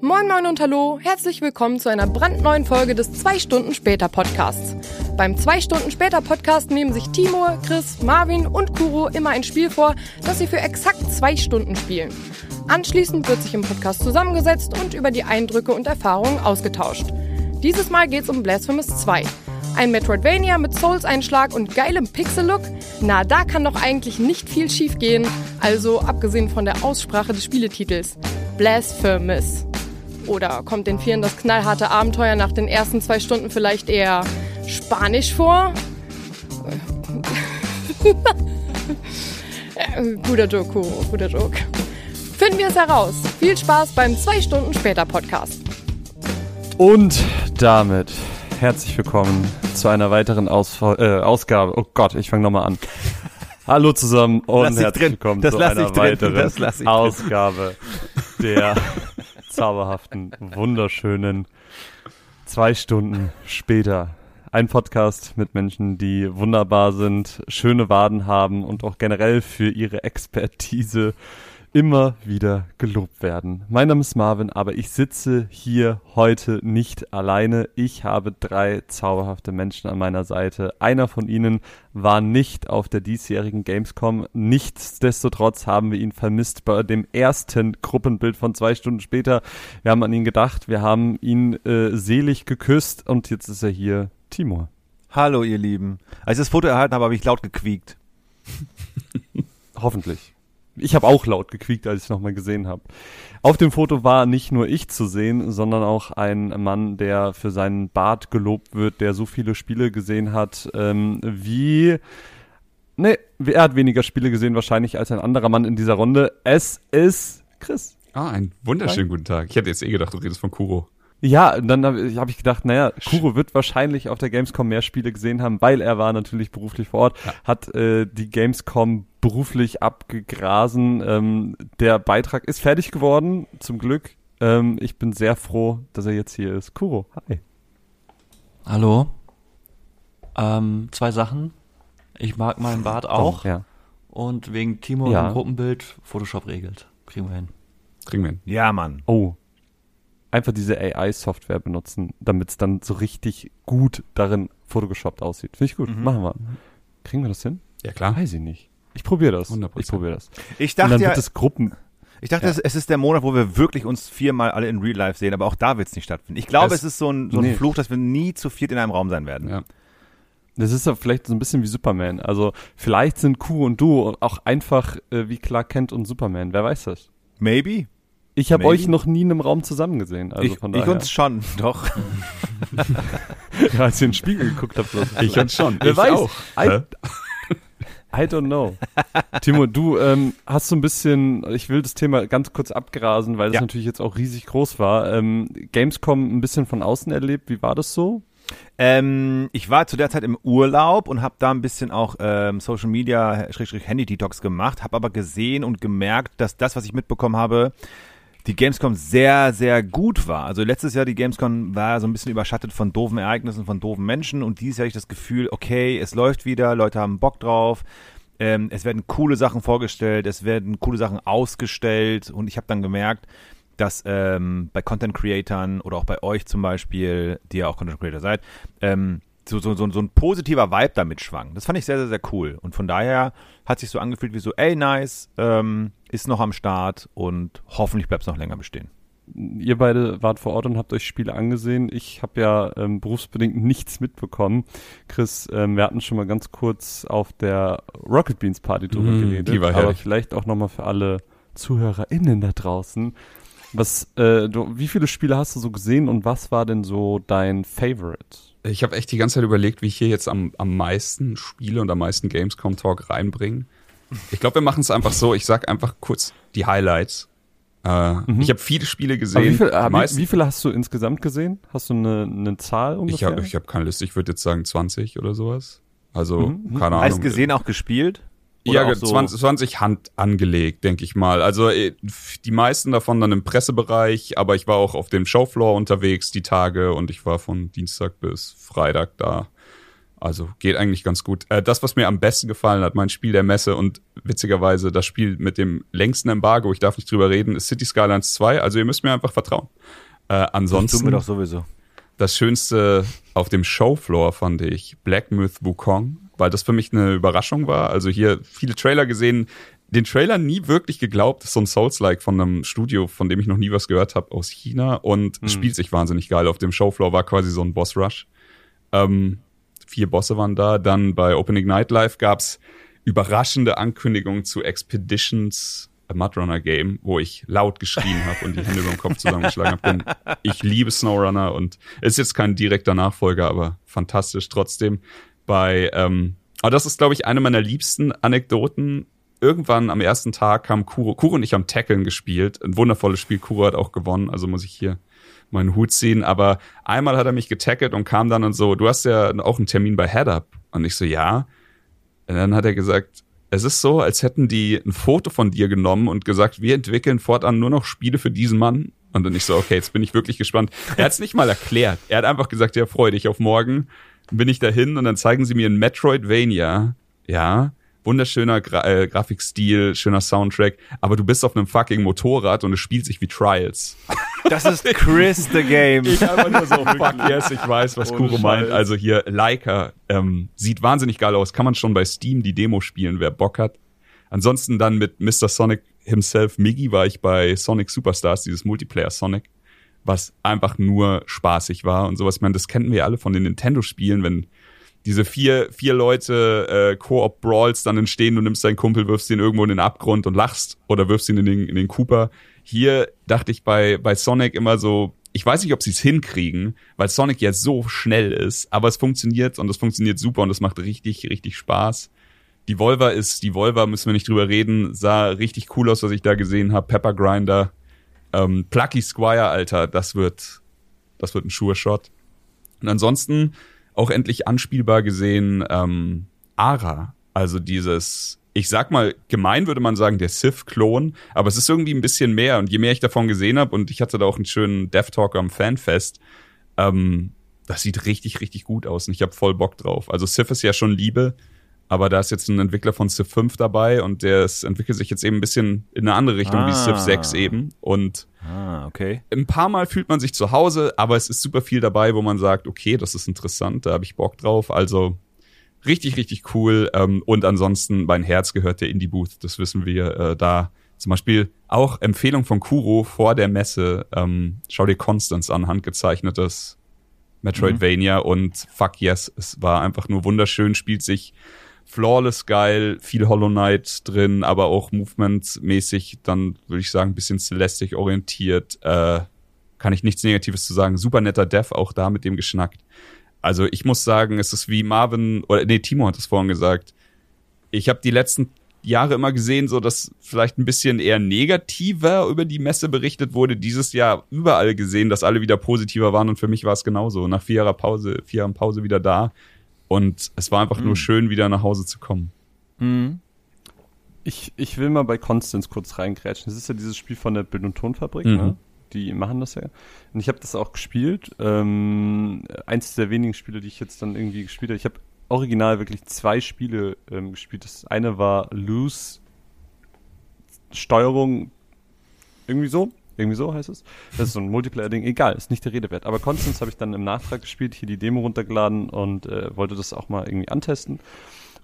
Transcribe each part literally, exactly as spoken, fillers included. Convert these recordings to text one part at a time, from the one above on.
Moin Moin und Hallo, herzlich willkommen zu einer brandneuen Folge des zwei Stunden später Podcasts. Beim zwei Stunden später Podcast nehmen sich Timo, Chris, Marvin und Kuro immer ein Spiel vor, das sie für exakt zwei Stunden spielen. Anschließend wird sich im Podcast zusammengesetzt und über die Eindrücke und Erfahrungen ausgetauscht. Dieses Mal geht's um Blasphemous zwei. Ein Metroidvania mit Souls-Einschlag und geilem Pixel-Look? Na, da kann doch eigentlich nicht viel schief gehen, also abgesehen von der Aussprache des Spieletitels. Blasphemous. Oder kommt den Vieren das knallharte Abenteuer nach den ersten zwei Stunden vielleicht eher spanisch vor? Guter Joke, Kuro, guter Joke. Finden wir es heraus. Viel Spaß beim zwei Stunden später Podcast. Und damit herzlich willkommen zu einer weiteren Ausf- äh, Ausgabe. Oh Gott, ich fange nochmal an. Hallo zusammen und herzlich willkommen zu einer weiteren Ausgabe der zauberhaften, wunderschönen zwei Stunden später. Ein Podcast mit Menschen, die wunderbar sind, schöne Waden haben und auch generell für ihre Expertise immer wieder gelobt werden. Mein Name ist Marvin, aber ich sitze hier heute nicht alleine. Ich habe drei zauberhafte Menschen an meiner Seite. Einer von ihnen war nicht auf der diesjährigen Gamescom. Nichtsdestotrotz haben wir ihn vermisst bei dem ersten Gruppenbild von zwei Stunden später. Wir haben an ihn gedacht, wir haben ihn äh, selig geküsst und jetzt ist er hier, Timur. Hallo ihr Lieben. Als ich das Foto erhalten habe, habe ich laut gequiekt. Hoffentlich. Ich habe auch laut gequiekt, als ich es nochmal gesehen habe. Auf dem Foto war nicht nur ich zu sehen, sondern auch ein Mann, der für seinen Bart gelobt wird, der so viele Spiele gesehen hat, ähm, wie... Ne, er hat weniger Spiele gesehen wahrscheinlich als ein anderer Mann in dieser Runde. Es ist Chris. Ah, einen wunderschönen guten Tag. Ich hätte jetzt eh gedacht, du redest von Kuro. Ja, dann habe hab ich gedacht, naja, Kuro wird wahrscheinlich auf der Gamescom mehr Spiele gesehen haben, weil er war natürlich beruflich vor Ort, ja. hat äh, die Gamescom beruflich abgegrasen. Ähm, der Beitrag ist fertig geworden, zum Glück. Ähm, ich bin sehr froh, dass er jetzt hier ist. Kuro, hi. Hallo. Ähm, zwei Sachen. Ich mag meinen Bart auch. Oh, ja. Und wegen Timo ja. im Gruppenbild, Photoshop regelt. Kriegen wir hin. Kriegen wir hin. Ja, Mann. Oh. Einfach diese A I-Software benutzen, damit es dann so richtig gut darin photoshoppt aussieht. Finde ich gut, mhm. machen wir. Kriegen wir das hin? Ja, klar. Weiß ich nicht. Ich probiere das. hundert Prozent. Ich probiere das. Ich dachte, Und dann ja, wird es Gruppen. Ich dachte, ja. es ist der Monat, wo wir wirklich uns viermal alle in Real Life sehen, aber auch da wird es nicht stattfinden. Ich glaube, es, es ist so ein, so ein nee. Fluch, dass wir nie zu viert in einem Raum sein werden. Ja. Das ist ja vielleicht so ein bisschen wie Superman. Also vielleicht sind Q und Du auch einfach äh, wie Clark Kent und Superman. Wer weiß das? Maybe. Ich habe euch noch nie in einem Raum zusammen gesehen. Also ich, von daher. Ich uns schon, doch. ja, als ihr in den Spiegel geguckt habt. Ich uns schon. Wer ich weiß. Auch. I, I don't know. Timo, du ähm, hast so ein bisschen, ich will das Thema ganz kurz abgrasen, weil das ja. natürlich jetzt auch riesig groß war. Ähm, Gamescom ein bisschen von außen erlebt. Wie war das so? Ähm, ich war zu der Zeit im Urlaub und habe da ein bisschen auch ähm, Social Media, Schrägstrich Handy-Detox gemacht, habe aber gesehen und gemerkt, dass das, was ich mitbekommen habe, die Gamescom sehr, sehr gut war. Also letztes Jahr, die Gamescom war so ein bisschen überschattet von doofen Ereignissen, von doofen Menschen. Und dieses Jahr hatte ich das Gefühl, okay, es läuft wieder, Leute haben Bock drauf. Ähm, es werden coole Sachen vorgestellt, es werden coole Sachen ausgestellt. Und ich habe dann gemerkt, dass ähm, bei Content-Creatern oder auch bei euch zum Beispiel, die ja auch Content-Creator seid, ähm, so, so, so, so ein positiver Vibe damit schwang. Das fand ich sehr, sehr, sehr cool. Und von daher hat sich so angefühlt wie so, ey, nice, ähm, ist noch am Start und hoffentlich bleibt es noch länger bestehen. Ihr beide wart vor Ort und habt euch Spiele angesehen. Ich habe ja ähm, berufsbedingt nichts mitbekommen. Chris, ähm, wir hatten schon mal ganz kurz auf der Rocket Beans Party drüber mm, geredet. Die war herrlich. Aber vielleicht auch nochmal für alle ZuhörerInnen da draußen. Was, äh, du, wie viele Spiele hast du so gesehen und was war denn so dein Favorite? Ich habe echt die ganze Zeit überlegt, wie ich hier jetzt am, am meisten Spiele und am meisten Gamescom-Talk reinbringe. Ich glaube, wir machen es einfach so. Ich sag einfach kurz die Highlights. Äh, mhm. Ich habe viele Spiele gesehen. Wie, viel, äh, wie, wie viele hast du insgesamt gesehen? Hast du eine, eine Zahl ungefähr? Ich habe ich hab keine Liste. Ich würde jetzt sagen zwanzig oder sowas. Also, mhm. keine Ahnung. Heißt gesehen auch gespielt? Oder ja, auch so? zwanzig Hand angelegt, denke ich mal. Also die meisten davon dann im Pressebereich, aber ich war auch auf dem Showfloor unterwegs die Tage und ich war von Dienstag bis Freitag da. Also geht eigentlich ganz gut. Äh, das, was mir am besten gefallen hat, mein Spiel der Messe und witzigerweise das Spiel mit dem längsten Embargo, ich darf nicht drüber reden, ist City Skylines zwei. Also ihr müsst mir einfach vertrauen. Äh, ansonsten, das tun wir doch sowieso. Das Schönste auf dem Showfloor fand ich Blackmouth Wukong, weil das für mich eine Überraschung war. Also hier viele Trailer gesehen, den Trailer nie wirklich geglaubt. Das ist so ein Souls-like von einem Studio, von dem ich noch nie was gehört habe, aus China. Und hm. spielt sich wahnsinnig geil. Auf dem Showfloor war quasi so ein Boss-Rush. Ähm, vier Bosse waren da. Dann bei Opening Night Live gab es überraschende Ankündigungen zu Expeditions Mudrunner-Game, wo ich laut geschrien habe und die Hände über den Kopf zusammengeschlagen habe. Denn ich liebe SnowRunner und ist jetzt kein direkter Nachfolger, aber fantastisch trotzdem. Bei, ähm, aber das ist, glaube ich, eine meiner liebsten Anekdoten. Irgendwann am ersten Tag haben Kuro, Kuro und ich haben Tackeln gespielt. Ein wundervolles Spiel. Kuro hat auch gewonnen, also muss ich hier meinen Hut ziehen. Aber einmal hat er mich getackelt und kam dann und so, du hast ja auch einen Termin bei Head Up. Und ich so, ja. Und dann hat er gesagt, es ist so, als hätten die ein Foto von dir genommen und gesagt, wir entwickeln fortan nur noch Spiele für diesen Mann. Und dann ich so, okay, jetzt bin ich wirklich gespannt. Er hat es nicht mal erklärt. Er hat einfach gesagt, ja, freu dich auf morgen. Dann bin ich dahin und dann zeigen sie mir ein Metroidvania. Ja, wunderschöner Gra- äh, Grafikstil, schöner Soundtrack. Aber du bist auf einem fucking Motorrad und es spielt sich wie Trials. Das ist Chris the Game. Ich einfach nur so, fuck yes, ich weiß, was Ohne Kuro meint. Scheiß. Also hier, Leica, ähm, sieht wahnsinnig geil aus. Kann man schon bei Steam die Demo spielen, wer Bock hat. Ansonsten dann mit Mister Sonic himself, Miggy, war ich bei Sonic Superstars, dieses Multiplayer Sonic, was einfach nur spaßig war und sowas. Ich meine, das kennen wir ja alle von den Nintendo-Spielen, wenn diese vier, vier Leute äh, Koop-Brawls dann entstehen, du nimmst deinen Kumpel, wirfst ihn irgendwo in den Abgrund und lachst oder wirfst ihn in den, in den Koopa. Hier dachte ich bei, bei Sonic immer so, ich weiß nicht, ob sie es hinkriegen, weil Sonic ja so schnell ist, aber es funktioniert und es funktioniert super und es macht richtig, richtig Spaß. Die Volva ist, die Volva, müssen wir nicht drüber reden, sah richtig cool aus, was ich da gesehen habe. Pepper Grinder, ähm, Plucky Squire, Alter, das wird, das wird ein sure Shot. Und ansonsten auch endlich anspielbar gesehen, ähm, Ara, also dieses, ich sag mal, gemein würde man sagen, der Sith-Klon, aber es ist irgendwie ein bisschen mehr und je mehr ich davon gesehen habe, und ich hatte da auch einen schönen Dev-Talk am Fanfest, ähm, das sieht richtig, richtig gut aus und ich habe voll Bock drauf. Also Sith ist ja schon Liebe, aber da ist jetzt ein Entwickler von Civ fünf dabei und der ist, entwickelt sich jetzt eben ein bisschen in eine andere Richtung, ah. wie Civ sechs eben. Und ah, okay. ein paar Mal fühlt man sich zu Hause, aber es ist super viel dabei, wo man sagt, okay, das ist interessant, da habe ich Bock drauf. Also richtig, richtig cool. Und ansonsten, mein Herz gehört der Indie-Booth, das wissen wir. Da zum Beispiel auch Empfehlung von Kuro vor der Messe. Schau dir Constance an, handgezeichnetes Metroidvania. Mhm. Und fuck yes, es war einfach nur wunderschön, spielt sich flawless geil, viel Hollow Knight drin, aber auch Movement-mäßig, dann würde ich sagen, ein bisschen Celestic orientiert. Äh, kann ich nichts Negatives zu sagen. Super netter Dev, auch da mit dem geschnackt. Also ich muss sagen, es ist wie Marvin, oder nee, Timo hat es vorhin gesagt. Ich habe die letzten Jahre immer gesehen, so dass vielleicht ein bisschen eher negativer über die Messe berichtet wurde. Dieses Jahr überall gesehen, dass alle wieder positiver waren und für mich war es genauso. Nach vier Jahren Pause, vier Jahren Pause wieder da. Und es war einfach mhm. nur schön, wieder nach Hause zu kommen. Mhm. Ich, ich will mal bei Constance kurz reingrätschen. Das ist ja dieses Spiel von der Bild- und Tonfabrik, mhm. ne? Die machen das ja. Und ich habe das auch gespielt. Ähm, eins der wenigen Spiele, die ich jetzt dann irgendwie gespielt habe. Ich habe original wirklich zwei Spiele ähm, gespielt. Das eine war Loose Steuerung, irgendwie so. Irgendwie so heißt es. Das ist so ein Multiplayer-Ding. Egal, ist nicht der Rede wert. Aber Constance habe ich dann im Nachtrag gespielt, hier die Demo runtergeladen und äh, wollte das auch mal irgendwie antesten.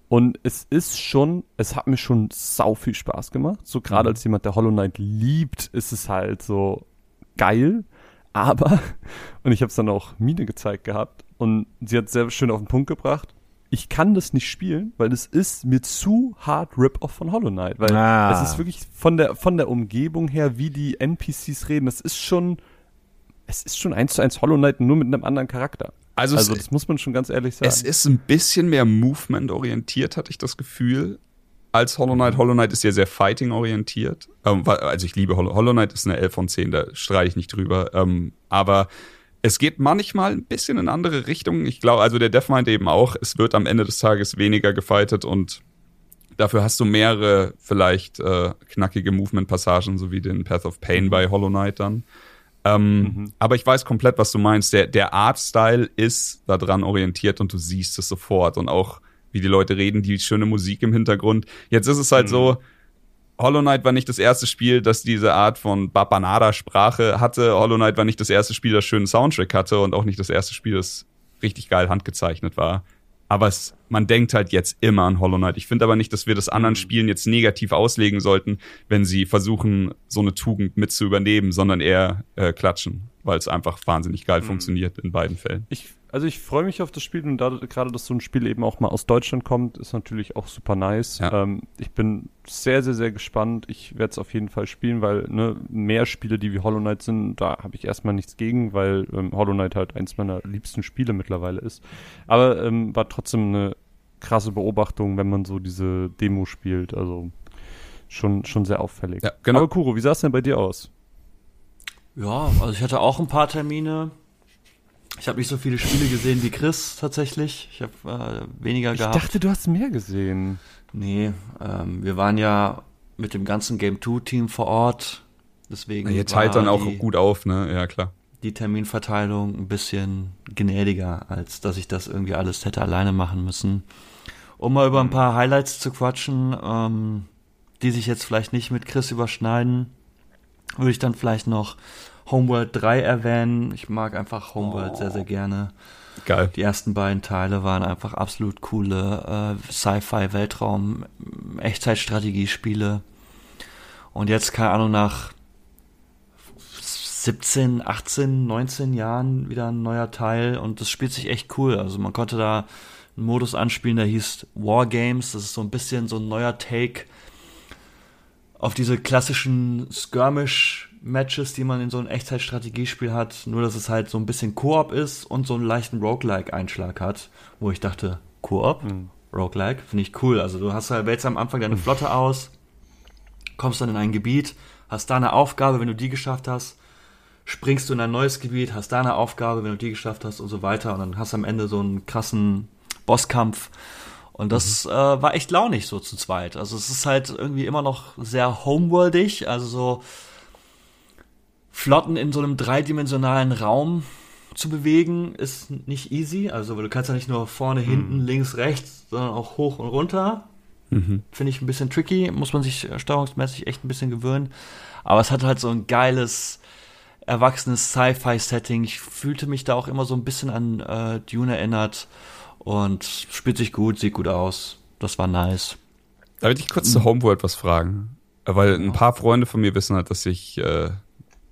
Und es ist schon, es hat mir schon sau viel Spaß gemacht. So gerade als jemand, der Hollow Knight liebt, ist es halt so geil. Aber, und ich habe es dann auch Mine gezeigt gehabt und sie hat es sehr schön auf den Punkt gebracht, ich kann das nicht spielen, weil es ist mir zu hart Rip-Off von Hollow Knight. Weil ah. es ist wirklich von der, von der Umgebung her, wie die N P Cs reden, das ist schon, es ist schon eins zu eins Hollow Knight, nur mit einem anderen Charakter. Also, also das muss man schon ganz ehrlich sagen. Es ist ein bisschen mehr Movement-orientiert, hatte ich das Gefühl, als Hollow Knight. Hollow Knight ist ja sehr Fighting-orientiert. Also ich liebe Hollow, Hollow Knight ist eine elf von zehn, da streite ich nicht drüber. Aber es geht manchmal ein bisschen in andere Richtungen. Ich glaube, also der Dev meinte eben auch, es wird am Ende des Tages weniger gefightet und dafür hast du mehrere vielleicht äh, knackige Movement-Passagen, so wie den Path of Pain bei Hollow Knight dann. Ähm, mhm. Aber ich weiß komplett, was du meinst. Der, der Artstyle ist daran orientiert und du siehst es sofort. Und auch, wie die Leute reden, die schöne Musik im Hintergrund. Jetzt ist es halt mhm. so, Hollow Knight war nicht das erste Spiel, das diese Art von Babanada-Sprache hatte. Hollow Knight war nicht das erste Spiel, das schönen Soundtrack hatte. Und auch nicht das erste Spiel, das richtig geil handgezeichnet war. Aber es, man denkt halt jetzt immer an Hollow Knight. Ich finde aber nicht, dass wir das anderen Spielen jetzt negativ auslegen sollten, wenn sie versuchen, so eine Tugend mit zu übernehmen, sondern eher äh, klatschen, weil es einfach wahnsinnig geil mhm. funktioniert in beiden Fällen. Ich, also ich freue mich auf das Spiel und da, gerade, dass so ein Spiel eben auch mal aus Deutschland kommt, ist natürlich auch super nice. Ja. Ähm, ich bin sehr, sehr, sehr gespannt. Ich werde es auf jeden Fall spielen, weil ne, mehr Spiele, die wie Hollow Knight sind, da habe ich erstmal nichts gegen, weil ähm, Hollow Knight halt eins meiner liebsten Spiele mittlerweile ist. Aber ähm, war trotzdem eine krasse Beobachtung, wenn man so diese Demo spielt. Also schon, schon sehr auffällig. Ja, genau. Aber Kuro, wie sah es denn bei dir aus? Ja, also ich hatte auch ein paar Termine. Ich habe nicht so viele Spiele gesehen wie Chris tatsächlich. Ich habe äh, weniger ich gehabt. Ich dachte, du hast mehr gesehen. Nee, ähm, wir waren ja mit dem ganzen Game two Team vor Ort. Deswegen ja, ihr teilt dann auch die, gut auf, ne? Ja, klar. Die Terminverteilung ein bisschen gnädiger, als dass ich das irgendwie alles hätte alleine machen müssen. Um mal über ein paar Highlights zu quatschen, ähm, die sich jetzt vielleicht nicht mit Chris überschneiden, würde ich dann vielleicht noch Homeworld drei erwähnen. Ich mag einfach Homeworld oh. sehr, sehr gerne. Geil. Die ersten beiden Teile waren einfach absolut coole äh, Sci-Fi-Weltraum, Echtzeitstrategiespiele. Und jetzt, keine Ahnung, nach siebzehn, achtzehn, neunzehn Jahren wieder ein neuer Teil und das spielt sich echt cool. Also man konnte da einen Modus anspielen, der hieß War Games. Das ist so ein bisschen so ein neuer Take auf diese klassischen Skirmish-Matches, die man in so einem Echtzeitstrategiespiel hat, nur dass es halt so ein bisschen Koop ist und so einen leichten Roguelike-Einschlag hat, wo ich dachte, Koop? Mhm. Roguelike? Finde ich cool. Also du hast halt wählst am Anfang deine Flotte aus, kommst dann in ein Gebiet, hast da eine Aufgabe, wenn du die geschafft hast, springst du in ein neues Gebiet, hast da eine Aufgabe, wenn du die geschafft hast und so weiter und dann hast du am Ende so einen krassen Bosskampf. Und das mhm. äh, war echt launig so zu zweit. Also es ist halt irgendwie immer noch sehr homeworldig, also so Flotten in so einem dreidimensionalen Raum zu bewegen, ist nicht easy. Also weil du kannst ja nicht nur vorne, mhm. hinten, links, rechts, sondern auch hoch und runter. Mhm. Finde ich ein bisschen tricky, muss man sich steuerungsmäßig echt ein bisschen gewöhnen. Aber es hat halt so ein geiles, erwachsenes Sci-Fi-Setting. Ich fühlte mich da auch immer so ein bisschen an äh, Dune erinnert. Und spielt sich gut, sieht gut aus. Das war nice. Da würde ich kurz zu Homeworld was fragen. Weil ein paar Freunde von mir wissen halt, dass ich, äh,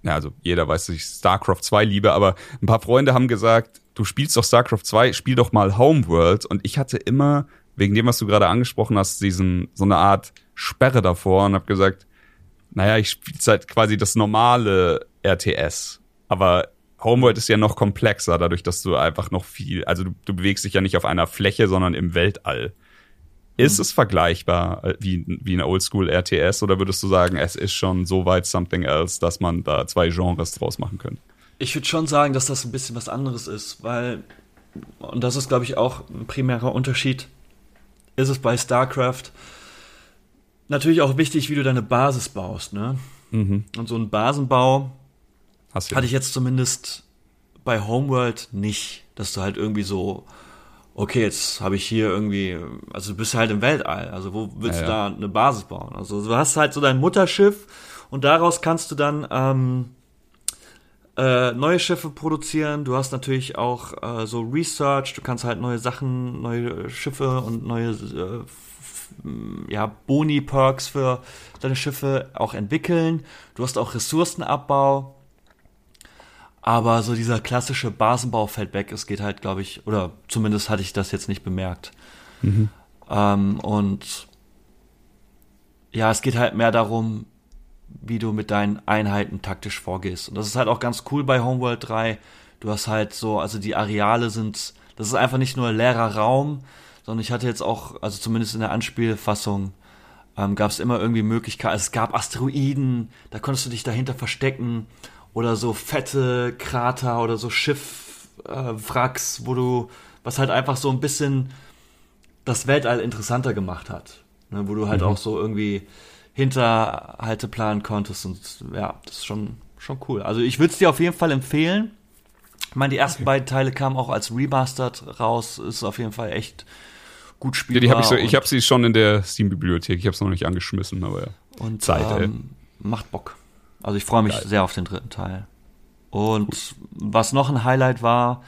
ja, also jeder weiß, dass ich StarCraft zwei liebe, aber ein paar Freunde haben gesagt, du spielst doch StarCraft zwei, spiel doch mal Homeworld. Und ich hatte immer, wegen dem, was du gerade angesprochen hast, diesen so eine Art Sperre davor und habe gesagt, naja, ich spiele halt quasi das normale R T S. Aber Homeworld ist ja noch komplexer, dadurch, dass du einfach noch viel, also du, du bewegst dich ja nicht auf einer Fläche, sondern im Weltall. Ist mhm. es vergleichbar wie, wie eine Oldschool-R T S oder würdest du sagen, es ist schon so weit something else, dass man da zwei Genres draus machen könnte? Ich würde schon sagen, dass das ein bisschen was anderes ist, weil, und das ist, glaube ich, auch ein primärer Unterschied, ist es bei StarCraft natürlich auch wichtig, wie du deine Basis baust, ne? Mhm. Und so ein Basenbau hatte ich jetzt zumindest bei Homeworld nicht, dass du halt irgendwie so, okay, jetzt habe ich hier irgendwie, also du bist halt im Weltall, also wo willst ja, du ja. da eine Basis bauen? Also du hast halt so dein Mutterschiff und daraus kannst du dann ähm, äh, neue Schiffe produzieren, du hast natürlich auch äh, so Research, du kannst halt neue Sachen, neue Schiffe und neue äh, ja, Boni-Perks für deine Schiffe auch entwickeln, du hast auch Ressourcenabbau. Aber so dieser klassische Basenbau fällt weg. Es geht halt, glaube ich, oder zumindest hatte ich das jetzt nicht bemerkt. Mhm. Ähm, und ja, es geht halt mehr darum, wie du mit deinen Einheiten taktisch vorgehst. Und das ist halt auch ganz cool bei Homeworld drei. Du hast halt so, also die Areale sind, das ist einfach nicht nur leerer Raum, sondern ich hatte jetzt auch, also zumindest in der Anspielfassung, ähm, gab es immer irgendwie Möglichkeiten. Also es gab Asteroiden, da konntest du dich dahinter verstecken. Oder so fette Krater oder so Schiffwracks, äh, wo du, was halt einfach so ein bisschen das Weltall interessanter gemacht hat. Ne, wo du halt mhm. auch so irgendwie Hinterhalte planen konntest und ja, das ist schon, schon cool. Also ich würde es dir auf jeden Fall empfehlen. Ich meine, die ersten okay. beiden Teile kamen auch als Remastered raus. Ist auf jeden Fall echt gut spielbar. Ja, die hab ich, so, ich habe sie schon in der Steam-Bibliothek. Ich habe es noch nicht angeschmissen, aber ja. Und Zeit, ähm, macht Bock. Also ich freue mich Geil. sehr auf den dritten Teil. Und gut. was noch ein Highlight war,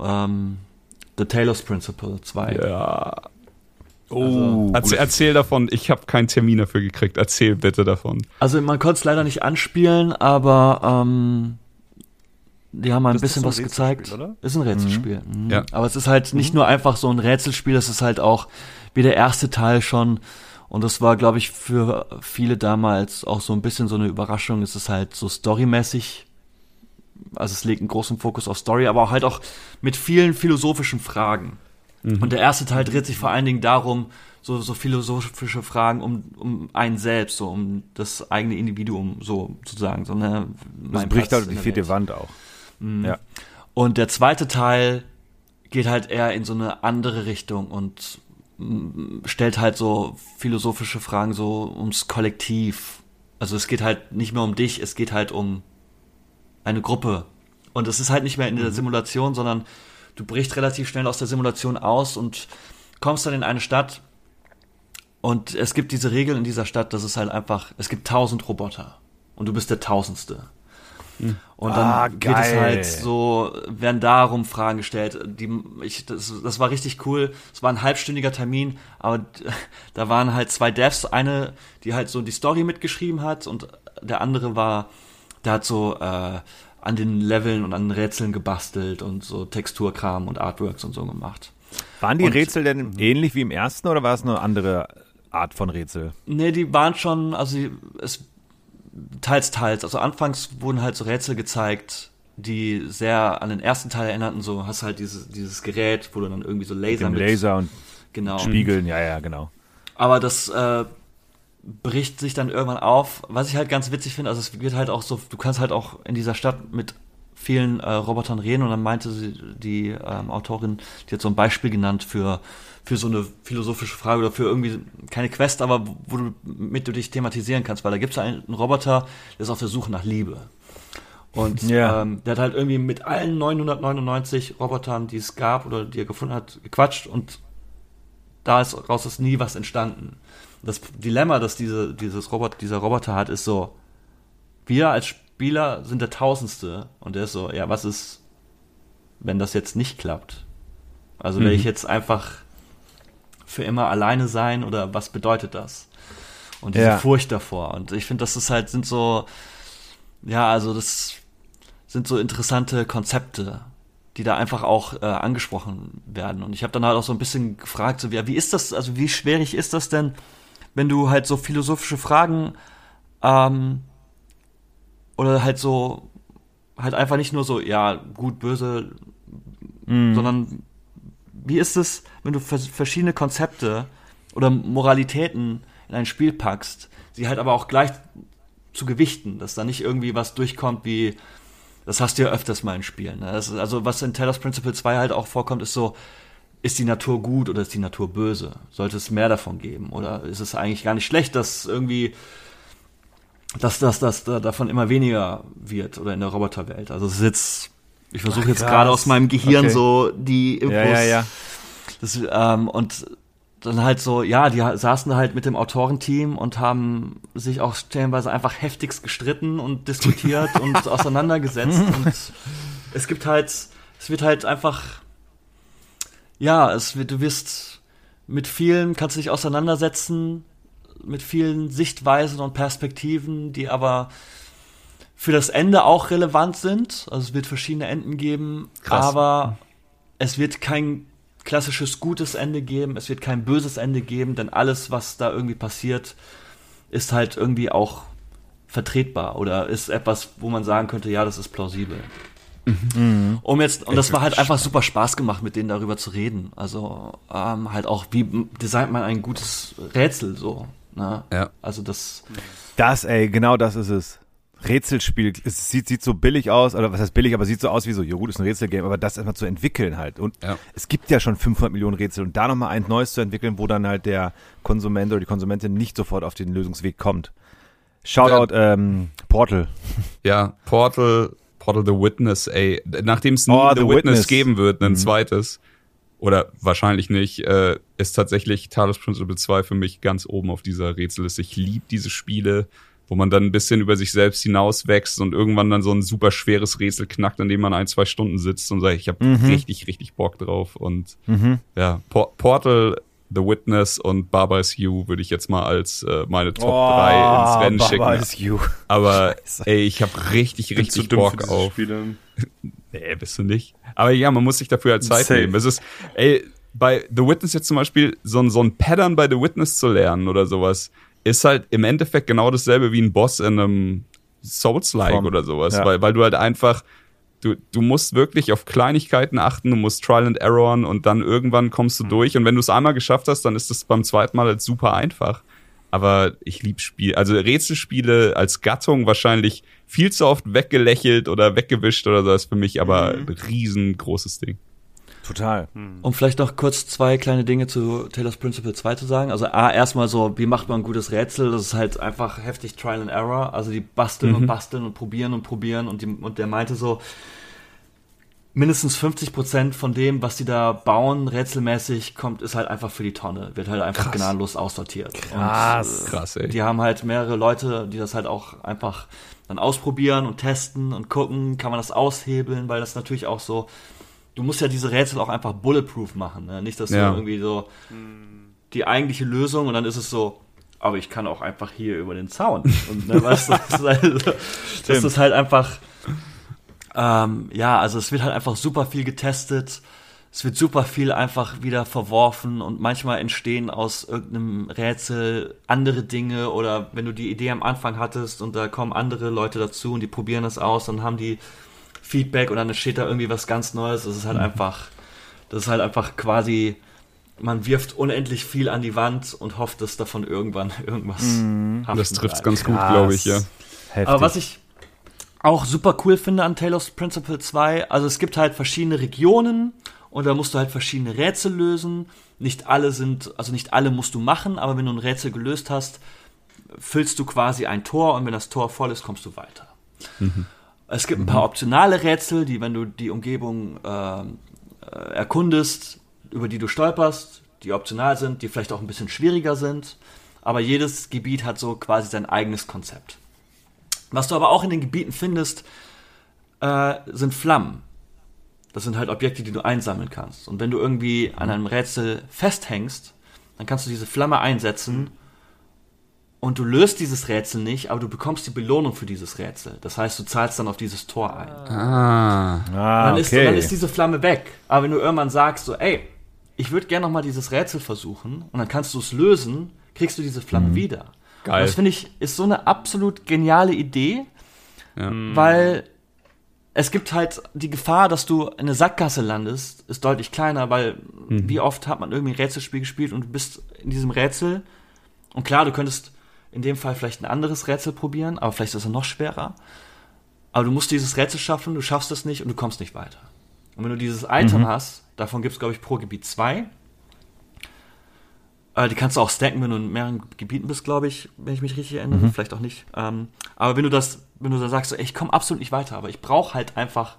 ähm, The Talos Principle zwei. Ja. Oh, also, erzähl davon, ich habe keinen Termin dafür gekriegt. Erzähl bitte davon. Also man konnte es leider nicht anspielen, aber ähm, die haben ein das bisschen was gezeigt. Oder? Ist ein Rätselspiel. Mhm. Mhm. Ja. Aber es ist halt nicht mhm. nur einfach so ein Rätselspiel, es ist halt auch wie der erste Teil schon. Und das war, glaube ich, für viele damals auch so ein bisschen so eine Überraschung. Es ist halt so storymäßig. Also es legt einen großen Fokus auf Story, aber halt auch mit vielen philosophischen Fragen. Und der erste Teil dreht sich vor allen Dingen darum, so, so philosophische Fragen um, um einen selbst, so um das eigene Individuum, so sozusagen. So, ne, das bricht halt die vierte Wand auch. Mhm. Ja. Und der zweite Teil geht halt eher in so eine andere Richtung und m, stellt halt so philosophische Fragen so ums Kollektiv. Also es geht halt nicht mehr um dich, es geht halt um eine Gruppe. Und es ist halt nicht mehr in der Simulation, mhm. sondern du brichst relativ schnell aus der Simulation aus und kommst dann in eine Stadt und es gibt diese Regeln in dieser Stadt, dass es halt einfach, es gibt tausend Roboter und du bist der tausendste. Hm. Und dann ah, geht es halt so, werden darum Fragen gestellt. Die, ich, das, das war richtig cool. Es war ein halbstündiger Termin, aber da waren halt zwei Devs, eine, die halt so die Story mitgeschrieben hat und der andere war, der hat so äh, an den Leveln und an den Rätseln gebastelt und so Texturkram und Artworks und so gemacht. Waren die und, Rätsel denn ähnlich wie im ersten oder war es eine andere Art von Rätsel? Nee, die waren schon, also es teils, teils. Also anfangs wurden halt so Rätsel gezeigt, die sehr an den ersten Teil erinnerten. So hast halt dieses, dieses Gerät, wo du dann irgendwie so Laser mit... mit Laser und genau. Spiegeln, ja, ja, genau. Aber das... Äh, bricht sich dann irgendwann auf. Was ich halt ganz witzig finde, also es wird halt auch so, du kannst halt auch in dieser Stadt mit vielen äh, Robotern reden und dann meinte sie, die ähm, Autorin, die hat so ein Beispiel genannt für, für so eine philosophische Frage oder für irgendwie, keine Quest, aber wo, wo du, mit du dich thematisieren kannst, weil da gibt es einen, einen Roboter, der ist auf der Suche nach Liebe. Und yeah. ähm, der hat halt irgendwie mit allen neunhundertneunundneunzig Robotern, die es gab oder die er gefunden hat, gequatscht und da ist raus ist nie was entstanden. Das Dilemma, das diese, dieses Robot, dieser Roboter hat, ist so, wir als Spieler sind der Tausendste und der ist so, ja, was ist, wenn das jetzt nicht klappt? Also mhm. will ich jetzt einfach für immer alleine sein oder was bedeutet das? Und diese ja. Furcht davor. Und ich finde, das ist halt, sind so, ja, also das sind so interessante Konzepte, die da einfach auch äh, angesprochen werden. Und ich habe dann halt auch so ein bisschen gefragt, so wie, wie ist das, also wie schwierig ist das denn, wenn du halt so philosophische Fragen ähm, oder halt so, halt einfach nicht nur so, ja, gut, böse, mm. sondern wie ist es, wenn du vers- verschiedene Konzepte oder Moralitäten in ein Spiel packst, sie halt aber auch gleich zu gewichten, dass da nicht irgendwie was durchkommt wie, das hast du ja öfters mal in Spielen. Ne? Das ist, also was in Talos Principle zwei halt auch vorkommt, ist so, ist die Natur gut oder ist die Natur böse? Sollte es mehr davon geben? Oder ist es eigentlich gar nicht schlecht, dass irgendwie dass das dass, dass davon immer weniger wird oder in der Roboterwelt? Also es ist jetzt, ich versuche jetzt gerade aus meinem Gehirn okay. so die Infos. Ja, ja, ja. Das, ähm, und dann halt so, ja, die saßen halt mit dem Autorenteam und haben sich auch stellenweise einfach heftigst gestritten und diskutiert und auseinandergesetzt. Und es gibt halt, es wird halt einfach... Ja, es wird, du wirst mit vielen, kannst dich auseinandersetzen, mit vielen Sichtweisen und Perspektiven, die aber für das Ende auch relevant sind. Also es wird verschiedene Enden geben, Krass. aber es wird kein klassisches gutes Ende geben, es wird kein böses Ende geben, denn alles, was da irgendwie passiert, ist halt irgendwie auch vertretbar oder ist etwas, wo man sagen könnte, ja, das ist plausibel. Mhm. Um jetzt, und das war halt einfach super Spaß gemacht, mit denen darüber zu reden. Also ähm, halt auch, wie designt man ein gutes Rätsel so. Ne? Ja. Also das. Das, ey, genau das ist es. Rätselspiel, es sieht, sieht so billig aus, oder was heißt billig, aber sieht so aus wie so, jo gut, ist ein Rätselgame, aber das erstmal zu entwickeln halt. Und ja. es gibt ja schon fünfhundert Millionen Rätsel und da nochmal eins Neues zu entwickeln, wo dann halt der Konsument oder die Konsumentin nicht sofort auf den Lösungsweg kommt. Shoutout ähm, Portal. Ja, Portal, Portal The Witness, ey. Nachdem es oh, The, The Witness, Witness geben wird, ein mhm. zweites, oder wahrscheinlich nicht, äh, ist tatsächlich Talos Principle zwei für mich ganz oben auf dieser Rätselliste. Ich liebe diese Spiele, wo man dann ein bisschen über sich selbst hinauswächst und irgendwann dann so ein super schweres Rätsel knackt, an dem man ein, zwei Stunden sitzt und sagt, ich habe mhm. richtig, richtig Bock drauf. Und mhm. ja, Por- Portal, The Witness und Baba's You würde ich jetzt mal als äh, meine Top oh, drei ins Rennen Baba schicken. Baba's You. Aber Scheiße. Ey, ich habe richtig, richtig zu Bock dumm für auf. Spiele. Nee, bist du nicht. Aber ja, man muss sich dafür halt Zeit Safe. nehmen. Es ist, ey, bei The Witness jetzt zum Beispiel, so, so ein Pattern bei The Witness zu lernen oder sowas, ist halt im Endeffekt genau dasselbe wie ein Boss in einem Souls-like From. oder sowas. Ja. Weil, weil du halt einfach, du, du musst wirklich auf Kleinigkeiten achten, du musst Trial and Errorn und dann irgendwann kommst du mhm. durch. Und wenn du es einmal geschafft hast, dann ist es beim zweiten Mal halt super einfach. Aber ich liebe Spiele, also Rätselspiele als Gattung wahrscheinlich viel zu oft weggelächelt oder weggewischt oder so, ist für mich aber mhm. ein riesengroßes Ding. Total. Mhm. Um vielleicht noch kurz zwei kleine Dinge zu Talos Principle zwei zu sagen. Also A, erstmal so, wie macht man ein gutes Rätsel? Das ist halt einfach heftig Trial and Error. Also die basteln mhm. und basteln und probieren und probieren. Und, die, und der meinte so, mindestens fünfzig Prozent von dem, was die da bauen, rätselmäßig, kommt, ist halt einfach für die Tonne. Wird halt einfach Krass. gnadenlos aussortiert. Krass. Und, äh, Krass, ey. Die haben halt mehrere Leute, die das halt auch einfach dann ausprobieren und testen und gucken, kann man das aushebeln, weil das natürlich auch so, du musst ja diese Rätsel auch einfach bulletproof machen, ne? Nicht, dass ja. du irgendwie so die eigentliche Lösung und dann ist es so, aber ich kann auch einfach hier über den Zaun. Und, ne, weißt du, das ist halt, das ist halt einfach... Ähm, ja, also es wird halt einfach super viel getestet, es wird super viel einfach wieder verworfen und manchmal entstehen aus irgendeinem Rätsel andere Dinge oder wenn du die Idee am Anfang hattest und da kommen andere Leute dazu und die probieren das aus, dann haben die Feedback und dann entsteht da irgendwie was ganz Neues. Das ist halt mhm. einfach, das ist halt einfach quasi, man wirft unendlich viel an die Wand und hofft, dass davon irgendwann irgendwas mhm. haften. Das trifft's bleibt. ganz gut, glaube ich, ja. Heftig. Aber was ich auch super cool finde an Talos Principle zwei, also es gibt halt verschiedene Regionen und da musst du halt verschiedene Rätsel lösen. Nicht alle sind, also nicht alle musst du machen, aber wenn du ein Rätsel gelöst hast, füllst du quasi ein Tor und wenn das Tor voll ist, kommst du weiter. Mhm. Es gibt ein paar optionale Rätsel, die, wenn du die Umgebung äh, erkundest, über die du stolperst, die optional sind, die vielleicht auch ein bisschen schwieriger sind, aber jedes Gebiet hat so quasi sein eigenes Konzept. Was du aber auch in den Gebieten findest, äh, sind Flammen. Das sind halt Objekte, die du einsammeln kannst. Und wenn du irgendwie an einem Rätsel festhängst, dann kannst du diese Flamme einsetzen und du löst dieses Rätsel nicht, aber du bekommst die Belohnung für dieses Rätsel. Das heißt, du zahlst dann auf dieses Tor ein. Ah, ah dann, ist, okay. dann ist diese Flamme weg. Aber wenn du irgendwann sagst, so, ey, ich würde gerne nochmal dieses Rätsel versuchen und dann kannst du es lösen, kriegst du diese Flamme mhm. wieder. Geil. Das finde ich, ist so eine absolut geniale Idee, ja. weil es gibt halt die Gefahr, dass du in eine Sackgasse landest, ist deutlich kleiner, weil mhm. wie oft hat man irgendwie ein Rätselspiel gespielt und du bist in diesem Rätsel und klar, du könntest in dem Fall vielleicht ein anderes Rätsel probieren, aber vielleicht ist es noch schwerer, aber du musst dieses Rätsel schaffen, du schaffst es nicht und du kommst nicht weiter. Und wenn du dieses Item mhm. hast, davon gibt es, glaube ich, pro Gebiet zwei, die kannst du auch stacken, wenn du in mehreren Gebieten bist, glaube ich, wenn ich mich richtig erinnere, mhm. vielleicht auch nicht. Ähm, aber wenn du das, wenn du da sagst, so, ey, ich komme absolut nicht weiter, aber ich brauche halt einfach,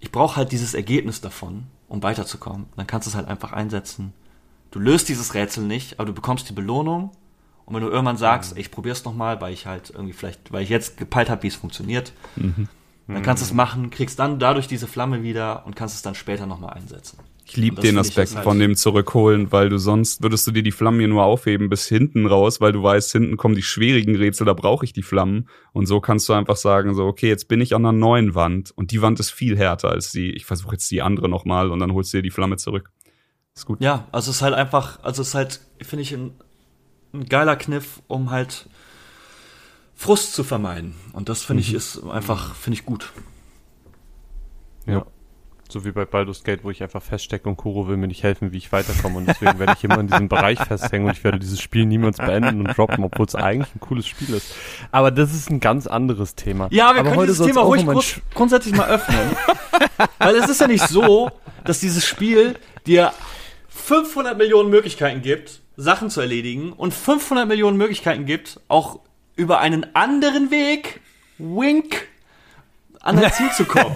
ich brauche halt dieses Ergebnis davon, um weiterzukommen, dann kannst du es halt einfach einsetzen. Du löst dieses Rätsel nicht, aber du bekommst die Belohnung und wenn du irgendwann sagst, mhm. ey, ich probier's nochmal, weil ich halt irgendwie vielleicht, weil ich jetzt gepeilt habe, wie es funktioniert, mhm. dann kannst du es machen, kriegst dann dadurch diese Flamme wieder und kannst es dann später nochmal einsetzen. Ich liebe den Aspekt von dem Zurückholen, weil du sonst würdest du dir die Flammen hier nur aufheben bis hinten raus, weil du weißt, hinten kommen die schwierigen Rätsel, da brauche ich die Flammen. Und so kannst du einfach sagen, so, okay, jetzt bin ich an einer neuen Wand und die Wand ist viel härter als die, ich versuche jetzt die andere nochmal und dann holst du dir die Flamme zurück. Ist gut. Ja, also es ist halt einfach, also es ist halt, finde ich, ein, ein geiler Kniff, um halt Frust zu vermeiden. Und das finde mhm. ich ist einfach, finde ich gut. Ja. ja. So wie bei Baldur's Gate, wo ich einfach feststecke und Kuro will mir nicht helfen, wie ich weiterkomme. Und deswegen werde ich immer in diesem Bereich festhängen und ich werde dieses Spiel niemals beenden und droppen, obwohl es eigentlich ein cooles Spiel ist. Aber das ist ein ganz anderes Thema. Ja, wir aber können dieses Thema ruhig grund- grundsätzlich mal öffnen. Weil es ist ja nicht so, dass dieses Spiel dir fünfhundert Millionen Möglichkeiten gibt, Sachen zu erledigen und fünfhundert Millionen Möglichkeiten gibt, auch über einen anderen Weg, wink, an das Ziel zu kommen.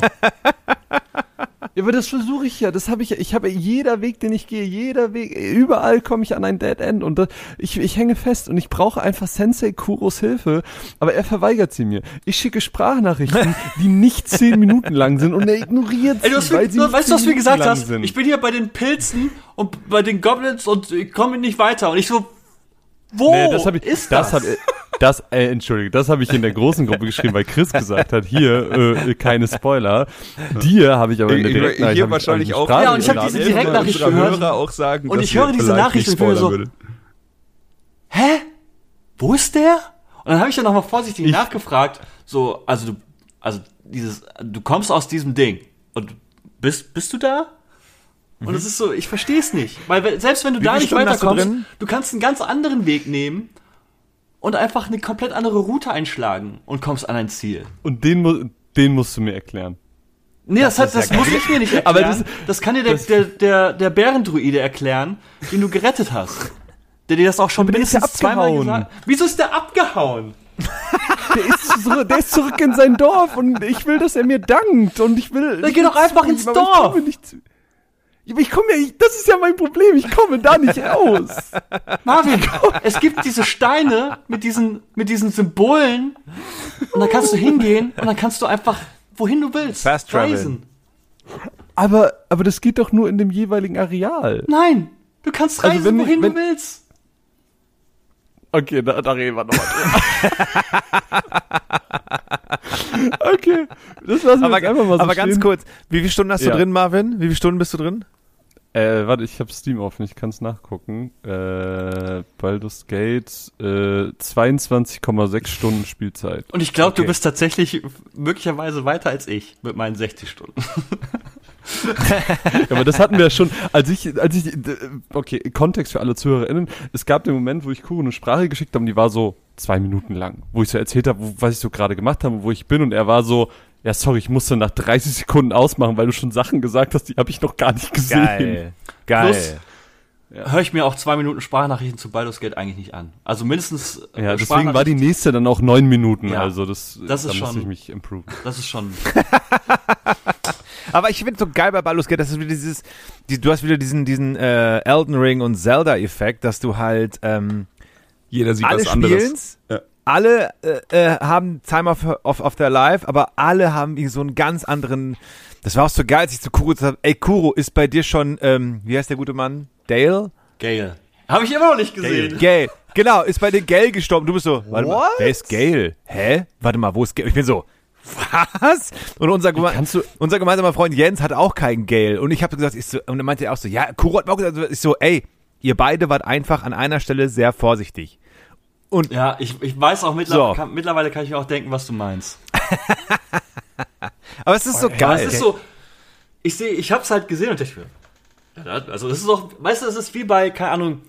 Ja, aber das versuche ich ja. Das habe ich ja. Ich habe jeder Weg, den ich gehe, jeder Weg, überall komme ich an ein Dead End und das, ich, ich hänge fest und ich brauche einfach Sensei Kuros Hilfe, aber er verweigert sie mir. Ich schicke Sprachnachrichten, die nicht zehn Minuten lang sind und er ignoriert sie, Ey, du weil sie du, weißt du, was du mir gesagt hast? Sind. Ich bin hier bei den Pilzen und bei den Goblins und ich komme nicht weiter und ich so, wo nee, das hab ich, ist das? Das hab, Das, äh, Entschuldigung, das habe ich in der großen Gruppe geschrieben, weil Chris gesagt hat, hier, äh, keine Spoiler. Dir habe ich aber in der Direktnachricht... Hier wahrscheinlich auch. Ja, und ich habe diese Direktnachricht gehört. Auch sagen, und ich höre diese Nachricht und bin so... Würde. Hä? Wo ist der? Und dann habe ich ja nochmal vorsichtig ich, nachgefragt, so, also du, also dieses, du kommst aus diesem Ding und bist, bist du da? Und es mhm. ist so, ich verstehe es nicht. Weil selbst wenn du Wie da nicht weiterkommst, du, du kannst einen ganz anderen Weg nehmen... Und einfach eine komplett andere Route einschlagen und kommst an ein Ziel. Und den, mu- den musst du mir erklären. Nee, das, das, hat, das ja muss ich mir nicht erklären. Aber das, das kann dir der, der, der, der Bärendruide erklären, den du gerettet hast. Der dir das auch schon mindestens zweimal gesagt hat. Wieso ist der abgehauen? Der ist, zurück, der ist zurück in sein Dorf und ich will, dass er mir dankt. Und ich will. Dann geh doch einfach zurück, ins Dorf. Ich komme ja, das ist ja mein Problem, ich komme da nicht raus. Marvin, es gibt diese Steine mit diesen, mit diesen Symbolen und dann kannst du hingehen und dann kannst du einfach, wohin du willst, Fast reisen. Travel. Aber, aber das geht doch nur in dem jeweiligen Areal. Nein, du kannst reisen, also wenn, wohin wenn, du willst. Okay, da, da reden wir nochmal drüber. Okay, das lassen wir aber, jetzt einfach mal so Aber stehen. Ganz kurz, wie viele Stunden hast ja. du drin, Marvin? Wie viele Stunden bist du drin? Äh, warte, ich hab Steam offen, ich kann's nachgucken. Äh, Baldur's Gate, äh, zweiundzwanzig Komma sechs Stunden Spielzeit. Und ich glaube, okay. Du bist tatsächlich möglicherweise weiter als ich mit meinen sechzig Stunden. Ja, aber das hatten wir ja schon, als ich, als ich, okay, Kontext für alle ZuhörerInnen, es gab den Moment, wo ich Kuro eine Sprache geschickt habe und die war so zwei Minuten lang, wo ich so erzählt habe, wo, was ich so gerade gemacht habe und wo ich bin und er war so, ja sorry, ich musste nach dreißig Sekunden ausmachen, weil du schon Sachen gesagt hast, die habe ich noch gar nicht gesehen. Geil, geil. Plus, ja. höre ich mir auch zwei Minuten Sprachnachrichten zu Baldur's Gate eigentlich nicht an. Also mindestens Ja, deswegen war die nächste dann auch neun Minuten, ja, also das, das ist da schon, muss ich mich improven. Das ist schon... Aber ich finde es so geil bei Baldur's Gate, dass du wieder dieses, die, du hast wieder diesen, diesen äh, Elden Ring und Zelda-Effekt, dass du halt ähm, jeder sieht alle was anderes. Ja. Alle äh, haben Time of, of, of their life, aber alle haben irgendwie so einen ganz anderen. Das war auch so geil, als ich zu Kuro gesagt habe, ey Kuro, ist bei dir schon, ähm, wie heißt der gute Mann? Dale? Gale. Habe ich immer noch nicht gesehen. Gale. Gale. Genau, ist bei dir Gale gestorben. Du bist so, warte What? mal, wer ist Gale? Hä? Warte mal, wo ist Gale? Ich bin so, was? Und unser, du, unser gemeinsamer Freund Jens hat auch keinen Gale. Und ich habe gesagt, ich so, und dann meinte er auch so, ja, Kuro hat auch gesagt, ich so, ey, ihr beide wart einfach an einer Stelle sehr vorsichtig. Und ja, ich, ich weiß auch, mittlerweile, so. kann, mittlerweile kann ich mir auch denken, was du meinst. Aber es ist so oh, geil. Ja, es ist so, ich sehe, ich hab's halt gesehen und dachte mir, ja, also das ist doch, weißt du, es ist wie bei, keine Ahnung,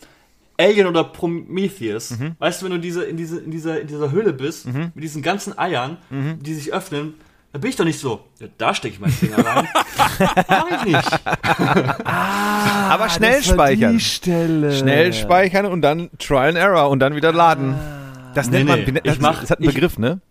Alien oder Prometheus, mhm. weißt du, wenn du diese, in, diese, in, dieser, in dieser Höhle bist, mhm. mit diesen ganzen Eiern, mhm. die sich öffnen, da bin ich doch nicht so, ja, da stecke ich meinen Finger rein. Mach ich nicht. Ah, aber schnell das speichern. Die Stelle. Schnell speichern und dann Trial and Error und dann wieder laden. Ah, das nennt nee, man, nee. Das, ich mach, das hat einen ich, Begriff, ne?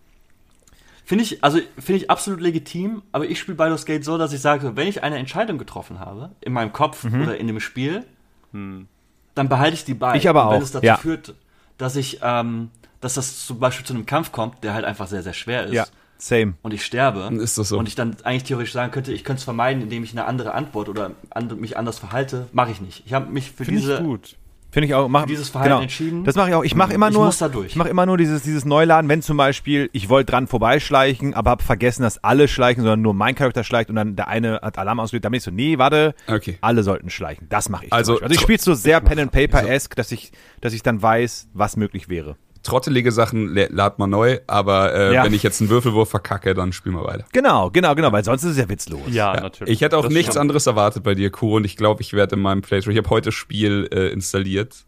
Finde ich, also, finde ich absolut legitim, aber ich spiele Baldur's Gate so, dass ich sage, wenn ich eine Entscheidung getroffen habe, in meinem Kopf mhm. oder in dem Spiel, hm. dann behalte ich die bei. Ich aber auch. Und wenn es dazu ja. führt, dass ich, ähm, dass das zum Beispiel zu einem Kampf kommt, der halt einfach sehr, sehr schwer ist. Ja, same. Und ich sterbe. Ist das so? Und ich dann eigentlich theoretisch sagen könnte, ich könnte es vermeiden, indem ich eine andere Antwort oder and- mich anders verhalte. Mache ich nicht. Ich habe mich für Find diese... Ich gut. Finde ich auch. Mach, dieses Verhalten genau. entschieden. Das mache ich auch. Ich mache immer nur, ich muss da durch. Ich mache immer nur dieses, dieses Neuladen, wenn zum Beispiel, ich wollte dran vorbeischleichen, aber habe vergessen, dass alle schleichen, sondern nur mein Charakter schleicht und dann der eine hat Alarm ausgelöst. Da bin ich so, nee, warte, okay. alle sollten schleichen. Das mache ich. Also, also ich spiele so sehr Pen and Paper-esque, dass ich, dass ich dann weiß, was möglich wäre. Trottelige Sachen lad mal neu, aber äh, ja. wenn ich jetzt einen Würfelwurf verkacke, dann spielen wir weiter. Genau, genau, genau, weil sonst ist es ja witzlos. Ja, ja. natürlich. Ich hätte auch das nichts stimmt. anderes erwartet bei dir, Kuro, und ich glaube, ich werde in meinem Playthrough, ich habe heute Spiel äh, installiert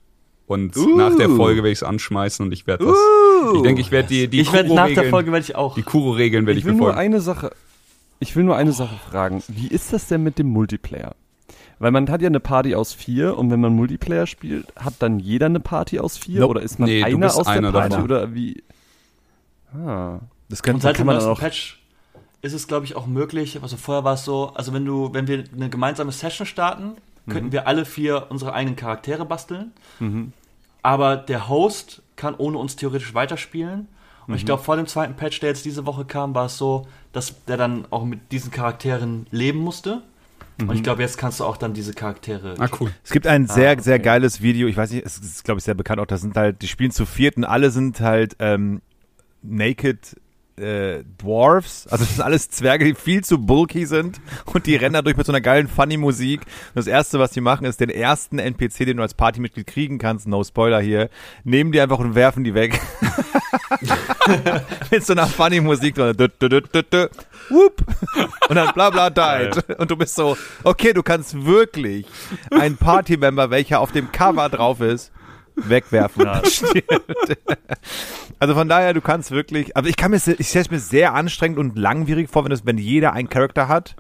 und uh. nach der Folge werde ich es anschmeißen und ich werde das, uh. ich denke, ich werde die, die Kuro-Regeln, nach der Folge werde ich auch. Die Kuro-Regeln werde ich, will ich befolgen. Nur eine Sache, ich will nur eine oh. Sache fragen, wie ist das denn mit dem Multiplayer? Weil man hat ja eine Party aus vier und wenn man Multiplayer spielt, hat dann jeder eine Party aus vier? Nope. Oder ist man nee, einer aus einer der Party? Davon. Oder wie? Ah. Das kann, und seit dem neuesten auch Patch ist es, glaube ich, auch möglich, also vorher war es so, also wenn du, wenn wir eine gemeinsame Session starten, könnten mhm. wir alle vier unsere eigenen Charaktere basteln. Mhm. Aber der Host kann ohne uns theoretisch weiterspielen. Und mhm. ich glaube, vor dem zweiten Patch, der jetzt diese Woche kam, war es so, dass der dann auch mit diesen Charakteren leben musste. Mhm. Und ich glaube, jetzt kannst du auch dann diese Charaktere... Ah, cool. Es gibt ein sehr, ah, okay. sehr geiles Video, ich weiß nicht, es ist, glaube ich, sehr bekannt auch, da sind halt, die spielen zu viert und alle sind halt ähm, naked... Äh, Dwarfs, also das sind alles Zwerge, die viel zu bulky sind und die rennen dadurch mit so einer geilen Funny-Musik. Und das Erste, was die machen, ist den ersten N P C, den du als Partymitglied kriegen kannst, no Spoiler hier, nehmen die einfach und werfen die weg. Mit so einer Funny-Musik drin. Und dann bla bla died. Und du bist so, okay, du kannst wirklich einen Party-Member, welcher auf dem Cover drauf ist, wegwerfen. Also von daher, du kannst wirklich, aber ich kann mir, ich stelle es mir sehr anstrengend und langwierig vor, wenn, das, wenn jeder einen Charakter hat,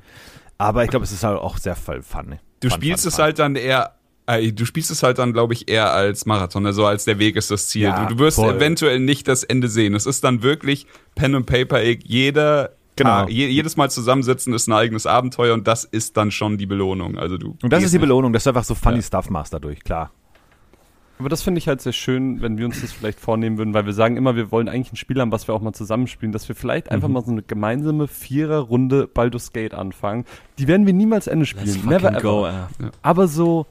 aber ich glaube, es ist halt auch sehr voll fun. Du fun, spielst fun, es fun. halt dann eher, äh, du spielst es halt dann, glaube ich, eher als Marathon, also als der Weg ist das Ziel. Ja, du, du wirst voll. eventuell nicht das Ende sehen. Es ist dann wirklich Pen and Paper, jeder Genau, ah. Je, jedes Mal zusammensitzen ist ein eigenes Abenteuer und das ist dann schon die Belohnung. Also du und das ist die nicht. Belohnung, dass du einfach so funny ja. Stuff machst dadurch, klar. Aber das finde ich halt sehr schön, wenn wir uns das vielleicht vornehmen würden, weil wir sagen immer, wir wollen eigentlich ein Spiel haben, was wir auch mal zusammenspielen, dass wir vielleicht mhm. einfach mal so eine gemeinsame Vierer-Runde Baldur's Gate anfangen. Die werden wir niemals Ende spielen, never ever. Go, ja. Aber so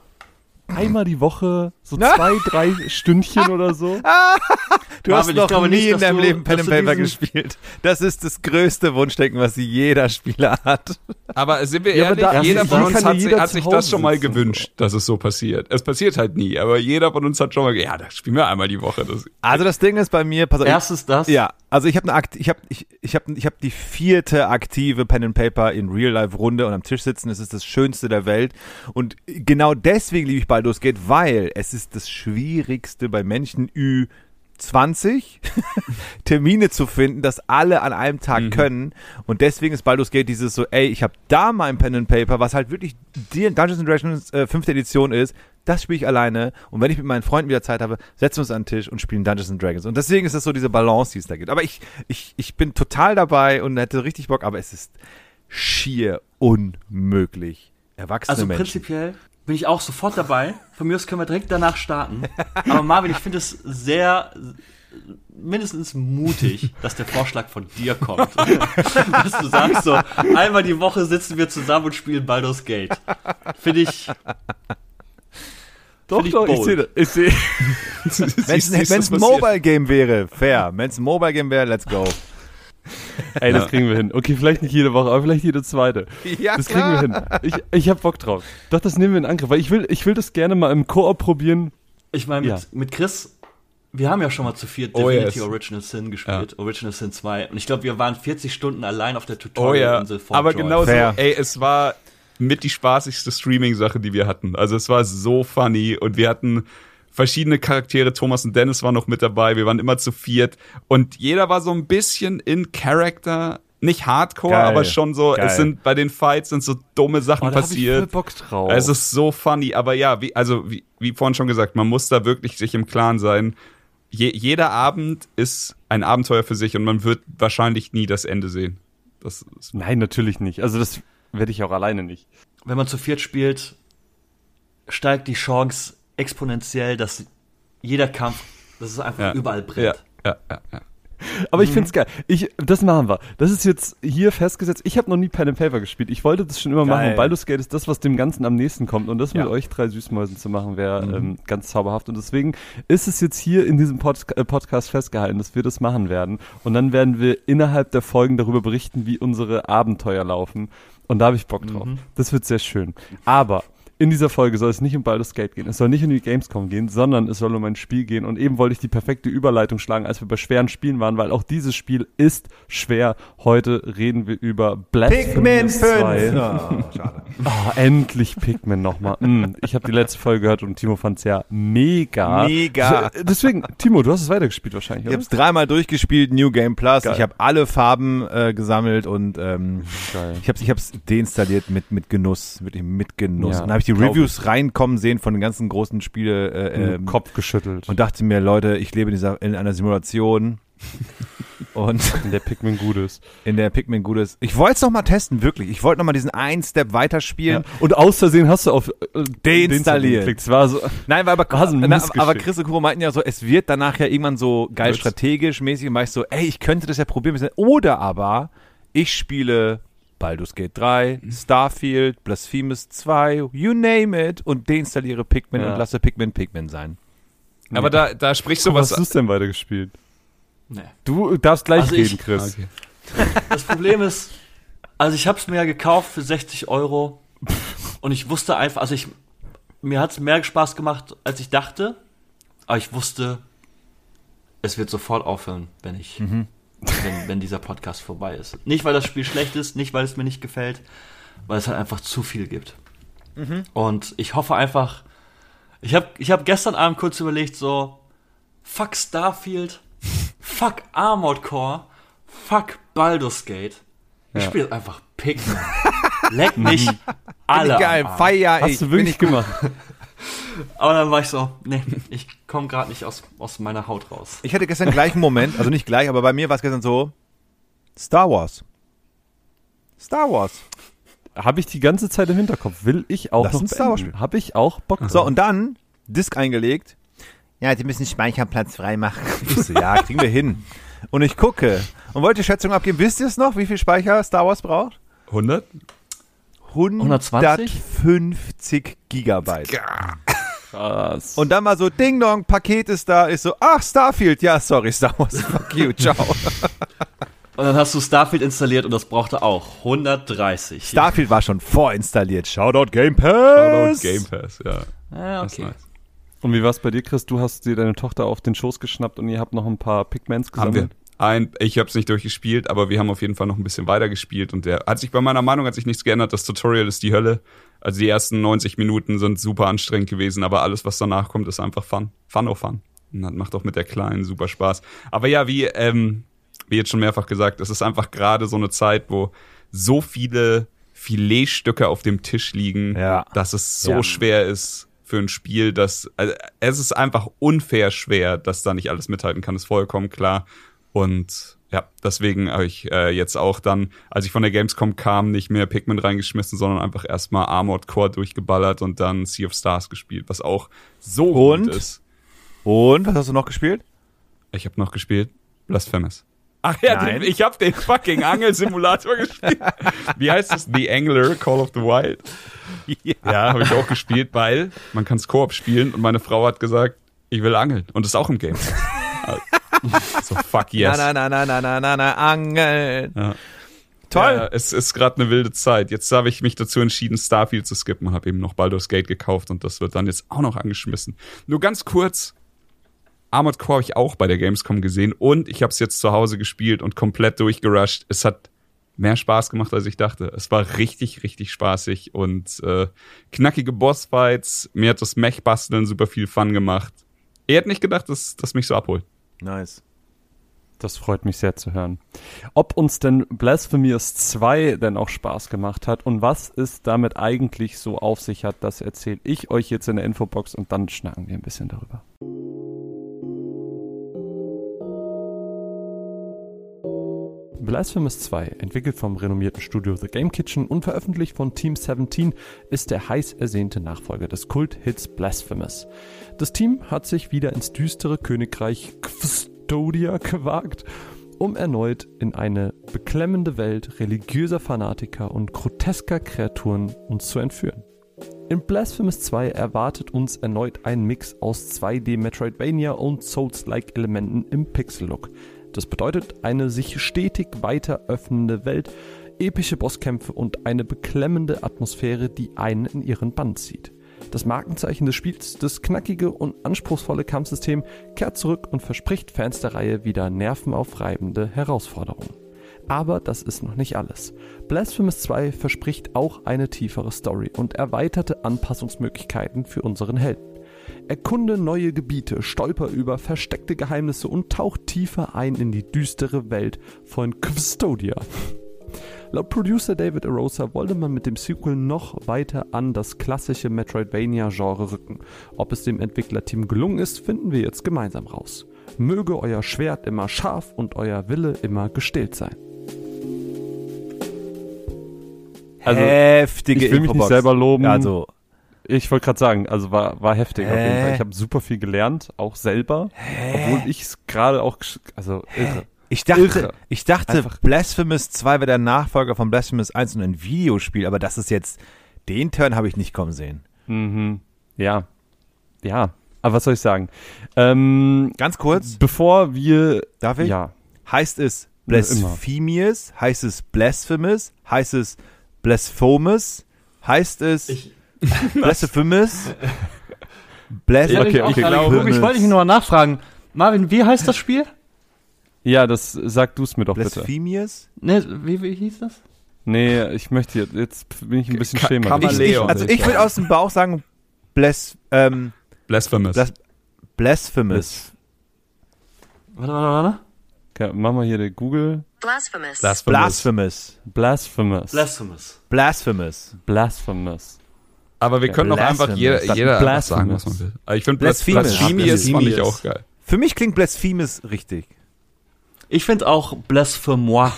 einmal die Woche, so zwei, drei Stündchen oder so. Du hast noch nie nicht, in deinem du, Leben Pen and Paper gespielt. Das ist das größte Wunschdenken, was jeder Spieler hat. Aber sind wir ehrlich, ja, jeder von uns hat, jeder hat sich das schon mal sitzen. gewünscht, dass es so passiert. Es passiert halt nie, aber jeder von uns hat schon mal, ja, da spielen wir einmal die Woche. Das also das Ding ist bei mir, pass auf. Erstens das. Ja, also ich habe Akt- ich hab, ich, ich hab, ich hab die vierte aktive Pen and Paper in Real-Life-Runde und am Tisch sitzen, es ist das Schönste der Welt. Und genau deswegen liebe ich Baldur's Gate, weil es ist das Schwierigste bei Menschen Ü zwanzig Termine zu finden, dass alle an einem Tag mhm. können und deswegen ist Baldur's Gate dieses so, ey, ich habe da mein Pen and Paper, was halt wirklich Dungeons and Dragons äh, fünfte Edition ist, das spiele ich alleine und wenn ich mit meinen Freunden wieder Zeit habe, setzen wir uns an den Tisch und spielen Dungeons and Dragons und deswegen ist das so diese Balance, die es da gibt, aber ich, ich, ich bin total dabei und hätte richtig Bock, aber es ist schier unmöglich, erwachsene also Menschen. Also prinzipiell bin ich auch sofort dabei. Von mir aus können wir direkt danach starten. Aber Marvin, ich finde es sehr, mindestens mutig, dass der Vorschlag von dir kommt. Dass du sagst so, einmal die Woche sitzen wir zusammen und spielen Baldur's Gate. Finde ich... Doch, ich doch, bold. ich sehe das. Ich seh. Wenn es ein Mobile-Game wäre, fair. Wenn es ein Mobile-Game wäre, let's go. Ey, das ja. kriegen wir hin. Okay, vielleicht nicht jede Woche, aber vielleicht jede zweite. Ja, das kriegen wir hin. Ich, ich hab Bock drauf. Doch, das nehmen wir in Angriff, weil ich will, ich will das gerne mal im Koop probieren. Ich meine, ja. mit, mit Chris, wir haben ja schon mal zu viert oh, Divinity yes. Original Sin gespielt, ja. Original Sin zwei. Und ich glaube, wir waren vierzig Stunden allein auf der Tutorial-Insel oh, ja. Aber Joy. Genau so, ey, es war mit die spaßigste Streaming-Sache, die wir hatten. Also es war so funny und wir hatten... verschiedene Charaktere, Thomas und Dennis waren noch mit dabei, wir waren immer zu viert und jeder war so ein bisschen in Character, nicht Hardcore, geil, aber schon so, geil. Es sind bei den Fights sind so dumme Sachen oh, da passiert. Hab ich voll Bock drauf. Es ist so funny, aber ja, wie, also wie, wie vorhin schon gesagt, man muss da wirklich sich im Klaren sein, Je, jeder Abend ist ein Abenteuer für sich und man wird wahrscheinlich nie das Ende sehen. Das ist Nein, natürlich nicht, also das werde ich auch alleine nicht. Wenn man zu viert spielt, steigt die Chance exponentiell, dass jeder Kampf, dass es einfach ja. überall brennt. Ja, ja, ja, ja. Aber ich finde es geil. Ich, das machen wir. Das ist jetzt hier festgesetzt. Ich habe noch nie Pen and Paper gespielt. Ich wollte das schon immer geil. machen. Und Baldur's Gate ist das, was dem Ganzen am nächsten kommt. Und das ja. mit euch drei Süßmäusen zu machen, wäre mhm. ähm, ganz zauberhaft. Und deswegen ist es jetzt hier in diesem Pod- äh, Podcast festgehalten, dass wir das machen werden. Und dann werden wir innerhalb der Folgen darüber berichten, wie unsere Abenteuer laufen. Und da habe ich Bock drauf. Mhm. Das wird sehr schön. Aber... in dieser Folge soll es nicht um Baldur's Gate gehen, es soll nicht um die Gamescom gehen, sondern es soll um ein Spiel gehen und eben wollte ich die perfekte Überleitung schlagen, als wir bei schweren Spielen waren, weil auch dieses Spiel ist schwer. Heute reden wir über Blasphemous zwei. Oh, schade. Oh, endlich Pikmin nochmal. Mm, ich habe die letzte Folge gehört und Timo fand es ja mega. Mega. Deswegen, Timo, du hast es weitergespielt wahrscheinlich, oder? Ich habe es dreimal durchgespielt, New Game Plus. Geil. Ich habe alle Farben äh, gesammelt und ähm, Geil. ich habe es ich hab's deinstalliert mit, mit Genuss, wirklich mit Genuss. Ja. Dann habe ich die Reviews reinkommen sehen von den ganzen großen Spielen. Äh, ähm, Kopf geschüttelt. Und dachte mir, Leute, ich lebe in, dieser, in einer Simulation. Und in der Pikmin gut ist. In der Pikmin gut ist. Ich wollte es nochmal testen, wirklich. Ich wollte nochmal diesen einen Step weiterspielen. Ja. Und aus Versehen hast du auf äh, deinstalliert. Es war so, Nein, war aber, na, aber Chris und Kuro meinten ja so, es wird danach ja irgendwann so geil strategisch mäßig. Und war ich so, ey, ich könnte das ja probieren. Oder aber, ich spiele Baldur's Gate drei, mhm. Starfield, Blasphemous zwei, you name it. Und deinstalliere Pikmin ja. und lasse Pikmin Pikmin sein. Aber ja. da, da sprichst du was. Was hast du denn weitergespielt? Nee. Du darfst gleich also reden, ich, Chris. Okay. Das Problem ist, also ich habe es mir ja gekauft für sechzig Euro und ich wusste einfach, also ich, mir hat es mehr Spaß gemacht, als ich dachte, aber ich wusste, es wird sofort aufhören, wenn ich, mhm. wenn, wenn dieser Podcast vorbei ist. Nicht, weil das Spiel schlecht ist, nicht, weil es mir nicht gefällt, weil es halt einfach zu viel gibt. Mhm. Und ich hoffe einfach, ich habe ich hab gestern Abend kurz überlegt, so, fuck Starfield, fuck Armored Core, fuck Baldur's Gate. Ich ja. spiele einfach Pikmin. Leck mich alle. Geil, feier ich. Hast du wirklich gemacht. Aber dann war ich so, nee, ich komme gerade nicht aus, aus meiner Haut raus. Ich hatte gestern gleich einen Moment, also nicht gleich, aber bei mir war es gestern so, Star Wars. Star Wars. Habe ich die ganze Zeit im Hinterkopf. Will ich auch Lass noch Star Wars spielen. Habe ich auch Bock. So, und dann, Disc eingelegt. Ja, die müssen Speicherplatz freimachen. Ich so, ja, kriegen wir hin. Und ich gucke und wollte die Schätzung abgeben. Wisst ihr es noch, wie viel Speicher Star Wars braucht? hundert? hundertfünfzig Gigabyte. Krass. Und dann mal so, Ding Dong, Paket ist da. Ist so, ach, Starfield. Ja, sorry, Star Wars. Fuck you, ciao. Und dann hast du Starfield installiert und das brauchte auch hundertdreißig. Starfield war schon vorinstalliert. Shoutout Game Pass. Shoutout Game Pass, ja. Ja, okay. Und wie war es bei dir, Chris? Du hast dir deine Tochter auf den Schoß geschnappt und ihr habt noch ein paar Pikmins gesammelt? Ein, ich habe es nicht durchgespielt, aber wir haben auf jeden Fall noch ein bisschen weitergespielt. Und der hat sich bei meiner Meinung hat sich nichts geändert. Das Tutorial ist die Hölle. Also die ersten neunzig Minuten sind super anstrengend gewesen, aber alles, was danach kommt, ist einfach fun. Fun auf fun. Und das macht auch mit der Kleinen super Spaß. Aber ja, wie, ähm, wie jetzt schon mehrfach gesagt, es ist einfach gerade so eine Zeit, wo so viele Filetstücke auf dem Tisch liegen, ja. dass es so ja. schwer ist, für ein Spiel, das, also es ist einfach unfair schwer, dass da nicht alles mithalten kann, ist vollkommen klar. Und ja, deswegen habe ich äh, jetzt auch dann, als ich von der Gamescom kam, nicht mehr Pikmin reingeschmissen, sondern einfach erstmal Armored Core durchgeballert und dann Sea of Stars gespielt, was auch so und? gut ist. Und was hast du noch gespielt? Ich habe noch gespielt Blasphemous. Ach ja, den, ich habe den fucking Angelsimulator gespielt. Wie heißt das? The Angler, Call of the Wild. Ja, ja habe ich auch gespielt, weil man kann es Koop spielen und meine Frau hat gesagt, ich will angeln. Und das ist auch im Game. So fuck yes. Na, na, na, na, na, na, na, angeln. Ja. Toll. Ja, es ist gerade eine wilde Zeit. Jetzt habe ich mich dazu entschieden, Starfield zu skippen und habe eben noch Baldur's Gate gekauft und das wird dann jetzt auch noch angeschmissen. Nur ganz kurz. Armored Core habe ich auch bei der Gamescom gesehen und ich habe es jetzt zu Hause gespielt und komplett durchgerusht. Es hat mehr Spaß gemacht, als ich dachte. Es war richtig, richtig spaßig und äh, knackige Bossfights. Mir hat das Mech-Basteln super viel Fun gemacht. Ich hätte nicht gedacht, dass das mich so abholt. Nice. Das freut mich sehr zu hören. Ob uns denn Blasphemous zwei denn auch Spaß gemacht hat und was es damit eigentlich so auf sich hat, das erzähle ich euch jetzt in der Infobox und dann schnacken wir ein bisschen darüber. Blasphemous zwei, entwickelt vom renommierten Studio The Game Kitchen und veröffentlicht von Team siebzehn, ist der heiß ersehnte Nachfolger des Kult-Hits Blasphemous. Das Team hat sich wieder ins düstere Königreich Custodia gewagt, um erneut in eine beklemmende Welt religiöser Fanatiker und grotesker Kreaturen uns zu entführen. In Blasphemous zwei erwartet uns erneut ein Mix aus zwei D Metroidvania und Souls-like Elementen im Pixel-Look. Das bedeutet eine sich stetig weiter öffnende Welt, epische Bosskämpfe und eine beklemmende Atmosphäre, die einen in ihren Bann zieht. Das Markenzeichen des Spiels, das knackige und anspruchsvolle Kampfsystem, kehrt zurück und verspricht Fans der Reihe wieder nervenaufreibende Herausforderungen. Aber das ist noch nicht alles. Blasphemous zwei verspricht auch eine tiefere Story und erweiterte Anpassungsmöglichkeiten für unseren Helden. Erkunde neue Gebiete, stolper über versteckte Geheimnisse und taucht tiefer ein in die düstere Welt von Custodia. Laut Producer David Arosa wollte man mit dem Sequel noch weiter an das klassische Metroidvania-Genre rücken. Ob es dem Entwicklerteam gelungen ist, finden wir jetzt gemeinsam raus. möge euer Schwert immer scharf und euer Wille immer gestillt sein. Also, heftige ich will Infobox. Mich nicht selber loben. Also, ich wollte gerade sagen, also war, war heftig Hä? auf jeden Fall. Ich habe super viel gelernt, auch selber. Hä? Obwohl ich es gerade auch, also irre. Ich dachte, irre. Ich dachte Einfach. Blasphemous zwei wäre der Nachfolger von Blasphemous eins und ein Videospiel, aber das ist jetzt, den Turn habe ich nicht kommen sehen. Mhm. Ja. Ja. Aber was soll ich sagen? Ähm, Ganz kurz. Bevor wir... Darf ich? Ja. Heißt es Blasphemous? Heißt es Blasphemous? Heißt es Blasphemous? Heißt es ich, Blasphemous? Blasphemous? Okay, okay, okay. Ich wollte dich nur mal nachfragen. Marvin, wie heißt das Spiel? Ja, das sag du es mir doch Blasphemous? Bitte. Blasphemous? Ne, wie, wie hieß das? Nee, ich möchte jetzt... Jetzt bin ich ein bisschen schämer. Also ich würde aus dem Bauch sagen Blas... Ähm, Blasphemous. Blas- Blasphemous. Warte, warte, warte. Okay, machen wir hier den Google. Blasphemous. Blasphemous. Blasphemous. Blasphemous. Blasphemous. Blasphemous. Aber wir ja, können auch einfach jeder, jeder sagen, was man will. Ich finde Blasphemous fand ich auch geil. Für mich klingt Blasphemous richtig. Ich finde auch Blasphemois.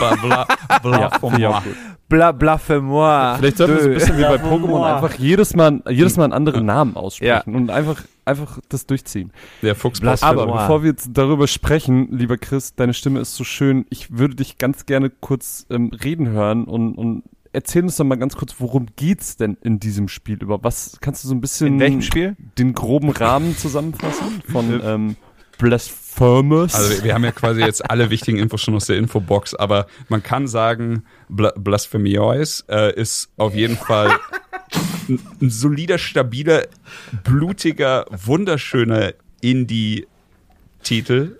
Blasphemois. Bla, bla für moi. Vielleicht sollten wir so ein bisschen wie bei Pokémon einfach jedes Mal, jedes Mal einen anderen Namen aussprechen ja. und einfach, einfach das durchziehen. Der Fuchs. Aber bevor wir jetzt darüber sprechen, lieber Chris, deine Stimme ist so schön. Ich würde dich ganz gerne kurz ähm, reden hören und, und erzähl uns doch mal ganz kurz, worum geht's denn in diesem Spiel? Über was kannst du so ein bisschen in welchem Spiel? Den groben Rahmen zusammenfassen von ähm, Blasphemous. Also wir haben ja quasi jetzt alle wichtigen Infos schon aus der Infobox, aber man kann sagen, Bla- Blasphemous äh, ist auf jeden Fall ein, ein solider, stabiler, blutiger, wunderschöner Indie-Titel.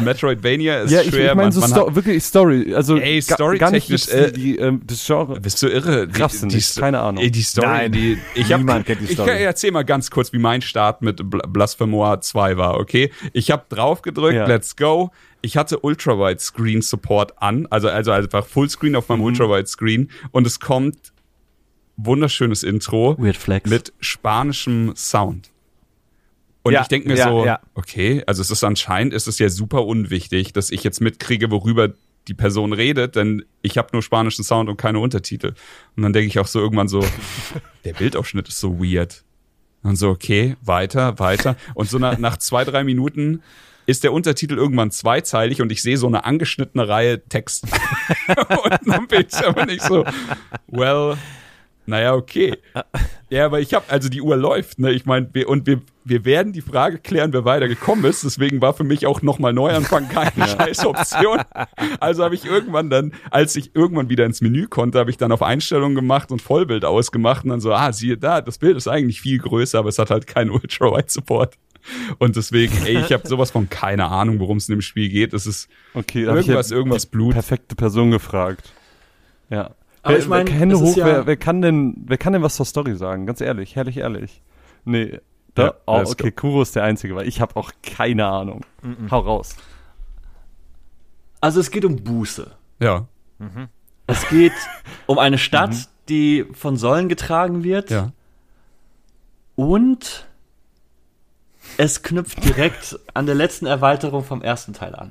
Metroidvania ist ja, ich, schwer. Ich meine so Sto- wirklich Story. Also ey, storytechnisch ga, äh, die, äh, das Genre. Bist du irre? Krass, die, die, die, keine Ahnung. Ey, die Story. Nein, die, ich hab, niemand kennt die Story. Ich, ich erzähl mal ganz kurz, wie mein Start mit Blasphemous zwei war, okay? Ich habe drauf gedrückt, ja. Let's go. Ich hatte Ultrawide-Screen-Support an, also, also einfach Fullscreen auf meinem mhm. Ultrawide-Screen und es kommt wunderschönes Intro Weird Flex. Mit spanischem Sound. Und ja, ich denke mir ja, so, ja. okay, also es ist anscheinend, es ist ja super unwichtig, dass ich jetzt mitkriege, worüber die Person redet, denn ich habe nur spanischen Sound und keine Untertitel. Und dann denke ich auch so irgendwann so, der Bildausschnitt ist so weird. Und so, okay, weiter, weiter. Und so nach, nach zwei, drei Minuten ist der Untertitel irgendwann zweizeilig und ich sehe so eine angeschnittene Reihe Text. Und dann bin ich aber nicht so, well... Naja, okay. Ja, aber ich habe, also die Uhr läuft, ne? Ich meine, wir, und wir, wir werden die Frage klären, wer weitergekommen ist. Deswegen war für mich auch nochmal Neuanfang keine ja. scheiß Option. Also habe ich irgendwann dann, als ich irgendwann wieder ins Menü konnte, habe ich dann auf Einstellungen gemacht und Vollbild ausgemacht und dann so, ah, siehe da, das Bild ist eigentlich viel größer, aber es hat halt keinen Ultra-Wide-Support. Und deswegen, ey, ich habe sowas von keine Ahnung, worum es in dem Spiel geht. Es ist okay, irgendwas, irgendwas Blut. Perfekte Person gefragt. Ja. Wer, ich mein, Hände hoch, ja wer, wer, kann denn, wer kann denn was zur Story sagen? Ganz ehrlich, herrlich, ehrlich. Nee, da, ja, oh, okay, Kuro ist der Einzige, weil ich habe auch keine Ahnung. Mm-mm. Hau raus. Also es geht um Buße. Ja. Mhm. Es geht um eine Stadt, mhm. die von Säulen getragen wird. Ja. Und es knüpft direkt an der letzten Erweiterung vom ersten Teil an.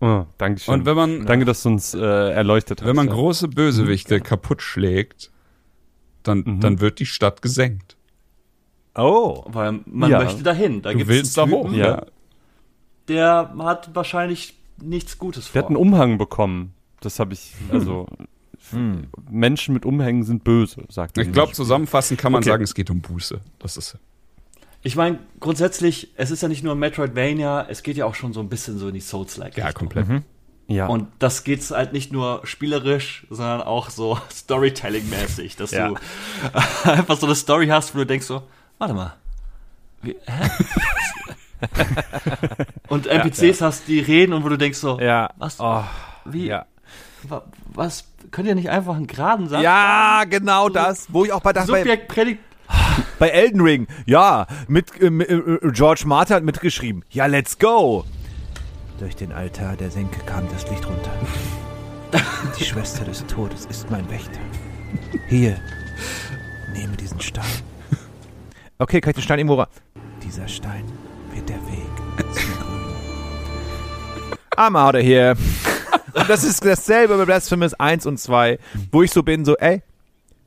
Oh, Dankeschön. Und wenn man, Danke, dass du uns äh, erleuchtet hast. Wenn man ja. große Bösewichte kaputt schlägt, dann, mhm. dann wird die Stadt gesenkt. Oh, weil man ja. möchte dahin. Da du willst da hoch. Ja. Der hat wahrscheinlich nichts Gutes vor. Der hat einen Umhang bekommen. Das habe ich, also hm. Menschen mit Umhängen sind böse, sagt er. Ich glaube, zusammenfassend kann man okay. sagen, es geht um Buße. Das ist Ich meine, grundsätzlich, es ist ja nicht nur Metroidvania, es geht ja auch schon so ein bisschen so in die Souls-like. Ja, komplett. Mhm. Ja. Und das geht's halt nicht nur spielerisch, sondern auch so Storytelling-mäßig, dass ja. du einfach so eine Story hast, wo du denkst so, warte mal, wie, hä? Und N P Cs ja, ja. hast, die reden und wo du denkst so, ja. was, oh, wie, ja. wa, was, könnt ihr nicht einfach einen geraden Satz? Ja, genau so, das, wo ich auch bei das Subjekt predigt. Bei Elden Ring, ja, mit, äh, mit äh, George Martin hat mitgeschrieben. Ja, let's go! Durch den Altar der Senke kam das Licht runter. Die Schwester des Todes ist mein Wächter. Hier, nehme diesen Stein. Okay, kann ich den Stein irgendwo ra- Dieser Stein wird der Weg zu I'm out of here. Und das ist dasselbe bei Blasphemous eins und zwei, wo ich so bin, so, ey,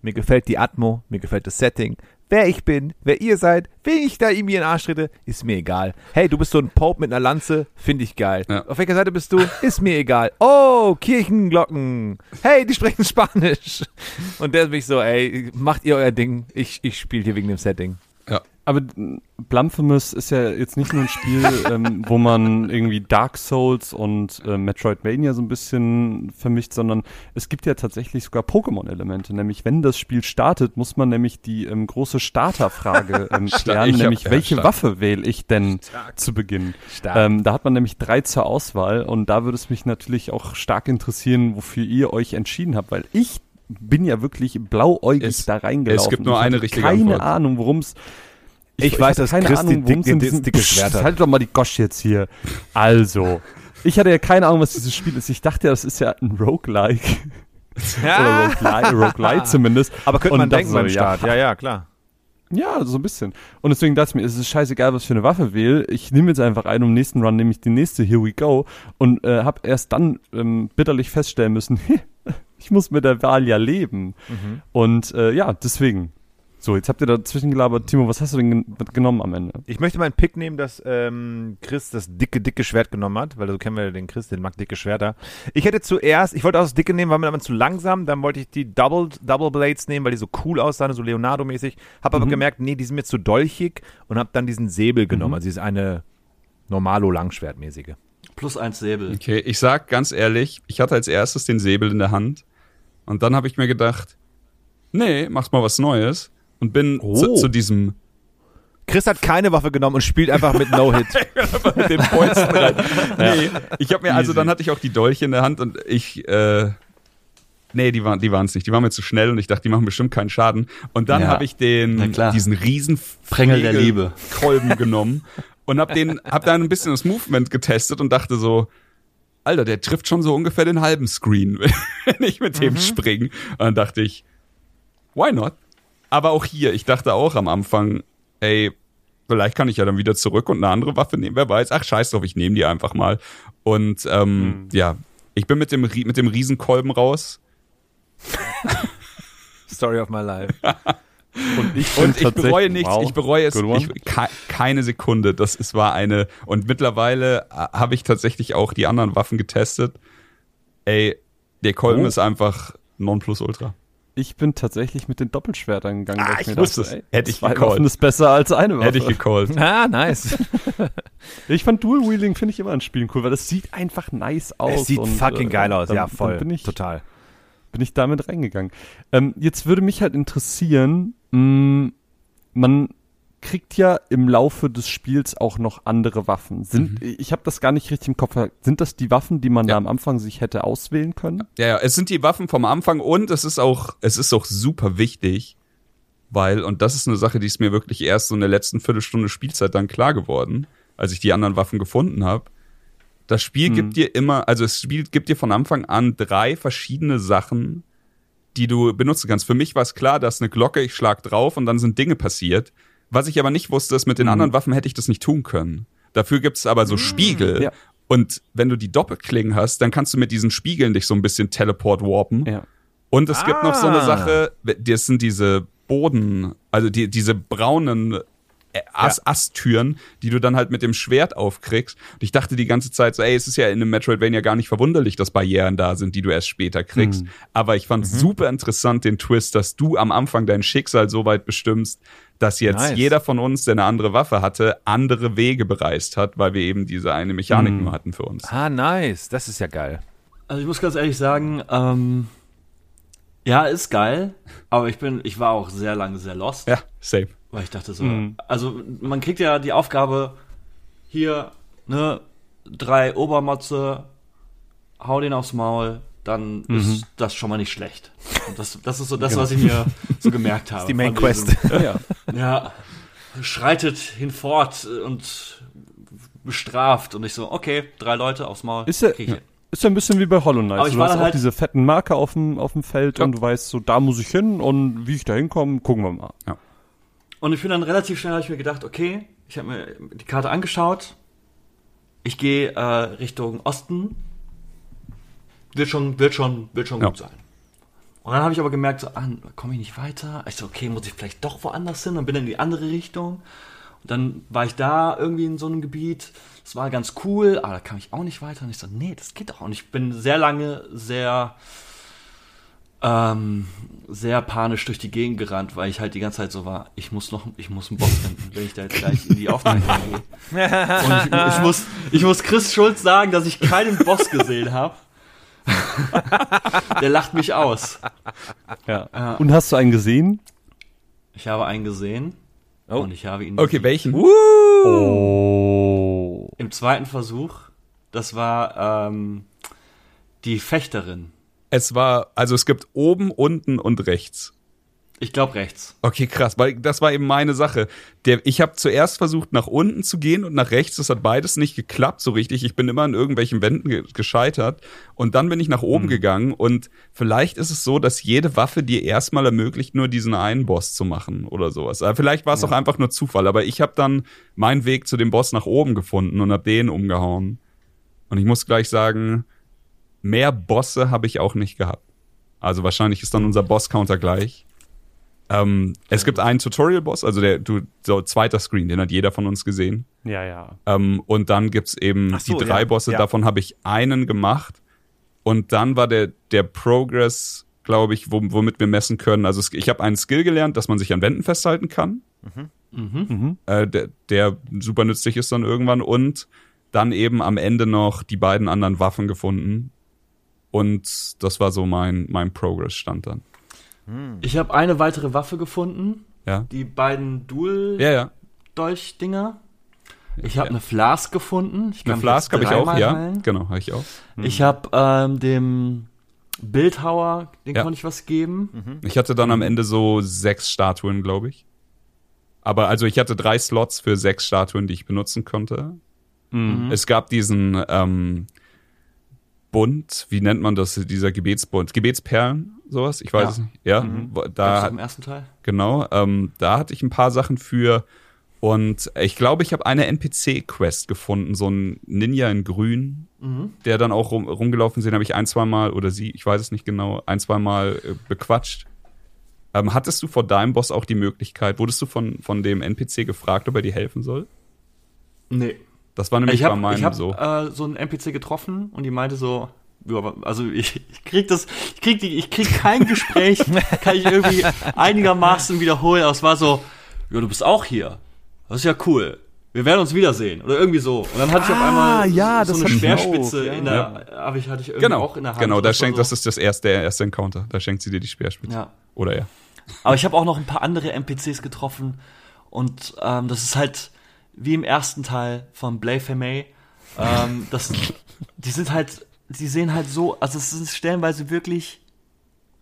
mir gefällt die Atmo, mir gefällt das Setting, wer ich bin, wer ihr seid, wen ich da irgendwie in den Arsch trete, ist mir egal. Hey, du bist so ein Pope mit einer Lanze, finde ich geil. Ja. Auf welcher Seite bist du? Ist mir egal. Oh, Kirchenglocken. Hey, die sprechen Spanisch. Und der ist mich so, ey, macht ihr euer Ding, ich, ich spiele hier wegen dem Setting. Ja. Aber Blasphemous ist ja jetzt nicht nur ein Spiel, ähm, wo man irgendwie Dark Souls und äh, Metroidvania so ein bisschen vermischt, sondern es gibt ja tatsächlich sogar Pokémon-Elemente. Nämlich, wenn das Spiel startet, muss man nämlich die ähm, große Starterfrage ähm, klären, hab, nämlich ja, welche stark. Waffe wähle ich denn stark. zu Beginn? Ähm, da hat man nämlich drei zur Auswahl und da würde es mich natürlich auch stark interessieren, wofür ihr euch entschieden habt, weil ich bin ja wirklich blauäugig es, da reingelaufen. Es gibt nur eine richtige Antwort. Ich habe keine Ahnung, worum es... Ich, ich weiß, dass Christi dicke Schwert hat. Halt doch mal die Gosch jetzt hier. Also, ich hatte ja keine Ahnung, was dieses Spiel ist. Ich dachte ja, das ist ja ein Roguelike. Ja. Oder Roguelike zumindest. Aber könnte man denken so, beim Start. Ja, ja, klar. Ja, so ein bisschen. Und deswegen dachte ich mir, es ist scheißegal, was ich für eine Waffe wähle. Ich nehme jetzt einfach einen und im nächsten Run nehme ich die nächste, here we go. Und äh, habe erst dann ähm, bitterlich feststellen müssen, ich muss mit der Wahl ja leben. Mhm. Und äh, ja, deswegen... So, jetzt habt ihr dazwischen gelabert. Timo, was hast du denn gen- genommen am Ende? Ich möchte mal einen Pick nehmen, dass ähm, Chris das dicke, dicke Schwert genommen hat, weil so kennen wir den Chris, den mag dicke Schwerter. Ich hätte zuerst, ich wollte auch das dicke nehmen, weil mir aber zu langsam, dann wollte ich die Double, Double Blades nehmen, weil die so cool aussahen, so Leonardo-mäßig. Hab aber mhm. gemerkt, nee, die sind mir zu dolchig und hab dann diesen Säbel genommen, mhm. also dieses eine Normalo-Langschwertmäßige. Plus eins Säbel. Okay, ich sag ganz ehrlich, ich hatte als erstes den Säbel in der Hand und dann habe ich mir gedacht, nee, mach mal was Neues. Und bin oh. zu, zu diesem... Chris hat keine Waffe genommen und spielt einfach mit No-Hit. Einfach mit den Fäusten rein. Nee, ich hab mir, also dann hatte ich auch die Dolche in der Hand und ich, äh, nee, die waren, die waren's nicht. Die waren mir zu schnell und ich dachte, die machen bestimmt keinen Schaden. Und dann ja. habe ich den, diesen riesen Prängel der Liebe Kolben genommen und hab den, hab dann ein bisschen das Movement getestet und dachte so, Alter, der trifft schon so ungefähr den halben Screen, wenn ich mit dem mhm. springe. Und dann dachte ich, why not? Aber auch hier, ich dachte auch am Anfang, ey, vielleicht kann ich ja dann wieder zurück und eine andere Waffe nehmen, wer weiß. Ach, scheiß drauf, ich nehme die einfach mal. Und ähm, mhm. ja, ich bin mit dem, mit dem Riesenkolben raus. Story of my life. Und ich, und ich bereue nichts, wow. ich bereue es ich, ke- keine Sekunde. Das es war eine, und mittlerweile habe ich tatsächlich auch die anderen Waffen getestet. Ey, der Kolben oh. ist einfach Nonplusultra. Ich bin tatsächlich mit den Doppelschwertern gegangen. Ah, ich, ich mir wusste dachte, es. Ey, hätte ich gecallt. Waffen ist besser als eine Waffe. Hätte ich gecallt. Ah, nice. Ich fand Dual-Wheeling finde ich immer an Spielen cool, weil das sieht einfach nice aus. Es sieht und, fucking äh, geil aus. Dann, ja, voll. Bin ich, Total. Bin ich damit reingegangen. Ähm, jetzt würde mich halt interessieren, mh, man kriegt ja im Laufe des Spiels auch noch andere Waffen. Sind, mhm. Ich habe das gar nicht richtig im Kopf. Sind das die Waffen, die man ja. da am Anfang sich hätte auswählen können? Ja, ja, es sind die Waffen vom Anfang und es ist auch, es ist auch super wichtig, weil, und das ist eine Sache, die ist mir wirklich erst so in der letzten Viertelstunde Spielzeit dann klar geworden, als ich die anderen Waffen gefunden habe. Das Spiel mhm. gibt dir immer, also es Spiel gibt dir von Anfang an drei verschiedene Sachen, die du benutzen kannst. Für mich war es klar, da ist eine Glocke, ich schlag drauf und dann sind Dinge passiert. Was ich aber nicht wusste, ist, mit den mhm. anderen Waffen hätte ich das nicht tun können. Dafür gibt's aber so mhm. Spiegel. Ja. Und wenn du die Doppelklingen hast, dann kannst du mit diesen Spiegeln dich so ein bisschen teleport warpen. Ja. Und es ah. gibt noch so eine Sache, das sind diese Boden, also die, diese braunen As- ja. Asttüren, die du dann halt mit dem Schwert aufkriegst. Und ich dachte die ganze Zeit so, ey, es ist ja in einem Metroidvania gar nicht verwunderlich, dass Barrieren da sind, die du erst später kriegst. Mhm. Aber ich fand mhm. super interessant den Twist, dass du am Anfang dein Schicksal so weit bestimmst, dass jetzt nice. jeder von uns, der eine andere Waffe hatte, andere Wege bereist hat, weil wir eben diese eine Mechanik mhm. nur hatten für uns. Ah, nice. Das ist ja geil. Also ich muss ganz ehrlich sagen, ähm, ja, ist geil, aber ich bin, ich war auch sehr lange sehr lost. Ja, same. Weil ich dachte so, mhm. also man kriegt ja die Aufgabe, hier, ne, drei Obermotze, hau den aufs Maul, dann mhm. ist das schon mal nicht schlecht. Und das, das ist so das, genau. was ich mir so gemerkt habe. Das ist die Main Quest. Ja. Ja, schreitet hinfort und bestraft. Und ich so, okay, drei Leute aufs Maul. Ist ja, ja. ist ja ein bisschen wie bei Hollow Knight. Aber du hast auch halt diese fetten Marker auf dem, auf dem Feld ja. und du weißt so, da muss ich hin und wie ich da hinkomme, gucken wir mal. Ja. Und ich bin dann relativ schnell, habe ich mir gedacht, okay, ich habe mir die Karte angeschaut. Ich gehe äh, Richtung Osten. Wird schon, wird schon, wird schon ja. gut sein. Und dann habe ich aber gemerkt, so, ah, komme ich nicht weiter. Ich so, okay, muss ich vielleicht doch woanders hin? Und bin dann in die andere Richtung. Und dann war ich da irgendwie in so einem Gebiet. Das war ganz cool, aber da kam ich auch nicht weiter. Und ich so, nee, das geht doch. Und ich bin sehr lange sehr, ähm, sehr panisch durch die Gegend gerannt, weil ich halt die ganze Zeit so war, ich muss noch, ich muss einen Boss finden, wenn ich da jetzt gleich in die Aufnahme gehe. Und ich, ich, muss, ich muss Chris Schulz sagen, dass ich keinen Boss gesehen habe. Der lacht mich aus. Ja. Und hast du einen gesehen? Ich habe einen gesehen. Oh. Und ich habe ihn. Okay, welchen? Oh. Im zweiten Versuch. Das war ähm, die Fechterin. Es war, also es gibt oben, unten und rechts. Ich glaube rechts. Okay, krass, weil das war eben meine Sache. Der, ich habe zuerst versucht, nach unten zu gehen und nach rechts. Das hat beides nicht geklappt so richtig. Ich bin immer an irgendwelchen Wänden ge- gescheitert. Und dann bin ich nach oben mhm. gegangen. Und vielleicht ist es so, dass jede Waffe dir erstmal ermöglicht, nur diesen einen Boss zu machen oder sowas. Vielleicht war es ja. auch einfach nur Zufall. Aber ich habe dann meinen Weg zu dem Boss nach oben gefunden und habe den umgehauen. Und ich muss gleich sagen, mehr Bosse habe ich auch nicht gehabt. Also wahrscheinlich ist dann unser Boss-Counter gleich. Ähm, es gibt einen Tutorial-Boss, also der du, so zweiter Screen, den hat jeder von uns gesehen. Ja, ja. Ähm, und dann gibt's eben Ach so, die drei ja, Bosse, ja. davon habe ich einen gemacht. Und dann war der, der Progress, glaube ich, womit wir messen können. Also ich habe einen Skill gelernt, dass man sich an Wänden festhalten kann. Mhm. Mhm. Äh, der, der super nützlich ist dann irgendwann. Und dann eben am Ende noch die beiden anderen Waffen gefunden. Und das war so mein, mein Progress-Stand dann. Ich habe eine weitere Waffe gefunden. Ja. Die beiden Dual-Dolch-Dinger. Ja, ja. Ich habe ja. eine Flask gefunden. Ich eine Flask habe ich auch, ja. Heilen. Genau, habe ich auch. Mhm. Ich habe ähm, dem Bildhauer, den ja. konnte ich was geben. Mhm. Ich hatte dann am Ende so sechs Statuen, glaube ich. Aber also ich hatte drei Slots für sechs Statuen, die ich benutzen konnte. Mhm. Es gab diesen ähm, Bund, wie nennt man das, dieser Gebetsbund? Gebetsperlen? Sowas, ich weiß ja. es nicht. Ja, mhm. da im ersten Teil. Genau, ähm, da hatte ich ein paar Sachen für und ich glaube, ich habe eine N P C-Quest gefunden, so ein Ninja in Grün, mhm. der dann auch rum, rumgelaufen sind, habe ich ein, zwei Mal oder sie, ich weiß es nicht genau, ein, zwei Mal äh, bequatscht. Ähm, hattest du vor deinem Boss auch die Möglichkeit, wurdest du von, von dem N P C gefragt, ob er dir helfen soll? Nee. Das war nämlich hab, bei meinem ich hab, so. Ich äh, habe so einen N P C getroffen und die meinte so, also ich, ich krieg das, ich krieg die, ich krieg kein Gespräch, kann ich irgendwie einigermaßen wiederholen, aber es war so, ja, du bist auch hier. Das ist ja cool. Wir werden uns wiedersehen. Oder irgendwie so. Und dann hatte ich ah, auf einmal ja, so, so eine Speerspitze ja. in der, ja. aber ich hatte ich irgendwie genau. auch in der Hand. Genau, da schenkt, so. Das ist das erste, der erste Encounter. Da schenkt sie dir die Speerspitze. Ja. Oder ja. Aber ich habe auch noch ein paar andere N P Cs getroffen und ähm, das ist halt wie im ersten Teil von Blasphemous, ähm, das, die sind halt Sie sehen halt so, also es sind stellenweise wirklich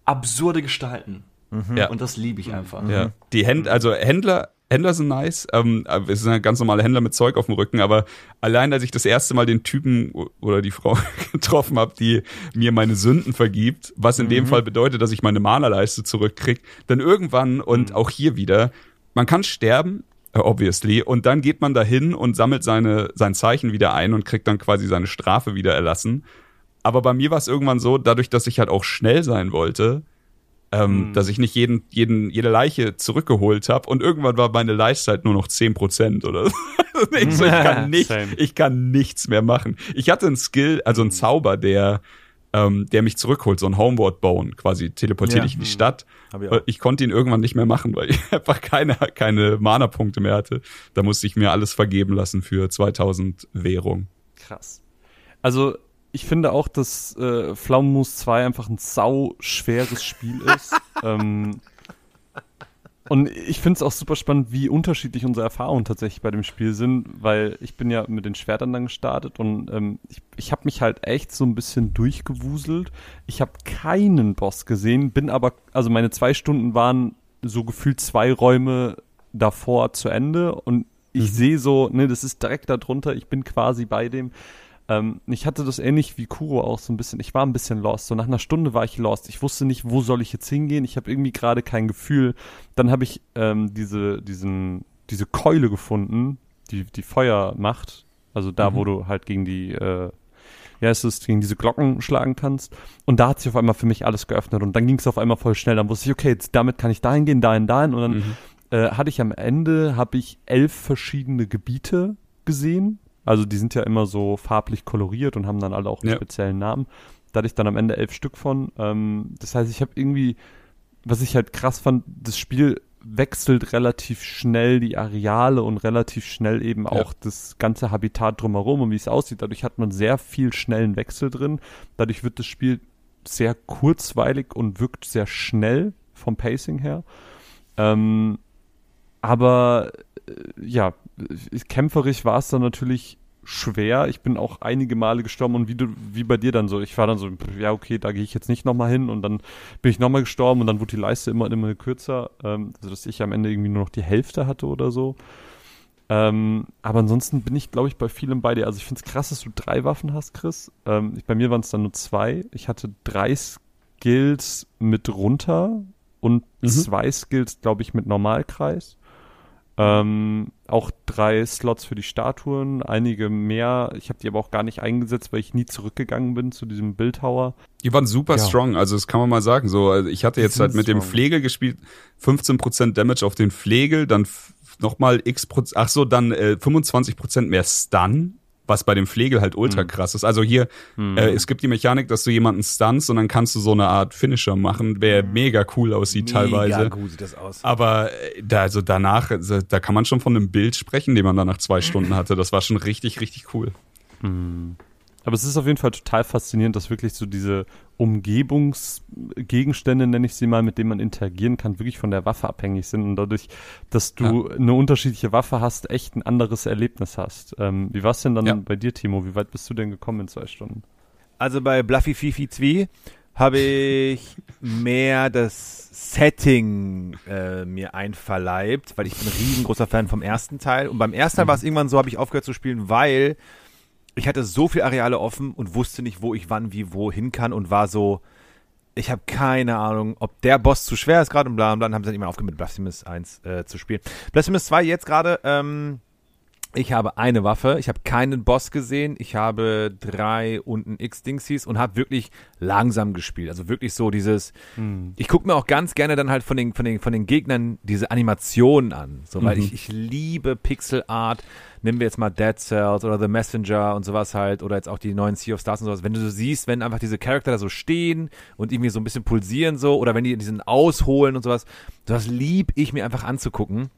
absurde Gestalten. Mhm. Ja. Und das liebe ich einfach. Mhm. Ja. Die Händ, also Händler, Händler sind nice. Ähm, es sind ganz normale Händler mit Zeug auf dem Rücken, aber allein, als ich das erste Mal den Typen oder die Frau getroffen habe, die mir meine Sünden vergibt, was in mhm. dem Fall bedeutet, dass ich meine Mana-Leiste zurückkriege, dann irgendwann und mhm. auch hier wieder, man kann sterben, obviously. Und dann geht man dahin und sammelt seine, sein Zeichen wieder ein und kriegt dann quasi seine Strafe wieder erlassen. Aber bei mir war es irgendwann so, dadurch, dass ich halt auch schnell sein wollte, ähm, mhm. dass ich nicht jeden, jeden, jede Leiche zurückgeholt habe. Und irgendwann war meine Leiste halt nur noch zehn Prozent oder so. ich, so ich, kann nicht, ich kann nichts mehr machen. Ich hatte einen Skill, also einen Zauber, der, ähm, der mich zurückholt. So ein Homeworld Bone quasi teleportiert ja. ich in die Stadt. Ich, ich konnte ihn irgendwann nicht mehr machen, weil ich einfach keine, keine Mana-Punkte mehr hatte. Da musste ich mir alles vergeben lassen für zweitausend Währung. Krass. Also ich finde auch, dass äh, Flaumenmus zwei einfach ein sau schweres Spiel ist. ähm, und ich finde es auch super spannend, wie unterschiedlich unsere Erfahrungen tatsächlich bei dem Spiel sind, weil ich bin ja mit den Schwertern dann gestartet und ähm, ich, ich habe mich halt echt so ein bisschen durchgewuselt. Ich habe keinen Boss gesehen, bin aber, also meine zwei Stunden waren so gefühlt zwei Räume davor zu Ende und ich sehe so, ne, das ist direkt darunter, ich bin quasi bei dem. Ähm, ich hatte das ähnlich wie Kuro auch so ein bisschen, ich war ein bisschen lost, so nach einer Stunde war ich lost, ich wusste nicht, wo soll ich jetzt hingehen, ich habe irgendwie gerade kein Gefühl, dann habe ich ähm, diese, diesen, diese Keule gefunden, die, die Feuer macht, Also da, mhm. wo du halt gegen die, äh, ja, es ist, gegen diese Glocken schlagen kannst. Und da hat sich auf einmal für mich alles geöffnet. Und dann ging es auf einmal voll schnell. Dann wusste ich, okay, jetzt, damit kann ich dahin gehen, dahin, dahin. Und dann mhm. äh, hatte ich am Ende, habe ich elf verschiedene Gebiete gesehen. Also die sind ja immer so farblich koloriert und haben dann alle auch einen ja. speziellen Namen. Da hatte ich dann am Ende elf Stück von. Ähm, das heißt, ich habe irgendwie, was ich halt krass fand, das Spiel wechselt relativ schnell die Areale und relativ schnell eben auch ja. das ganze Habitat drumherum und wie es aussieht. Dadurch hat man sehr viel schnellen Wechsel drin. Dadurch wird das Spiel sehr kurzweilig und wirkt sehr schnell vom Pacing her. Ähm, aber äh, ja, kämpferisch war es dann natürlich schwer. Ich bin auch einige Male gestorben und wie, du, wie bei dir dann so. Ich war dann so, ja okay, da gehe ich jetzt nicht nochmal hin und dann bin ich nochmal gestorben und dann wurde die Leiste immer immer kürzer, ähm, sodass ich am Ende irgendwie nur noch die Hälfte hatte oder so. Ähm, aber ansonsten bin ich, glaube ich, bei vielem bei dir. Also ich finde es krass, dass du drei Waffen hast, Chris. Ähm, ich, bei mir waren es dann nur zwei. Ich hatte drei Skills mit runter und mhm. zwei Skills, glaube ich, mit Normalkreis. Ähm, auch drei Slots für die Statuen, einige mehr. Ich habe die aber auch gar nicht eingesetzt, weil ich nie zurückgegangen bin zu diesem Bildhauer. Die waren super ja. strong, also das kann man mal sagen. So, also ich hatte jetzt halt mit strong. dem Flegel gespielt, fünfzehn Prozent Damage auf den Flegel, dann f- nochmal x Prozent, ach so, dann äh, fünfundzwanzig Prozent mehr Stun, was bei dem Flegel halt ultra mhm. krass ist. Also hier, mhm. äh, es gibt die Mechanik, dass du jemanden stunst und dann kannst du so eine Art Finisher machen, der mhm. mega cool aussieht mega teilweise. Mega cool sieht das aus. Aber da, also danach, da kann man schon von einem Bild sprechen, den man dann nach zwei Stunden hatte. Das war schon richtig, richtig cool. Mhm. Aber es ist auf jeden Fall total faszinierend, dass wirklich so diese Umgebungsgegenstände, nenne ich sie mal, mit denen man interagieren kann, wirklich von der Waffe abhängig sind und dadurch, dass du ja. eine unterschiedliche Waffe hast, echt ein anderes Erlebnis hast. Ähm, wie war es denn dann ja. bei dir, Timo? Wie weit bist du denn gekommen in zwei Stunden? Also bei Bluffy Fifi zwei habe ich mehr das Setting äh, mir einverleibt, weil ich bin ein riesengroßer Fan vom ersten Teil und beim ersten Teil mhm. war es irgendwann so, habe ich aufgehört zu spielen, weil ich hatte so viele Areale offen und wusste nicht, wo ich wann, wie, wo hin kann und war so, ich habe keine Ahnung, ob der Boss zu schwer ist gerade und bla und bla. Dann haben sie dann immer aufgehört, mit Blasphemous eins äh, zu spielen. Blasphemous zwei jetzt gerade, ähm, ich habe eine Waffe, ich habe keinen Boss gesehen, ich habe drei und ein X-Dingsies und habe wirklich langsam gespielt. Also wirklich so dieses, hm. ich gucke mir auch ganz gerne dann halt von den, von den, von den Gegnern diese Animationen an. So, weil mhm. ich, ich liebe Pixel-Art. Nehmen wir jetzt mal Dead Cells oder The Messenger und sowas halt oder jetzt auch die neuen Sea of Stars und sowas. Wenn du so siehst, wenn einfach diese Charakter da so stehen und irgendwie so ein bisschen pulsieren so oder wenn die diesen ausholen und sowas, sowas lieb ich mir einfach anzugucken.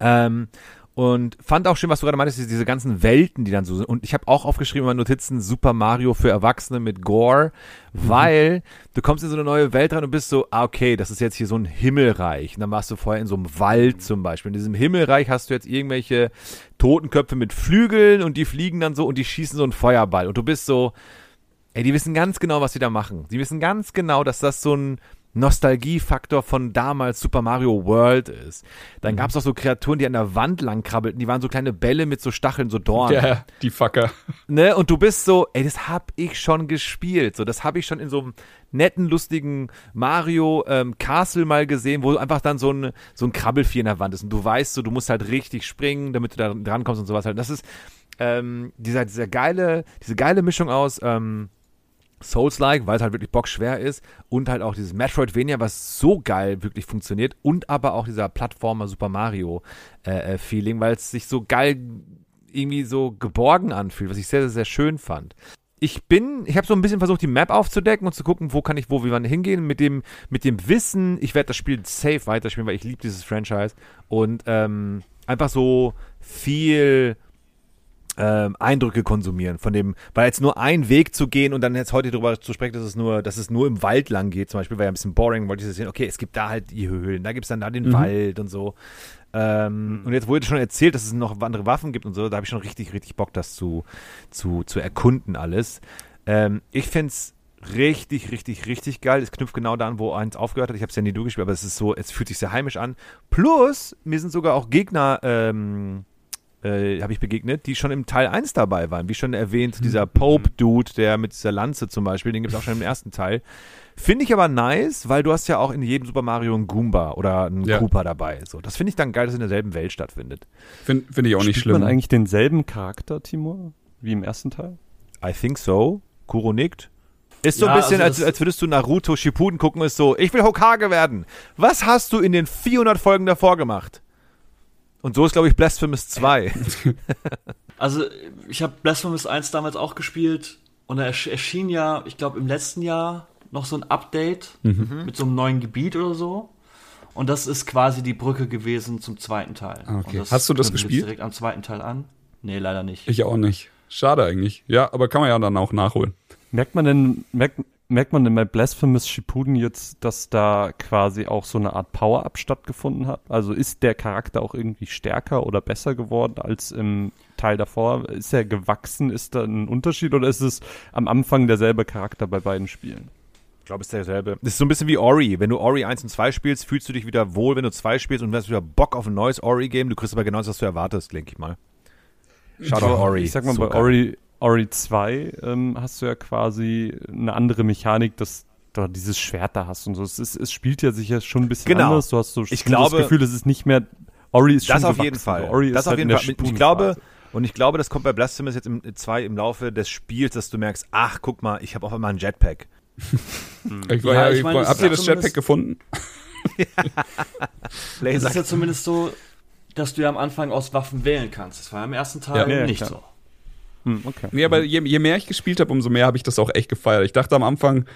Ähm, und fand auch schön, was du gerade meintest, diese ganzen Welten, die dann so sind. Und ich habe auch aufgeschrieben in meinen Notizen Super Mario für Erwachsene mit Gore, weil mhm. du kommst in so eine neue Welt rein und bist so, ah okay, das ist jetzt hier so ein Himmelreich. Und dann warst du vorher in so einem Wald zum Beispiel. In diesem Himmelreich hast du jetzt irgendwelche Totenköpfe mit Flügeln und die fliegen dann so und die schießen so einen Feuerball. Und du bist so, ey, die wissen ganz genau, was sie da machen. Die wissen ganz genau, dass das so ein Nostalgiefaktor von damals Super Mario World ist. Dann mhm. gab es auch so Kreaturen, die an der Wand lang krabbelten. Die waren so kleine Bälle mit so Stacheln, so Dornen. Ja, yeah, die Fucker. Ne? Und du bist so, ey, das hab ich schon gespielt. So, das hab ich schon in so einem netten, lustigen Mario ähm, Castle mal gesehen, wo einfach dann so ein, so ein Krabbelvieh in der Wand ist. Und du weißt so, du musst halt richtig springen, damit du da drankommst und sowas halt. Das ist ähm, dieser, dieser geile, diese geile Mischung aus ähm, Souls-like, weil es halt wirklich bockschwer ist und halt auch dieses Metroidvania, was so geil wirklich funktioniert und aber auch dieser Plattformer Super Mario äh, Feeling, weil es sich so geil irgendwie so geborgen anfühlt, was ich sehr, sehr, sehr schön fand. Ich bin, ich habe so ein bisschen versucht, die Map aufzudecken und zu gucken, wo kann ich wo, wie wann hingehen, mit dem, mit dem Wissen, ich werde das Spiel safe weiterspielen, weil ich liebe dieses Franchise und ähm, einfach so viel Ähm, Eindrücke konsumieren von dem, weil jetzt nur ein Weg zu gehen und dann jetzt heute darüber zu sprechen, dass es nur, dass es nur im Wald lang geht, zum Beispiel, war ja ein bisschen boring, wollte ich das sehen, okay, es gibt da halt die Höhlen, da gibt es dann da den mhm. Wald und so. Ähm, mhm. Und jetzt wurde schon erzählt, dass es noch andere Waffen gibt und so, da habe ich schon richtig, richtig Bock, das zu, zu, zu erkunden alles. Ähm, ich finde es richtig, richtig, richtig geil. Es knüpft genau da an, wo eins aufgehört hat. Ich habe es ja nie durchgespielt, aber es ist so, es fühlt sich sehr heimisch an. Plus, mir sind sogar auch Gegner, ähm, Äh, habe ich begegnet, die schon im Teil eins dabei waren. Wie schon erwähnt, mhm. dieser Pope-Dude, der mit dieser Lanze zum Beispiel, den gibt es auch schon im ersten Teil. Finde ich aber nice, weil du hast ja auch in jedem Super Mario einen Goomba oder einen ja. Koopa dabei. So, das finde ich dann geil, dass es in derselben Welt stattfindet. Finde find ich auch nicht Spielt schlimm. Hat man eigentlich denselben Charakter, Timur, wie im ersten Teil? I think so. Kuro nickt. Ist so ja, ein bisschen, also als, als würdest du Naruto Shippuden gucken, ist so, ich will Hokage werden. Was hast du in den vierhundert Folgen davor gemacht? Und so ist, glaube ich, Blasphemous zwei. Also, ich habe Blasphemous eins damals auch gespielt. Und da erschien ja, ich glaube, im letzten Jahr noch so ein Update mhm. mit so einem neuen Gebiet oder so. Und das ist quasi die Brücke gewesen zum zweiten Teil. Okay. Und das Hast du das gespielt? Direkt am zweiten Teil an? Nee, leider nicht. Ich auch nicht. Schade eigentlich. Ja, aber kann man ja dann auch nachholen. Merkt man denn, merkt, merkt man denn bei Blasphemous Shippuden jetzt, dass da quasi auch so eine Art Power-Up stattgefunden hat? Also ist der Charakter auch irgendwie stärker oder besser geworden als im Teil davor? Ist er gewachsen? Ist da ein Unterschied oder ist es am Anfang derselbe Charakter bei beiden Spielen? Ich glaube, es ist derselbe. Das ist so ein bisschen wie Ori. Wenn du Ori eins und zwei spielst, fühlst du dich wieder wohl, wenn du zwei spielst und hast wieder Bock auf ein neues Ori-Game. Du kriegst aber genau das, was du erwartest, denke ich mal. Schade auf Ori. Ich sag mal, so bei geil. Ori... Ori zwei ähm, hast du ja quasi eine andere Mechanik, dass du dieses Schwert da hast und so. Es, ist, es spielt ja sicher schon ein bisschen genau. anders. Du hast so ich glaube, das Gefühl, es ist nicht mehr. Ori ist das schon auf jeden Fall. Ori das ist auf halt jeden Fall. Spun- ich glaube, und ich glaube, das kommt bei Blasphemous jetzt im zwei im Laufe des Spiels, dass du merkst, ach, guck mal, ich habe auf einmal ein Jetpack. Hm. Ich war, ja, ich ich mein, war, habt ihr das Jetpack gefunden? Ja. Das ist ja zumindest so, dass du ja am Anfang aus Waffen wählen kannst. Das war ja im ersten Teil ja, nicht ja, so. Hm, okay. Nee, aber je, je mehr ich gespielt habe, umso mehr habe ich das auch echt gefeiert. Ich dachte am Anfang,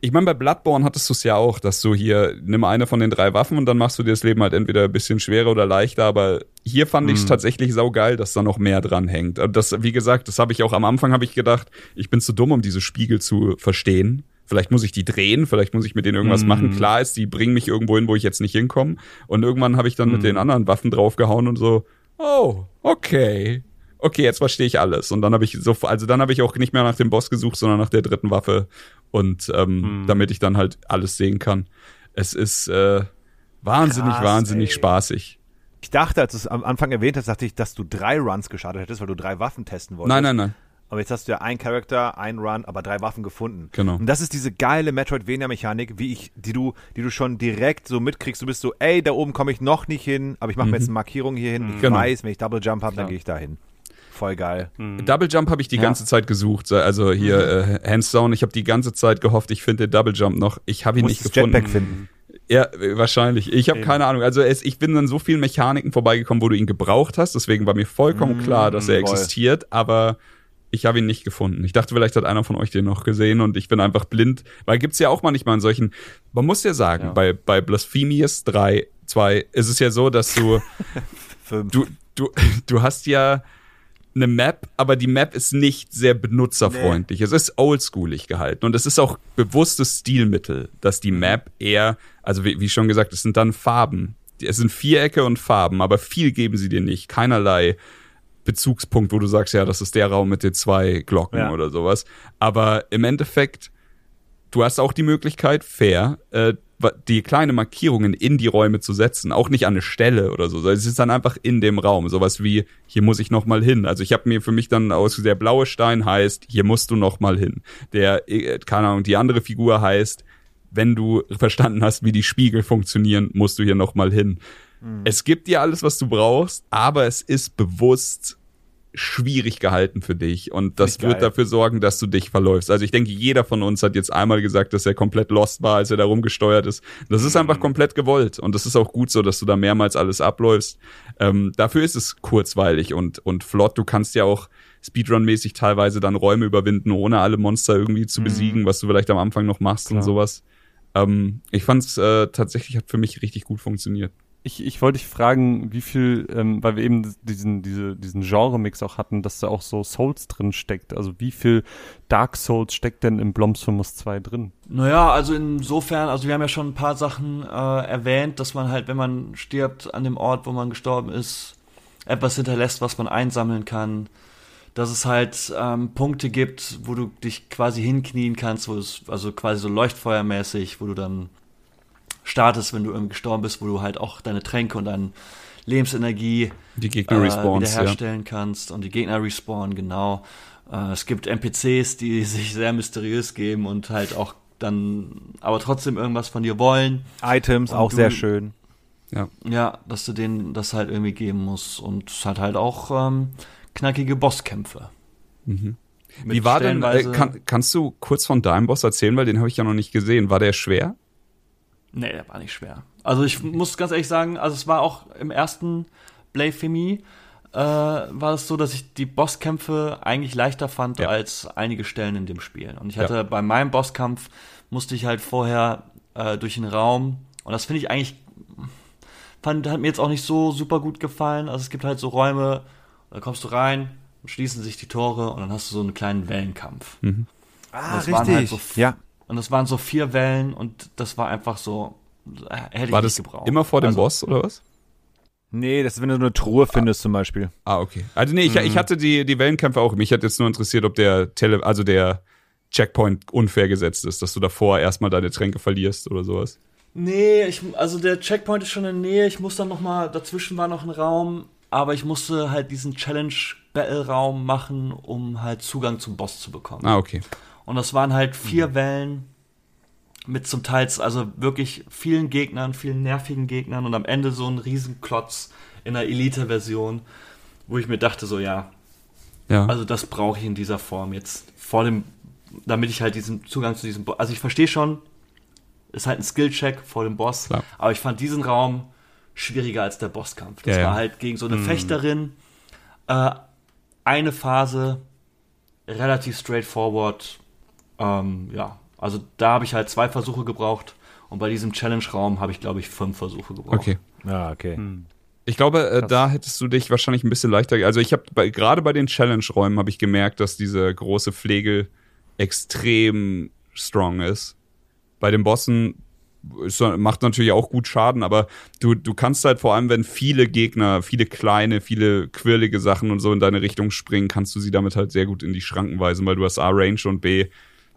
ich meine, bei Bloodborne hattest du es ja auch, dass du hier, nimm eine von den drei Waffen und dann machst du dir das Leben halt entweder ein bisschen schwerer oder leichter, aber hier fand hm. ich es tatsächlich saugeil, dass da noch mehr dran hängt. Das, wie gesagt, das habe ich auch am Anfang habe ich gedacht, ich bin zu dumm, um diese Spiegel zu verstehen. Vielleicht muss ich die drehen, vielleicht muss ich mit denen irgendwas mm. machen. Klar ist, die bringen mich irgendwo hin, wo ich jetzt nicht hinkomme. Und irgendwann habe ich dann mm. mit den anderen Waffen draufgehauen und so, oh, okay. Okay, jetzt verstehe ich alles. Und dann habe ich so, also dann habe ich auch nicht mehr nach dem Boss gesucht, sondern nach der dritten Waffe. Und ähm, hm. damit ich dann halt alles sehen kann. Es ist äh, wahnsinnig, Krass, wahnsinnig ey. spaßig. Ich dachte, als du es am Anfang erwähnt hast, dachte ich, dass du drei Runs gestartet hättest, weil du drei Waffen testen wolltest. Nein, nein, nein. Aber jetzt hast du ja einen Charakter, einen Run, aber drei Waffen gefunden. Genau. Und das ist diese geile Metroidvania-Mechanik, wie ich, die du, die du schon direkt so mitkriegst. Du bist so, ey, da oben komme ich noch nicht hin, aber ich mache mhm. mir jetzt eine Markierung hier hin. Ich genau. weiß, wenn ich Double Jump habe, dann gehe ich da hin. Voll geil. Mhm. Double Jump habe ich die ja. ganze Zeit gesucht. Also hier, äh, hands down, ich habe die ganze Zeit gehofft, ich finde den Double Jump noch. Ich habe ihn nicht gefunden. Du musst das Jetpack finden. Ja, wahrscheinlich. Ich habe keine Ahnung. Also es, ich bin an so vielen Mechaniken vorbeigekommen, wo du ihn gebraucht hast. Deswegen war mir vollkommen mhm, klar, dass er voll. existiert. Aber ich habe ihn nicht gefunden. Ich dachte, vielleicht hat einer von euch den noch gesehen und ich bin einfach blind. Weil gibt's ja auch manchmal in solchen, man muss ja sagen, ja. bei, bei Blasphemous drei, zwei ist es ja so, dass du du, du, du hast ja eine Map, aber die Map ist nicht sehr benutzerfreundlich. Nee. Es ist oldschoolig gehalten und es ist auch bewusstes Stilmittel, dass die Map eher, also wie, wie schon gesagt, es sind dann Farben. Es sind Vierecke und Farben, aber viel geben sie dir nicht. Keinerlei Bezugspunkt, wo du sagst, ja, das ist der Raum mit den zwei Glocken ja. oder sowas. Aber im Endeffekt, du hast auch die Möglichkeit, fair, äh, die kleine Markierungen in die Räume zu setzen, auch nicht an eine Stelle oder so, sondern es ist dann einfach in dem Raum, sowas wie, hier muss ich nochmal hin, also ich habe mir für mich dann aus, der blaue Stein heißt, hier musst du nochmal hin, der, keine Ahnung, die andere Figur heißt, wenn du verstanden hast, wie die Spiegel funktionieren, musst du hier nochmal hin. Mhm. Es gibt dir alles, was du brauchst, aber es ist bewusst schwierig gehalten für dich und das wird dafür sorgen, dass du dich verläufst. Also ich denke, jeder von uns hat jetzt einmal gesagt, dass er komplett lost war, als er da rumgesteuert ist. Das ist einfach komplett gewollt und das ist auch gut so, dass du da mehrmals alles abläufst. Ähm, dafür ist es kurzweilig und, und flott. Du kannst ja auch Speedrun-mäßig teilweise dann Räume überwinden, ohne alle Monster irgendwie zu besiegen, mhm. was du vielleicht am Anfang noch machst Klar. und sowas. Ähm, ich fand's äh, tatsächlich, hat für mich richtig gut funktioniert. Ich, ich wollte dich fragen, wie viel, ähm, weil wir eben diesen, diese, diesen Genre-Mix auch hatten, dass da auch so Souls drin steckt. Also wie viel Dark Souls steckt denn in Blasphemous zwei drin? Naja, also insofern, also wir haben ja schon ein paar Sachen äh, erwähnt, dass man halt, wenn man stirbt an dem Ort, wo man gestorben ist, etwas hinterlässt, was man einsammeln kann. Dass es halt ähm, Punkte gibt, wo du dich quasi hinknien kannst, wo es, also quasi so leuchtfeuermäßig, wo du dann startest, wenn du irgendwie gestorben bist, wo du halt auch deine Tränke und dein Lebensenergie die Gegner äh, wiederherstellen ja. kannst und die Gegner respawnen, genau. Äh, es gibt N P Cs, die sich sehr mysteriös geben und halt auch dann aber trotzdem irgendwas von dir wollen. Items und auch du, sehr schön. Ja. ja, dass du denen das halt irgendwie geben musst. Und es hat halt auch ähm, knackige Bosskämpfe. Mhm. Wie war denn, äh, kann, kannst du kurz von deinem Boss erzählen, weil den habe ich ja noch nicht gesehen. War der schwer? Nee, der war nicht schwer. Also ich muss ganz ehrlich sagen, also es war auch im ersten Blasphemous äh, war es so, dass ich die Bosskämpfe eigentlich leichter fand ja. als einige Stellen in dem Spiel. Und ich hatte ja. bei meinem Bosskampf musste ich halt vorher äh, durch den Raum und das finde ich eigentlich fand, hat mir jetzt auch nicht so super gut gefallen. Also es gibt halt so Räume, da kommst du rein, schließen sich die Tore und dann hast du so einen kleinen Wellenkampf. Mhm. Ah, das richtig. Waren halt so f- ja. Und das waren so vier Wellen und das war einfach so, hätte ich war nicht gebraucht. War das immer vor dem also, Boss oder was? Nee, das ist, wenn du eine Truhe findest ah. zum Beispiel. Ah, okay. Also nee, ich, mhm. ich hatte die, die Wellenkämpfe auch. Mich hat jetzt nur interessiert, ob der Tele, also der Checkpoint unfair gesetzt ist, dass du davor erstmal deine Tränke verlierst oder sowas. Nee, ich, also der Checkpoint ist schon in der Nähe. Ich muss dann nochmal, dazwischen war noch ein Raum, aber ich musste halt diesen Challenge-Battle-Raum machen, um halt Zugang zum Boss zu bekommen. Ah, okay. Und das waren halt vier mhm. Wellen mit zum Teil, also wirklich vielen Gegnern, vielen nervigen Gegnern und am Ende so ein Riesenklotz in der Elite-Version, wo ich mir dachte so, ja, ja. also das brauche ich in dieser Form jetzt vor dem, damit ich halt diesen Zugang zu diesem, Bo- also ich verstehe schon, ist halt ein Skill-Check vor dem Boss, Klar. aber ich fand diesen Raum schwieriger als der Bosskampf. Das ja, ja. war halt gegen so eine mhm. Fechterin, äh, eine Phase relativ straightforward. Ähm, ja, also da habe ich halt zwei Versuche gebraucht und bei diesem Challenge-Raum habe ich, glaube ich, fünf Versuche gebraucht. Okay. Ja, okay. Hm. Ich glaube, äh, da hättest du dich wahrscheinlich ein bisschen leichter. Also ich habe gerade bei den Challenge-Räumen habe ich gemerkt, dass diese große Pflege extrem strong ist. Bei den Bossen ist, macht natürlich auch gut Schaden, aber du, du kannst halt vor allem, wenn viele Gegner, viele kleine, viele quirlige Sachen und so in deine Richtung springen, kannst du sie damit halt sehr gut in die Schranken weisen, weil du hast A, Range und B,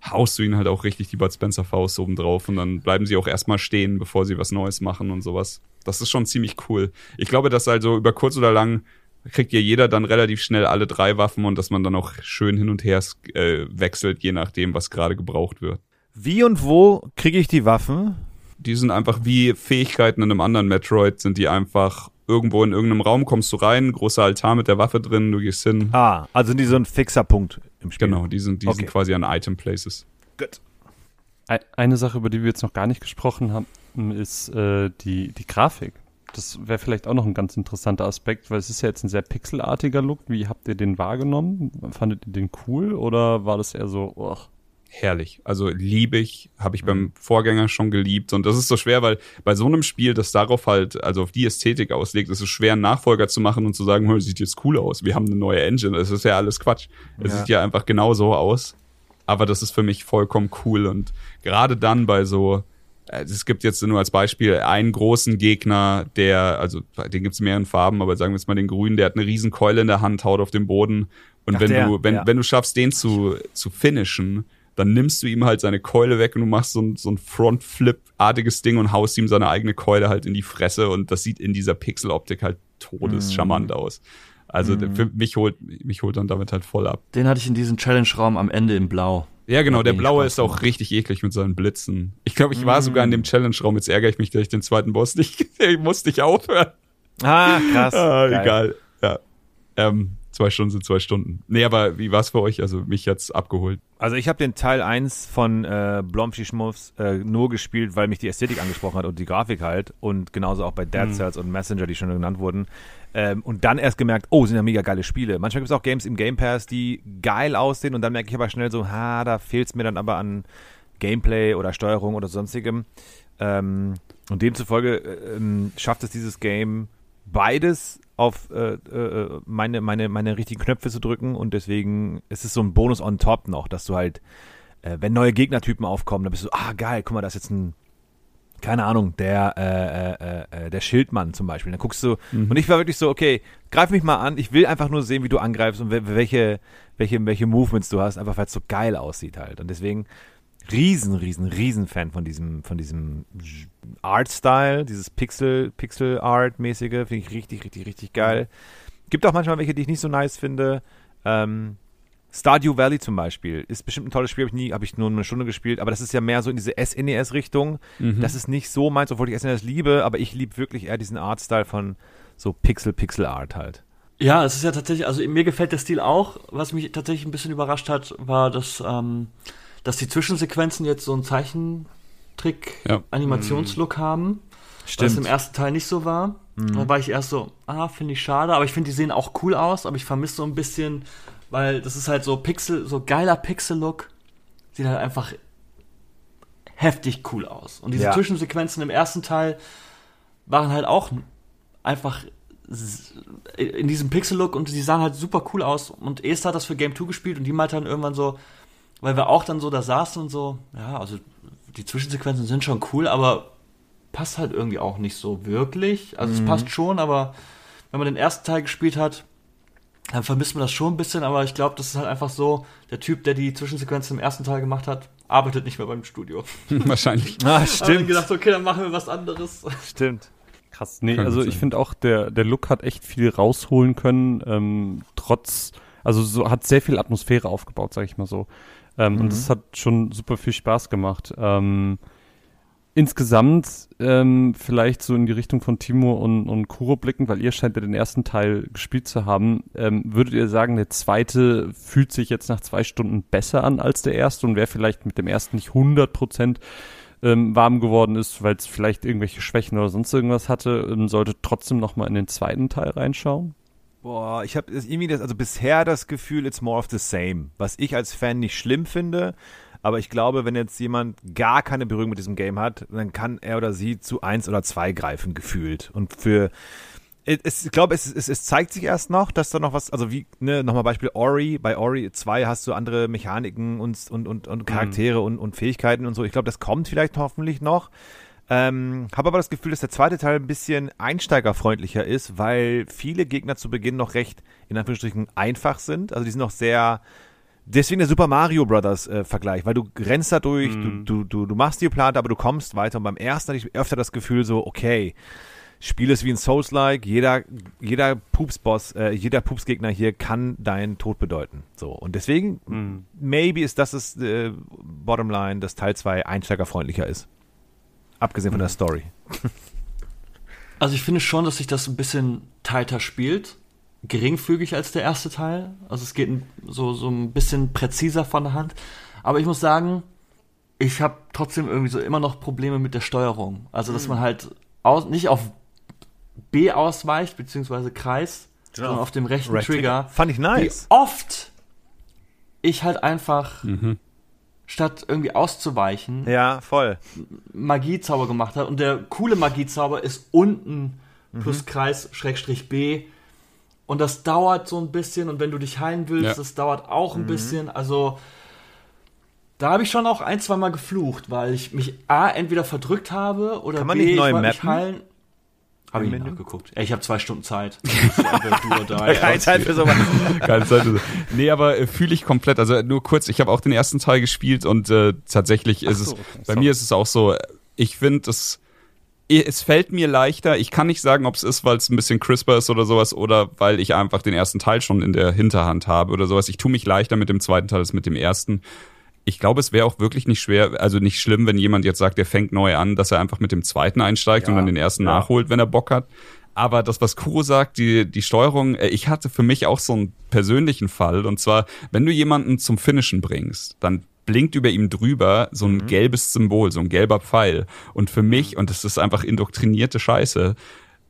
haust du ihnen halt auch richtig die Bud Spencer-Faust oben drauf und dann bleiben sie auch erstmal stehen, bevor sie was Neues machen und sowas. Das ist schon ziemlich cool. Ich glaube, dass also über kurz oder lang kriegt ja jeder dann relativ schnell alle drei Waffen und dass man dann auch schön hin und her äh, wechselt, je nachdem, was gerade gebraucht wird. Wie und wo kriege ich die Waffen? Die sind einfach wie Fähigkeiten in einem anderen Metroid, sind die einfach irgendwo in irgendeinem Raum, kommst du rein, großer Altar mit der Waffe drin, du gehst hin. Ah, also sind die so ein fixer Punkt im Spiel. Genau, die sind, die okay. sind quasi an Item-Places. Gut. Eine Sache, über die wir jetzt noch gar nicht gesprochen haben, ist äh, die, die Grafik. Das wäre vielleicht auch noch ein ganz interessanter Aspekt, weil es ist ja jetzt ein sehr pixelartiger Look. Wie habt ihr den wahrgenommen? Fandet ihr den cool oder war das eher so, oh. Herrlich, also liebe ich, habe ich mhm. beim Vorgänger schon geliebt und das ist so schwer, weil bei so einem Spiel, das darauf halt, also auf die Ästhetik auslegt, ist es schwer, einen Nachfolger zu machen und zu sagen, oh, sieht jetzt cool aus, wir haben eine neue Engine, das ist ja alles Quatsch, es ja. sieht ja einfach genau so aus, aber das ist für mich vollkommen cool und gerade dann bei so, es gibt jetzt nur als Beispiel einen großen Gegner, der, also den gibt es in mehreren Farben, aber sagen wir jetzt mal den grünen, der hat eine riesen Keule in der Hand, haut auf den Boden und Ach, wenn der, du wenn, ja. wenn du schaffst, den zu, zu finishen, dann nimmst du ihm halt seine Keule weg und du machst so ein, so ein Front-Flip-artiges Ding und haust ihm seine eigene Keule halt in die Fresse und das sieht in dieser Pixel-Optik halt todescharmant mm. aus. Also mm. für mich holt mich holt dann damit halt voll ab. Den hatte ich in diesem Challenge-Raum am Ende in Blau. Ja genau, der Blaue ist auch richtig eklig mit seinen Blitzen. Ich glaube, ich mm. war sogar in dem Challenge-Raum, jetzt ärgere ich mich, dass ich den zweiten Boss nicht, ich musste nicht aufhören. Ah, krass. Ah, egal, ja. Ähm. Zwei Stunden sind zwei Stunden. Nee, aber wie war es für euch? Also mich hat's abgeholt. Also ich habe den Teil eins von äh, Blomschi Schmuffs äh, nur gespielt, weil mich die Ästhetik angesprochen hat und die Grafik halt. Und genauso auch bei Dead Cells mhm. und Messenger, die schon genannt wurden. Ähm, und dann erst gemerkt, oh, sind ja mega geile Spiele. Manchmal gibt es auch Games im Game Pass, die geil aussehen. Und dann merke ich aber schnell so, ha, da fehlt's mir dann aber an Gameplay oder Steuerung oder sonstigem. Ähm, und demzufolge ähm, schafft es dieses Game beides auf äh, äh, meine, meine, meine richtigen Knöpfe zu drücken und deswegen ist es so ein Bonus on top noch, dass du halt, äh, wenn neue Gegnertypen aufkommen, dann bist du, ah geil, guck mal, da ist jetzt ein, keine Ahnung, der äh, äh, äh, der Schildmann zum Beispiel. Dann guckst du, mhm. und ich war wirklich so, okay, greif mich mal an, ich will einfach nur sehen, wie du angreifst und welche welche welche Movements du hast, einfach weil es so geil aussieht halt. Und deswegen riesen, riesen, riesen Fan von diesem, von diesem Art-Style, dieses Pixel, Pixel-Art-mäßige, finde ich richtig, richtig, richtig geil. Gibt auch manchmal welche, die ich nicht so nice finde. Ähm, Stardew Valley zum Beispiel ist bestimmt ein tolles Spiel, habe ich nie, habe ich nur eine Stunde gespielt, aber das ist ja mehr so in diese S N E S-Richtung. Mhm. Das ist nicht so meins, obwohl ich S N E S liebe, aber ich liebe wirklich eher diesen Art-Style von so Pixel-Pixel-Art halt. Ja, es ist ja tatsächlich, also mir gefällt der Stil auch. Was mich tatsächlich ein bisschen überrascht hat, war, dass, ähm, dass die Zwischensequenzen jetzt so einen Zeichentrick-Animationslook ja. mm. haben. Stimmt. Was im ersten Teil nicht so war. Mm. Da war ich erst so, ah, finde ich schade. Aber ich finde, die sehen auch cool aus. Aber ich vermisse so ein bisschen, weil das ist halt so Pixel, so geiler Pixel-Look. Sieht halt einfach heftig cool aus. Und diese ja. Zwischensequenzen im ersten Teil waren halt auch einfach in diesem Pixel-Look und die sahen halt super cool aus. Und Esther hat das für Game zwei gespielt und die meinte dann irgendwann so, weil wir auch dann so da saßen und so, ja, also die Zwischensequenzen sind schon cool, aber passt halt irgendwie auch nicht so wirklich. Also mhm. es passt schon, aber wenn man den ersten Teil gespielt hat, dann vermisst man das schon ein bisschen, aber ich glaube, das ist halt einfach so, der Typ, der die Zwischensequenzen im ersten Teil gemacht hat, arbeitet nicht mehr beim Studio. Wahrscheinlich. Ah, stimmt. Haben wir gedacht, okay, dann machen wir was anderes. Stimmt. Krass. Nee, also ich finde auch, der, der Look hat echt viel rausholen können, ähm, trotz, also so, hat sehr viel Atmosphäre aufgebaut, sag ich mal so. Ähm, mhm. Und das hat schon super viel Spaß gemacht. Ähm, insgesamt ähm, vielleicht so in die Richtung von Timo und, und Kuro blicken, weil ihr scheint ja den ersten Teil gespielt zu haben. Ähm, würdet ihr sagen, der zweite fühlt sich jetzt nach zwei Stunden besser an als der erste und wäre vielleicht mit dem ersten nicht hundert Prozent Ähm, warm geworden ist, weil es vielleicht irgendwelche Schwächen oder sonst irgendwas hatte, ähm, sollte trotzdem nochmal in den zweiten Teil reinschauen? Boah, ich habe irgendwie das, also bisher das Gefühl, it's more of the same, was ich als Fan nicht schlimm finde, aber ich glaube, wenn jetzt jemand gar keine Berührung mit diesem Game hat, dann kann er oder sie zu eins oder zwei greifen, gefühlt. Und für, ich glaube, es, es, es zeigt sich erst noch, dass da noch was, also wie, ne, nochmal Beispiel Ori, bei Ori zwei hast du andere Mechaniken und, und, und, und Charaktere mhm. und, und Fähigkeiten und so. Ich glaube, das kommt vielleicht hoffentlich noch. Ähm, habe aber das Gefühl, dass der zweite Teil ein bisschen einsteigerfreundlicher ist, weil viele Gegner zu Beginn noch recht, in Anführungsstrichen, einfach sind. Also die sind noch sehr, deswegen der Super Mario Brothers äh, Vergleich, weil du rennst da durch, mhm. du, du, du, du machst die Plate, aber du kommst weiter. Und beim ersten hatte ich öfter das Gefühl so, okay, Spiel ist wie ein Souls-like, jeder, jeder Pups-Boss, äh, jeder Pups-Gegner hier kann deinen Tod bedeuten. So. Und deswegen, mm. maybe ist das das äh, Bottomline, dass Teil zwei einsteigerfreundlicher ist. Abgesehen von mm. der Story. Also ich finde schon, dass sich das ein bisschen tighter spielt, geringfügig als der erste Teil. Also es geht so, so ein bisschen präziser von der Hand. Aber ich muss sagen, ich habe trotzdem irgendwie so immer noch Probleme mit der Steuerung. Also dass mm. man halt aus, nicht auf B ausweicht, beziehungsweise Kreis, genau, sondern auf dem rechten Red Trigger. Trigger. Fand ich nice. Wie oft ich halt einfach, mhm. statt irgendwie auszuweichen, ja, voll, Magiezauber gemacht habe. Und der coole Magiezauber ist unten mhm. plus Kreis, Schrägstrich B. Und das dauert so ein bisschen. Und wenn du dich heilen willst, ja. das dauert auch ein mhm. bisschen. Also da habe ich schon auch ein, zwei Mal geflucht, weil ich mich A, entweder verdrückt habe oder kann man B, nicht neu ich mappen? Mich heilen. Habe ich mir nachgeguckt. Ey, ich habe zwei Stunden Zeit. Keine Zeit für sowas. Keine Zeit für sowas. Nee, aber äh, fühle ich komplett. Also nur kurz, ich habe auch den ersten Teil gespielt und äh, tatsächlich Ach ist so, es, okay, bei sorry. Mir ist es auch so, ich finde, es, es fällt mir leichter. Ich kann nicht sagen, ob es ist, weil es ein bisschen crisper ist oder sowas oder weil ich einfach den ersten Teil schon in der Hinterhand habe oder sowas. Ich tue mich leichter mit dem zweiten Teil als mit dem ersten. Ich glaube, es wäre auch wirklich nicht schwer, also nicht schlimm, wenn jemand jetzt sagt, der fängt neu an, dass er einfach mit dem zweiten einsteigt ja, und dann den ersten ja. nachholt, wenn er Bock hat. Aber das, was Kuro sagt, die die Steuerung, ich hatte für mich auch so einen persönlichen Fall. Und zwar, wenn du jemanden zum Finishen bringst, dann blinkt über ihm drüber so ein mhm. gelbes Symbol, so ein gelber Pfeil. Und für mich, und das ist einfach indoktrinierte Scheiße,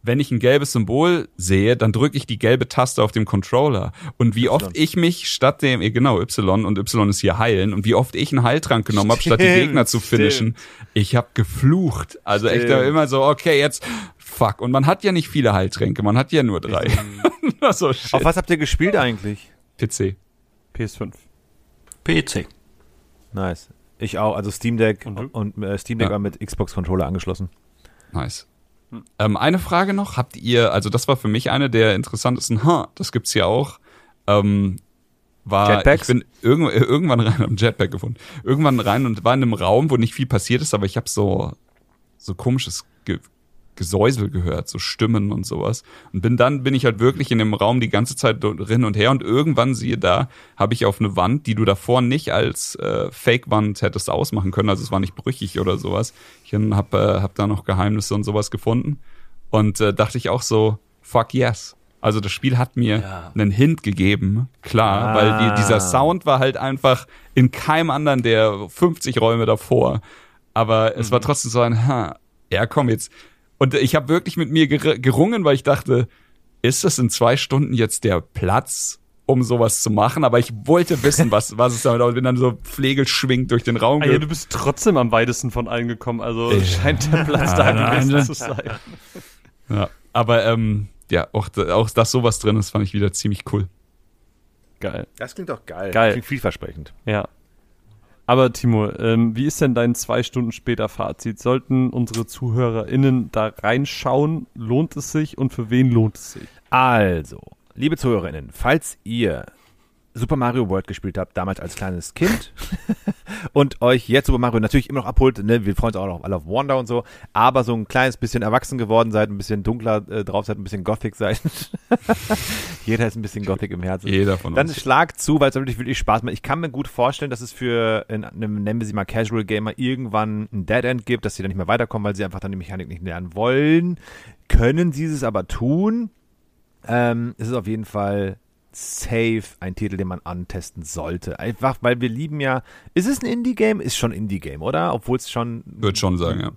wenn ich ein gelbes Symbol sehe, dann drücke ich die gelbe Taste auf dem Controller. Und wie oft ich mich statt dem, genau, Y, und Y ist hier heilen, und wie oft ich einen Heiltrank genommen habe, statt die Gegner zu finishen, stimmt. ich habe geflucht. Also stimmt. echt immer so, okay, jetzt, fuck. Und man hat ja nicht viele Heiltränke, man hat ja nur drei. so, auf was habt ihr gespielt eigentlich? P C. P S fünf. P C. Nice. Ich auch, also Steam Deck und, und äh, Steam Deck ja. war mit Xbox-Controller angeschlossen. Nice. Ähm, eine Frage noch, habt ihr, also das war für mich eine der interessantesten, ha, das gibt's ja auch, ähm, war, Jetpacks? Ich bin irgendwann, irgendwann rein, hab ein Jetpack gefunden, irgendwann rein und war in einem Raum, wo nicht viel passiert ist, aber ich habe so, so komisches Ge- Gesäusel gehört, so Stimmen und sowas. Und bin dann, bin ich halt wirklich in dem Raum die ganze Zeit hin und her und irgendwann, siehe da, habe ich auf eine Wand, die du davor nicht als äh, Fake-Wand hättest ausmachen können, also es war nicht brüchig oder sowas. Ich habe äh, hab da noch Geheimnisse und sowas gefunden und äh, dachte ich auch so, fuck yes. Also das Spiel hat mir ja. einen Hint gegeben, klar, ah. weil die, dieser Sound war halt einfach in keinem anderen der fünfzig Räume davor. Aber mhm. es war trotzdem so ein, ha, ja komm jetzt. Und ich habe wirklich mit mir ger- gerungen, weil ich dachte, ist das in zwei Stunden jetzt der Platz, um sowas zu machen? Aber ich wollte wissen, was, was es damit aussieht. Bin dann so pflegelschwingt durch den Raum. Ah, ja, du bist trotzdem am weitesten von allen gekommen. Also ja. scheint der Platz da gewesen zu sein. Ja, aber ähm, ja, auch, auch dass sowas drin ist, fand ich wieder ziemlich cool. Geil. Das klingt doch geil. geil. Klingt vielversprechend. Ja. Aber Timo, ähm, wie ist denn dein zwei Stunden später Fazit? Sollten unsere ZuhörerInnen da reinschauen? Lohnt es sich und für wen lohnt es sich? Also, liebe ZuhörerInnen, falls ihr Super Mario World gespielt habt, damals als kleines Kind und euch jetzt Super Mario natürlich immer noch abholt, ne? Wir freuen uns auch noch auf alle auf Wonder und so, aber so ein kleines bisschen erwachsen geworden seid, ein bisschen dunkler äh, drauf seid, ein bisschen Gothic seid. Jeder ist ein bisschen Gothic im Herzen. Jeder von uns. Dann schlagt zu, weil es natürlich wirklich Spaß macht. Ich kann mir gut vorstellen, dass es für in einem, nennen wir sie mal Casual Gamer, irgendwann ein Dead End gibt, dass sie dann nicht mehr weiterkommen, weil sie einfach dann die Mechanik nicht lernen wollen. Können sie es aber tun? Ähm, es ist auf jeden Fall safe ein Titel, den man antesten sollte. Einfach, weil wir lieben ja, ist es ein Indie-Game? Ist schon Indie-Game, oder? Obwohl es schon... Würde schon sagen, ja.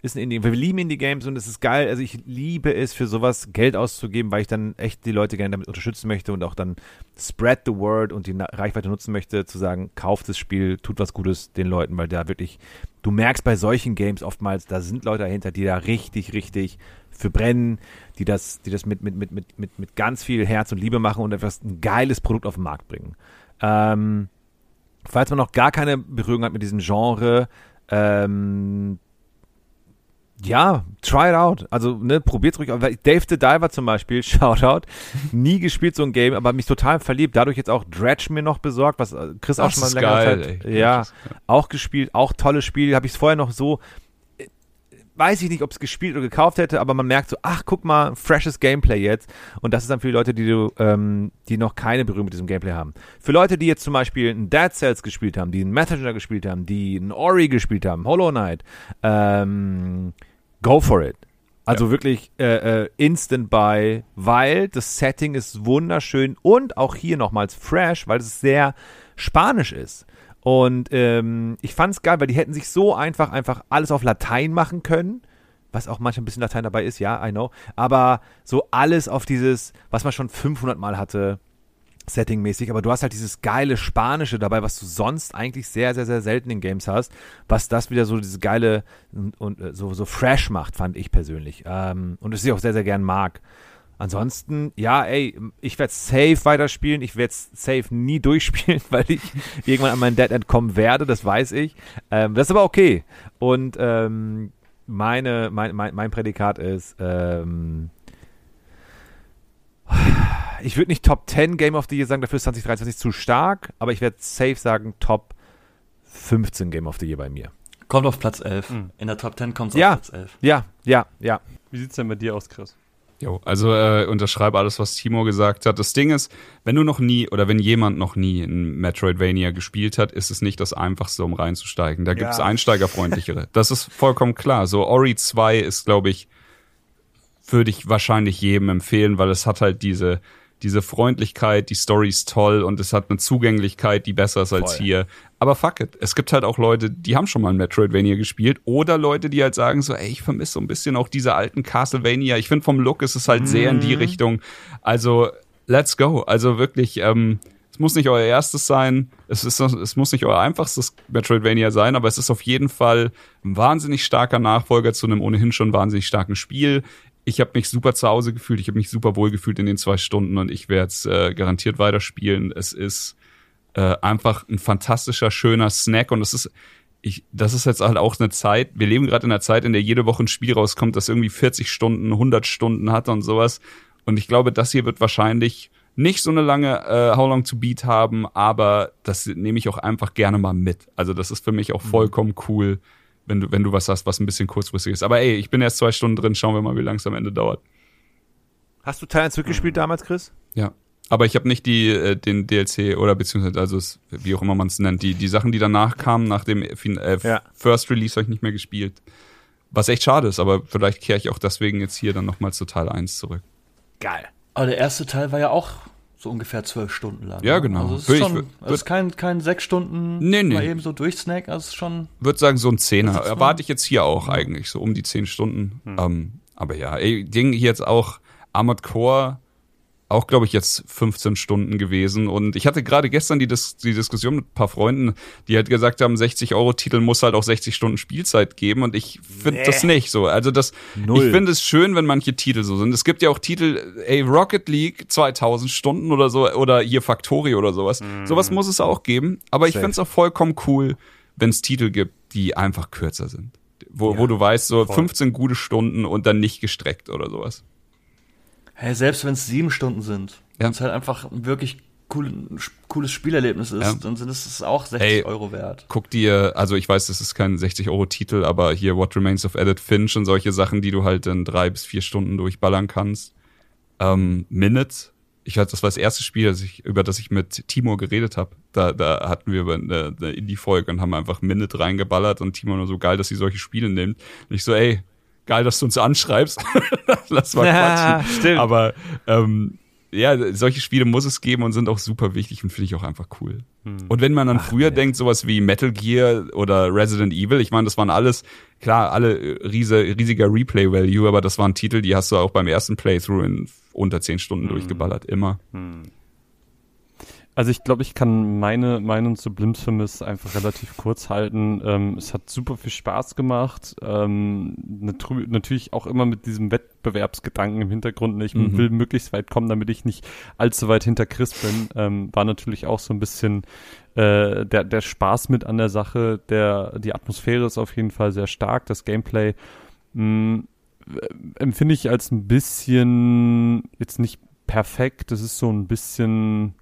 Ist ein Indie-Game. Wir lieben Indie-Games und es ist geil. Also ich liebe es, für sowas Geld auszugeben, weil ich dann echt die Leute gerne damit unterstützen möchte und auch dann spread the word und die Reichweite nutzen möchte, zu sagen, kauft das Spiel, tut was Gutes den Leuten, weil da wirklich, du merkst bei solchen Games oftmals, da sind Leute dahinter, die da richtig, richtig für brennen, die das, die das mit, mit, mit, mit, mit, mit ganz viel Herz und Liebe machen und etwas ein geiles Produkt auf den Markt bringen. Ähm, falls man noch gar keine Berührung hat mit diesem Genre, ähm, ja, try it out. Also, ne, probiert's ruhig. Dave the Diver zum Beispiel, Shoutout. Nie gespielt so ein Game, aber mich total verliebt. Dadurch jetzt auch Dredge mir noch besorgt, was Chris das auch schon mal länger Zeit. Ey. Ja, auch gespielt, auch tolles Spiel. Habe ich es vorher noch so, weiß ich nicht, ob es gespielt oder gekauft hätte, aber man merkt so, ach, guck mal, freshes Gameplay jetzt. Und das ist dann für die Leute, die du, ähm, die noch keine Berührung mit diesem Gameplay haben. Für Leute, die jetzt zum Beispiel einen Dead Cells gespielt haben, die einen Messenger gespielt haben, die einen Ori gespielt haben, Hollow Knight, ähm, go for it. Also ja. wirklich äh, äh, instant buy, weil das Setting ist wunderschön und auch hier nochmals fresh, weil es sehr spanisch ist. Und ähm, ich fand's geil, weil die hätten sich so einfach einfach alles auf Latein machen können, was auch manchmal ein bisschen Latein dabei ist, ja, I know, aber so alles auf dieses, was man schon fünfhundert Mal hatte, settingmäßig, aber du hast halt dieses geile Spanische dabei, was du sonst eigentlich sehr, sehr, sehr selten in Games hast, was das wieder so diese geile und, und so, so fresh macht, fand ich persönlich. Ähm, und das ich auch sehr, sehr gern mag. Ansonsten, ja, ey, ich werde safe weiterspielen, ich werde safe nie durchspielen, weil ich irgendwann an meinen Dead End kommen werde, das weiß ich. Ähm, das ist aber okay. Und ähm, meine, mein, mein, mein Prädikat ist, ähm, ich würde nicht Top zehn Game of the Year sagen, dafür ist zwanzig dreiundzwanzig zu stark, aber ich werde safe sagen Top fünfzehn Game of the Year bei mir. Kommt auf Platz elf. Mhm. In der Top zehn kommt es ja, auf Platz elf. Ja, ja, ja. Wie sieht's denn bei dir aus, Chris? Jo, also äh, unterschreibe alles, was Timo gesagt hat. Das Ding ist, wenn du noch nie oder wenn jemand noch nie in Metroidvania gespielt hat, ist es nicht das Einfachste, um reinzusteigen. Da ja. gibt es einsteigerfreundlichere. Das ist vollkommen klar. So Ori zwei ist, glaube ich, würde ich wahrscheinlich jedem empfehlen, weil es hat halt diese, diese Freundlichkeit, die Story ist toll und es hat eine Zugänglichkeit, die besser ist als Voll. hier. Aber fuck it. Es gibt halt auch Leute, die haben schon mal ein Metroidvania gespielt oder Leute, die halt sagen so, ey, ich vermisse so ein bisschen auch diese alten Castlevania. Ich finde, vom Look ist es halt mm. sehr in die Richtung. Also, let's go. Also wirklich, ähm, es muss nicht euer erstes sein. Es ist, es muss nicht euer einfachstes Metroidvania sein, aber es ist auf jeden Fall ein wahnsinnig starker Nachfolger zu einem ohnehin schon wahnsinnig starken Spiel. Ich habe mich super zu Hause gefühlt. Ich habe mich super wohl gefühlt in den zwei Stunden und ich werde es äh, garantiert weiterspielen. Es ist Äh, einfach ein fantastischer, schöner Snack und es ist, ich, das ist jetzt halt auch eine Zeit, wir leben gerade in einer Zeit, in der jede Woche ein Spiel rauskommt, das irgendwie vierzig Stunden, hundert Stunden hat und sowas und ich glaube, das hier wird wahrscheinlich nicht so eine lange äh, How Long to Beat haben, aber das nehme ich auch einfach gerne mal mit. Also das ist für mich auch vollkommen cool, wenn du, wenn du was hast, was ein bisschen kurzfristig ist. Aber ey, ich bin erst zwei Stunden drin, schauen wir mal, wie lange es am Ende dauert. Hast du Teil eins zurückgespielt damals, Chris? Ja, aber ich habe nicht die, äh, den D L C oder beziehungsweise, also es, wie auch immer man es nennt, die, die Sachen, die danach kamen, nach dem äh, ja. First Release habe ich nicht mehr gespielt. Was echt schade ist, aber vielleicht kehre ich auch deswegen jetzt hier dann nochmal zu Teil eins zurück. Geil. Aber der erste Teil war ja auch so ungefähr zwölf Stunden lang. Ja, genau. Also es ist, schon, es ist kein, kein sechs Stunden nee, nee. mal eben so durchsnack. Also es ist schon. Ich würde sagen, so ein Zehner. Erwarte ich jetzt hier auch eigentlich, so um die zehn Stunden. Hm. Ähm, aber ja, ey, Ding hier jetzt auch, Armored Core, auch glaube ich jetzt fünfzehn Stunden gewesen. Und ich hatte gerade gestern die, Dis- die Diskussion mit ein paar Freunden, die halt gesagt haben, sechzig-Euro-Titel muss halt auch sechzig Stunden Spielzeit geben. Und ich finde nee. das nicht so. Also das, Null. ich finde es schön, wenn manche Titel so sind. Es gibt ja auch Titel, ey, Rocket League, zweitausend Stunden oder so, oder hier Factorio oder sowas. Mm. Sowas muss es auch geben. Aber ich finde es auch vollkommen cool, wenn es Titel gibt, die einfach kürzer sind. Wo, ja, wo du weißt, so voll. fünfzehn gute Stunden und dann nicht gestreckt oder sowas. Hey, selbst wenn es sieben Stunden sind, ja. wenn es halt einfach ein wirklich cool, cooles Spielerlebnis ist, ja. dann sind es auch sechzig hey, Euro wert. Guck dir, also ich weiß, das ist kein sechzig-Euro-Titel, aber hier What Remains of Edith Finch und solche Sachen, die du halt in drei bis vier Stunden durchballern kannst. Ähm, Minutes, ich weiß, das war das erste Spiel, das ich, über das ich mit Timo geredet habe. Da, da hatten wir über eine, eine Indie-Folge und haben einfach Minute reingeballert und Timo nur so geil, dass sie solche Spiele nimmt. Und ich so, ey, geil, dass du uns anschreibst. Lass mal ja, quatschen. Stimmt. Aber ähm, ja, solche Spiele muss es geben und sind auch super wichtig und finde ich auch einfach cool. Hm. Und wenn man dann Ach, früher nee. denkt, sowas wie Metal Gear oder Resident Evil, ich meine, das waren alles, klar, alle riese, riesiger Replay-Value, aber das waren Titel, die hast du auch beim ersten Playthrough in unter zehn Stunden hm. durchgeballert, immer. Hm. Also ich glaube, ich kann meine Meinung zu Blasphemous einfach relativ kurz halten. Ähm, es hat super viel Spaß gemacht. Ähm, natru- natürlich auch immer mit diesem Wettbewerbsgedanken im Hintergrund. Ich mhm. will möglichst weit kommen, damit ich nicht allzu weit hinter Chris bin. Ähm, war natürlich auch so ein bisschen äh, der, der Spaß mit an der Sache. Der, die Atmosphäre ist auf jeden Fall sehr stark. Das Gameplay mh, empfinde ich als ein bisschen, jetzt nicht perfekt, das ist so ein bisschen...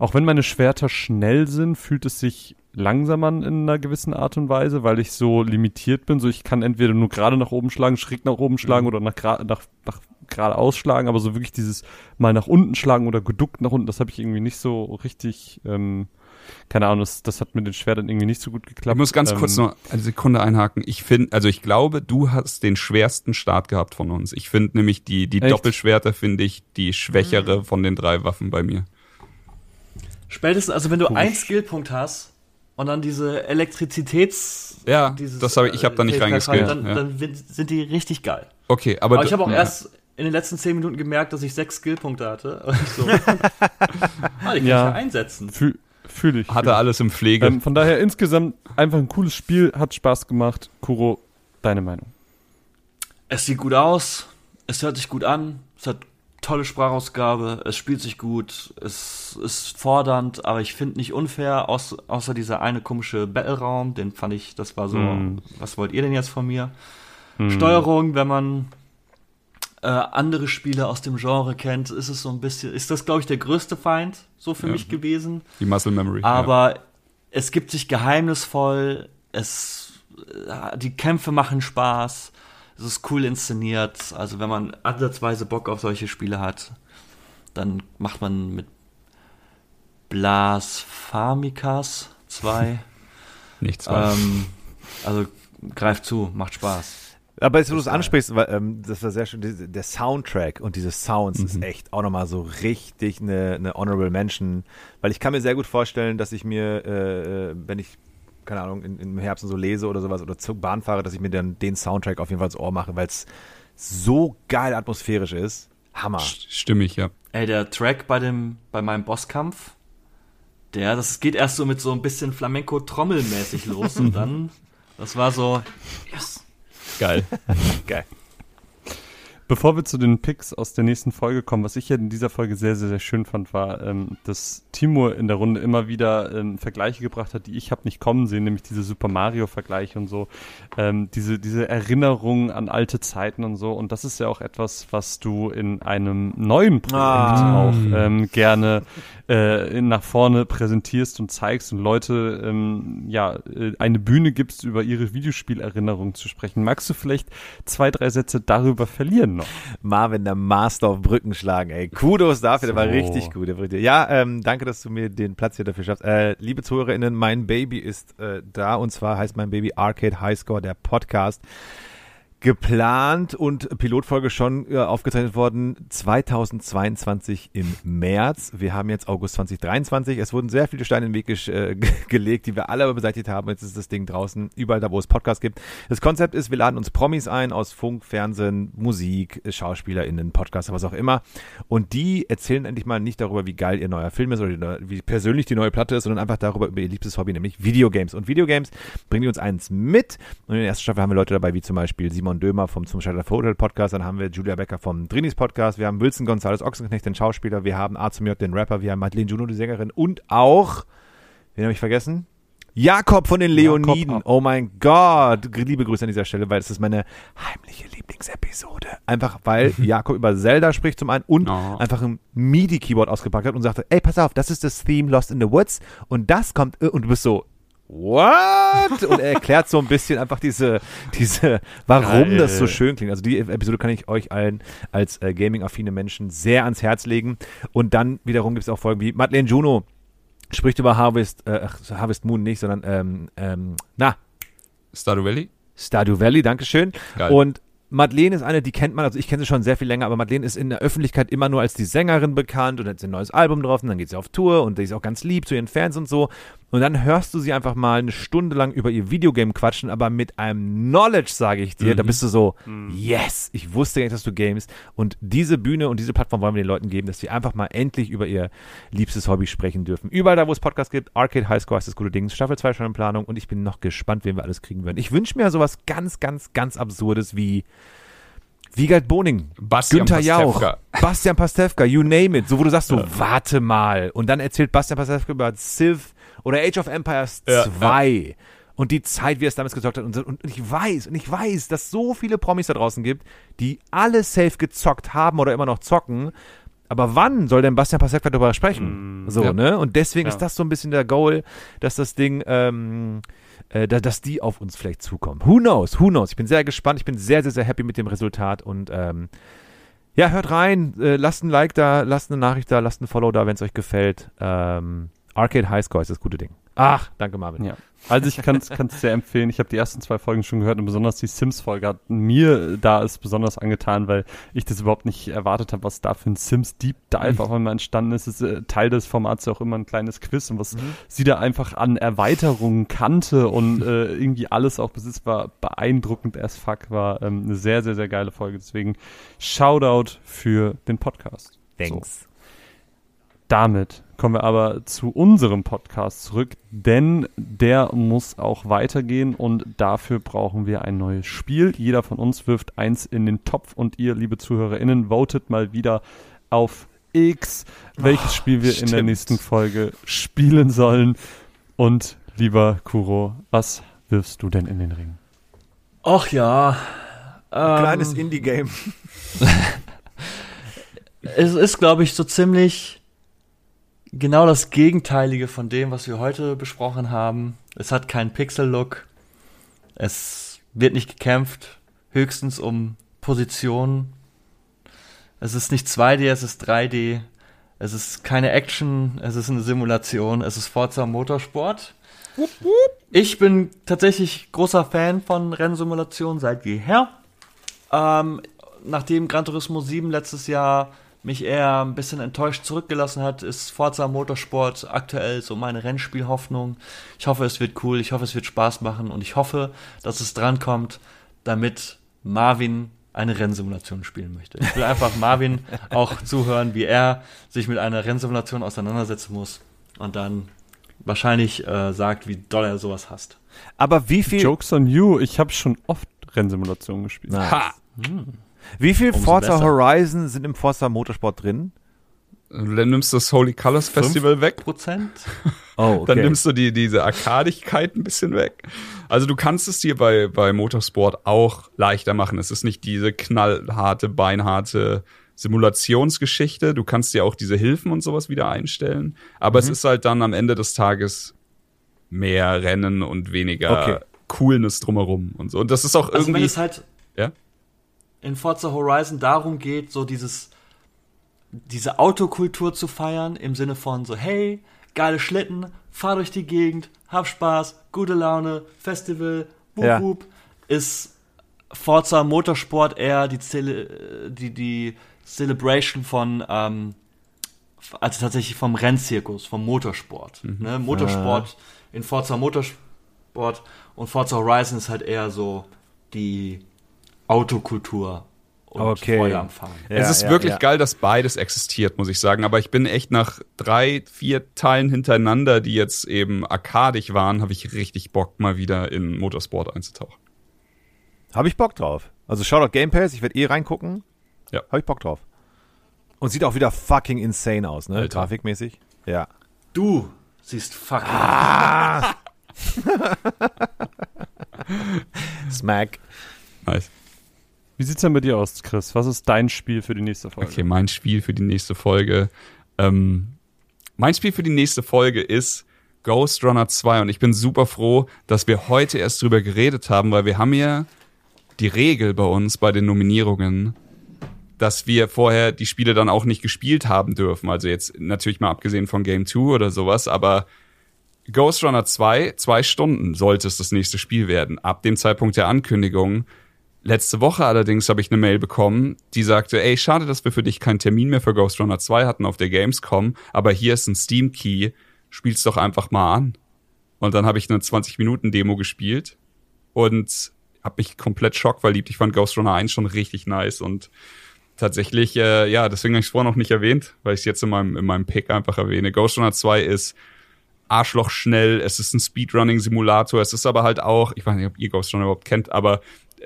Auch wenn meine Schwerter schnell sind, fühlt es sich langsam an in einer gewissen Art und Weise, weil ich so limitiert bin. So, ich kann entweder nur gerade nach oben schlagen, schräg nach oben schlagen mhm. oder nach, gra- nach, nach geradeaus schlagen, aber so wirklich dieses mal nach unten schlagen oder geduckt nach unten, das habe ich irgendwie nicht so richtig, ähm, keine Ahnung, das, das hat mit den Schwertern irgendwie nicht so gut geklappt. Ich muss ganz ähm, kurz noch eine Sekunde einhaken. Ich finde, also ich glaube, du hast den schwersten Start gehabt von uns. Ich finde nämlich die, die Doppelschwerter, finde ich, die schwächere mhm. von den drei Waffen bei mir. Spätestens, also wenn du einen Skillpunkt hast und dann diese Elektrizitäts... Ja, dieses, das hab ich, ich habe da nicht reingeskillt. Dann, ja. dann sind die richtig geil. Okay, aber... aber ich habe auch ja. erst in den letzten zehn Minuten gemerkt, dass ich sechs Skillpunkte hatte. Und ich so, ah, die kann ja. ich ja einsetzen. Fühl, fühl ich. Hatte alles im Pflege. Ähm, von daher insgesamt einfach ein cooles Spiel, hat Spaß gemacht. Kuro, deine Meinung? Es sieht gut aus, es hört sich gut an, es hat... tolle Sprachausgabe, es spielt sich gut, es ist fordernd, aber ich finde nicht unfair, aus, außer dieser eine komische Battle-Raum, den fand ich, das war so, mm. was wollt ihr denn jetzt von mir? Mm. Steuerung, wenn man äh, andere Spiele aus dem Genre kennt, ist es so ein bisschen, ist das, glaube ich, der größte Feind, so für ja. mich gewesen. Die Muscle Memory. Aber ja. es gibt sich geheimnisvoll, es, die Kämpfe machen Spaß, es ist cool inszeniert, also wenn man ansatzweise Bock auf solche Spiele hat, dann macht man mit Blasphemous zwei nichts weiter. Ähm, also greift zu, macht Spaß. Aber jetzt, wo du es ansprichst, weil, ähm, das war sehr schön, der Soundtrack und diese Sounds mhm. ist echt auch nochmal so richtig eine, eine Honorable Mention, weil ich kann mir sehr gut vorstellen, dass ich mir, äh, wenn ich keine Ahnung, in, im Herbst so lese oder sowas oder zur Bahn fahre, dass ich mir dann den Soundtrack auf jeden Fall ins Ohr mache, weil es so geil atmosphärisch ist. Hammer. Stimmig, ja. Ey, der Track bei dem, bei meinem Bosskampf, der, das geht erst so mit so ein bisschen Flamenco-Trommelmäßig los und dann, das war so, yes. Geil. Geil. Bevor wir zu den Picks aus der nächsten Folge kommen, was ich hier in dieser Folge sehr, sehr, sehr schön fand, war, ähm, dass Timur in der Runde immer wieder ähm, Vergleiche gebracht hat, die ich habe nicht kommen sehen, nämlich diese Super Mario-Vergleiche und so, ähm, diese, diese Erinnerungen an alte Zeiten und so. Und das ist ja auch etwas, was du in einem neuen Projekt ah. auch ähm, gerne äh, nach vorne präsentierst und zeigst und Leute ähm, ja eine Bühne gibst, über ihre Videospielerinnerungen zu sprechen. Magst du vielleicht zwei, drei Sätze darüber verlieren? Noch. Marvin, der Master auf Brücken schlagen, ey. Kudos dafür, so. Der war richtig gut. Ja, ähm, danke, dass du mir den Platz hier dafür schaffst. Äh, liebe ZuhörerInnen, mein Baby ist äh, da, und zwar heißt mein Baby Arcade Highscore, der Podcast. Geplant und Pilotfolge schon äh, aufgezeichnet worden zweitausendzweiundzwanzig im März. Wir haben jetzt August zweitausenddreiundzwanzig. Es wurden sehr viele Steine in den Weg ge- äh, gelegt, die wir alle beseitigt haben. Jetzt ist das Ding draußen, überall da, wo es Podcasts gibt. Das Konzept ist, wir laden uns Promis ein aus Funk, Fernsehen, Musik, SchauspielerInnen, Podcasts, was auch immer. Und die erzählen endlich mal nicht darüber, wie geil ihr neuer Film ist oder wie persönlich die neue Platte ist, sondern einfach darüber, über ihr liebstes Hobby, nämlich Videogames. Und Videogames bringen die uns eins mit. Und in der ersten Staffel haben wir Leute dabei, wie zum Beispiel Simon Dömer vom Zum Scheitern verurteilt Podcast, dann haben wir Julia Becker vom Drinis Podcast, wir haben Wilson González Ochsenknecht, den Schauspieler, wir haben Azum J, den Rapper, wir haben Madeleine Juno, die Sängerin, und auch, wen habe ich vergessen? Jakob von den Leoniden. Jakob. Oh mein Gott, liebe Grüße an dieser Stelle, weil das ist meine heimliche Lieblingsepisode. Einfach, weil Jakob über Zelda spricht zum einen und oh. einfach ein MIDI-Keyboard ausgepackt hat und sagte, ey, pass auf, das ist das Theme Lost in the Woods und das kommt, und du bist so, what? Und er erklärt so ein bisschen einfach diese, diese, warum Geil. Das so schön klingt. Also die Episode kann ich euch allen als äh, gaming-affine Menschen sehr ans Herz legen. Und dann wiederum gibt es auch Folgen wie Madeleine Juno spricht über Harvest, äh, Harvest Moon nicht, sondern, ähm, ähm, na. Stardew Valley? Stardew Valley, dankeschön. Geil. Und Madeleine ist eine, die kennt man, also ich kenne sie schon sehr viel länger, aber Madeleine ist in der Öffentlichkeit immer nur als die Sängerin bekannt und hat ein neues Album drauf und dann geht sie auf Tour und die ist auch ganz lieb zu ihren Fans und so. Und dann hörst du sie einfach mal eine Stunde lang über ihr Videogame quatschen, aber mit einem Knowledge, sage ich dir, mhm. da bist du so, mhm. yes, ich wusste nicht, dass du gamest. Und diese Bühne und diese Plattform wollen wir den Leuten geben, dass sie einfach mal endlich über ihr liebstes Hobby sprechen dürfen. Überall da, wo es Podcasts gibt, Arcade Highscore ist das gute Ding, Staffel zwei schon in Planung und ich bin noch gespannt, wen wir alles kriegen werden. Ich wünsche mir sowas ganz, ganz, ganz Absurdes wie Wiegald Boning, Bastian Günther Jauch, Bastian Pastewka, you name it. So, wo du sagst, so, warte mal. Und dann erzählt Bastian Pastewka über Civ oder Age of Empires ja, zwei. Ja. Und die Zeit, wie er es damals gezockt hat. Und, und ich weiß, und ich weiß, dass es so viele Promis da draußen gibt, die alle safe gezockt haben oder immer noch zocken. Aber wann soll denn Bastian Pastewka darüber sprechen? Mm, so, ja. ne? Und deswegen ja. ist das so ein bisschen der Goal, dass das Ding, ähm, äh, da, dass die auf uns vielleicht zukommen. Who knows? Who knows? Ich bin sehr gespannt. Ich bin sehr, sehr, sehr happy mit dem Resultat. Und, ähm, ja, hört rein. Äh, lasst ein Like da, lasst eine Nachricht da, lasst ein Follow da, wenn es euch gefällt. Ähm, Arcade Highscore ist das gute Ding. Ach, danke Marvin. Ja. Also ich kann es sehr empfehlen. Ich habe die ersten zwei Folgen schon gehört und besonders die Sims-Folge hat mir da ist besonders angetan, weil ich das überhaupt nicht erwartet habe, was da für ein Sims-Deep-Dive auf einmal entstanden ist. Es ist Teil des Formats auch immer ein kleines Quiz und was mhm. sie da einfach an Erweiterungen kannte und äh, irgendwie alles auch besitzt, war beeindruckend as fuck, war ähm, eine sehr, sehr, sehr geile Folge. Deswegen Shoutout für den Podcast. Thanks. So. Damit kommen wir aber zu unserem Podcast zurück, denn der muss auch weitergehen und dafür brauchen wir ein neues Spiel. Jeder von uns wirft eins in den Topf und ihr, liebe ZuhörerInnen, votet mal wieder auf X, welches oh, Spiel wir stimmt. in der nächsten Folge spielen sollen. Und lieber Kuro, was wirfst du denn in den Ring? Ach ja. Ein ähm, kleines Indie-Game. Es ist, glaube ich, so ziemlich genau das Gegenteilige von dem, was wir heute besprochen haben. Es hat keinen Pixel-Look. Es wird nicht gekämpft. Höchstens um Positionen. Es ist nicht zwei D, es ist drei D. Es ist keine Action, es ist eine Simulation. Es ist Forza Motorsport. Ich bin tatsächlich großer Fan von Rennsimulationen seit jeher. Ähm, nachdem Gran Turismo sieben letztes Jahr mich eher ein bisschen enttäuscht zurückgelassen hat, ist Forza Motorsport aktuell so meine Rennspielhoffnung. Ich hoffe, es wird cool, ich hoffe, es wird Spaß machen und ich hoffe, dass es drankommt, damit Marvin eine Rennsimulation spielen möchte. Ich will einfach Marvin auch zuhören, wie er sich mit einer Rennsimulation auseinandersetzen muss und dann wahrscheinlich äh, sagt, wie doll er sowas hasst. Aber wie viel... Jokes on you, ich habe schon oft Rennsimulationen gespielt. Nice. Ha! Hm. Wie viel Umso Forza besser. Horizon sind im Forza Motorsport drin? Dann nimmst du das Holy Colors Festival weg. fünf Prozent? Oh, okay. Dann nimmst du die, diese Arkadigkeit ein bisschen weg. Also du kannst es dir bei, bei Motorsport auch leichter machen. Es ist nicht diese knallharte, beinharte Simulationsgeschichte. Du kannst dir auch diese Hilfen und sowas wieder einstellen. Aber mhm. es ist halt dann am Ende des Tages mehr Rennen und weniger okay. Coolness drumherum und so. Und das ist auch also irgendwie... Wenn es halt ja? in Forza Horizon darum geht, so dieses... diese Autokultur zu feiern, im Sinne von so, hey, geile Schlitten, fahr durch die Gegend, hab Spaß, gute Laune, Festival, wup, ja. wup, ist Forza Motorsport eher die, Zele- die, die Celebration von, ähm, also tatsächlich vom Rennzirkus, vom Motorsport. Mhm. Ne? Motorsport äh. in Forza Motorsport und Forza Horizon ist halt eher so die Autokultur. Und okay. Freude am Fahren. Ja, es ist ja, wirklich ja. geil, dass beides existiert, muss ich sagen. Aber ich bin echt nach drei, vier Teilen hintereinander, die jetzt eben arkadisch waren, habe ich richtig Bock, mal wieder in Motorsport einzutauchen. Habe ich Bock drauf. Also Shoutout Game Pass, ich werde eh reingucken. Ja. Habe ich Bock drauf. Und sieht auch wieder fucking insane aus, ne? Alter. Grafikmäßig. Ja. Du siehst fucking ah! Smack. Nice. Wie sieht's denn bei dir aus, Chris? Was ist dein Spiel für die nächste Folge? Okay, mein Spiel für die nächste Folge. Ähm, mein Spiel für die nächste Folge ist Ghost Runner zwei. Und ich bin super froh, dass wir heute erst drüber geredet haben, weil wir haben ja die Regel bei uns, bei den Nominierungen, dass wir vorher die Spiele dann auch nicht gespielt haben dürfen. Also jetzt natürlich mal abgesehen von Game zwei oder sowas, aber Ghost Runner zwei, zwei Stunden sollte es das nächste Spiel werden. Ab dem Zeitpunkt der Ankündigung. Letzte Woche allerdings habe ich eine Mail bekommen, die sagte, ey, schade, dass wir für dich keinen Termin mehr für Ghost Runner zwei hatten auf der Gamescom, aber hier ist ein Steam-Key, spiel's doch einfach mal an. Und dann habe ich eine zwanzig-Minuten-Demo gespielt und habe mich komplett schockverliebt. Ich fand Ghost Runner eins schon richtig nice und tatsächlich, äh, ja, deswegen habe ich es vorher noch nicht erwähnt, weil ich es jetzt in meinem, in meinem Pick einfach erwähne. Ghost Runner zwei ist Arschloch schnell, es ist ein Speedrunning-Simulator, es ist aber halt auch, ich weiß nicht, ob ihr Ghost Runner überhaupt kennt, aber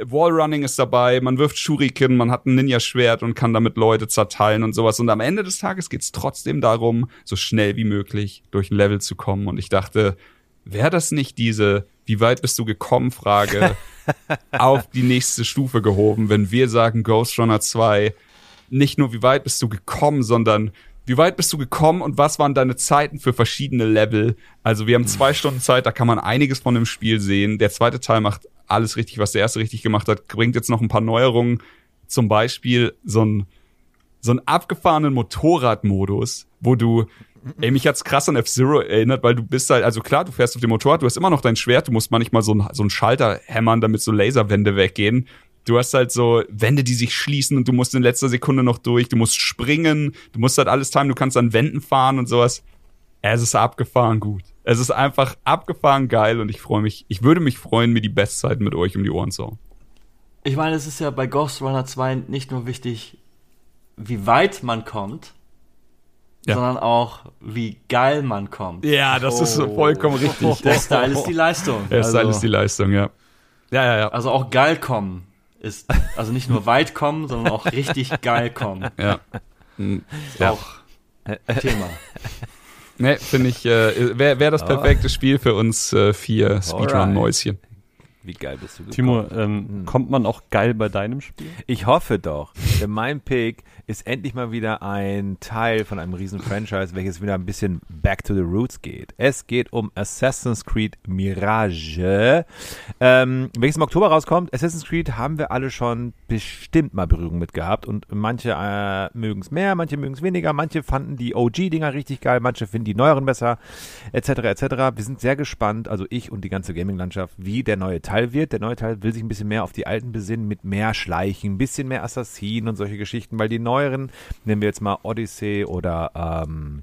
Wallrunning ist dabei, man wirft Shuriken, man hat ein Ninja-Schwert und kann damit Leute zerteilen und sowas. Und am Ende des Tages geht's trotzdem darum, so schnell wie möglich durch ein Level zu kommen. Und ich dachte, wäre das nicht diese "Wie weit bist du gekommen?" Frage auf die nächste Stufe gehoben, wenn wir sagen Ghost Runner zwei, nicht nur wie weit bist du gekommen, sondern wie weit bist du gekommen und was waren deine Zeiten für verschiedene Level? Also wir haben zwei Stunden Zeit, da kann man einiges von dem Spiel sehen. Der zweite Teil macht alles richtig, was der erste richtig gemacht hat, bringt jetzt noch ein paar Neuerungen. Zum Beispiel so einen so einen abgefahrenen Motorradmodus, wo du, ey, mich hat's krass an F-Zero erinnert, weil du bist halt, also klar, du fährst auf dem Motorrad, du hast immer noch dein Schwert, du musst manchmal so einen, so einen Schalter hämmern, damit so Laserwände weggehen. Du hast halt so Wände, die sich schließen und du musst in letzter Sekunde noch durch, du musst springen, du musst halt alles timen, du kannst an Wänden fahren und sowas. Es ist abgefahren gut. Es ist einfach abgefahren geil und ich freue mich, ich würde mich freuen, mir die Bestzeiten mit euch um die Ohren zu hauen. Ich meine, es ist ja bei Ghost Runner zwei nicht nur wichtig, wie weit man kommt, ja. sondern auch, wie geil man kommt. Ja, das oh. ist vollkommen richtig. Der Style ist die Leistung. Der Style also. ist die Leistung, ja. Ja, ja, ja. Also auch geil kommen ist, also nicht nur weit kommen, sondern auch richtig geil kommen. Ja. Mhm. ja. Auch Thema. Ne, finde ich, äh, wäre wär das perfekte oh. Spiel für uns äh, vier Speedrun-Mäuschen. Wie geil bist du gekommen? Timo, ähm, hm. kommt man auch geil bei deinem Spiel? Ich hoffe doch, denn mein Pick ist endlich mal wieder ein Teil von einem riesen Franchise, welches wieder ein bisschen back to the roots geht. Es geht um Assassin's Creed Mirage, ähm, welches im Oktober rauskommt. Assassin's Creed haben wir alle schon bestimmt mal Berührung mit gehabt und manche äh, mögen es mehr, manche mögen es weniger, manche fanden die O G-Dinger richtig geil, manche finden die neueren besser, et cetera et cetera. Wir sind sehr gespannt, also ich und die ganze Gaming-Landschaft, wie der neue Teil wird. Der neue Teil will sich ein bisschen mehr auf die alten besinnen, mit mehr Schleichen, ein bisschen mehr Assassinen und solche Geschichten, weil die neueren, nehmen wir jetzt mal Odyssey oder ähm,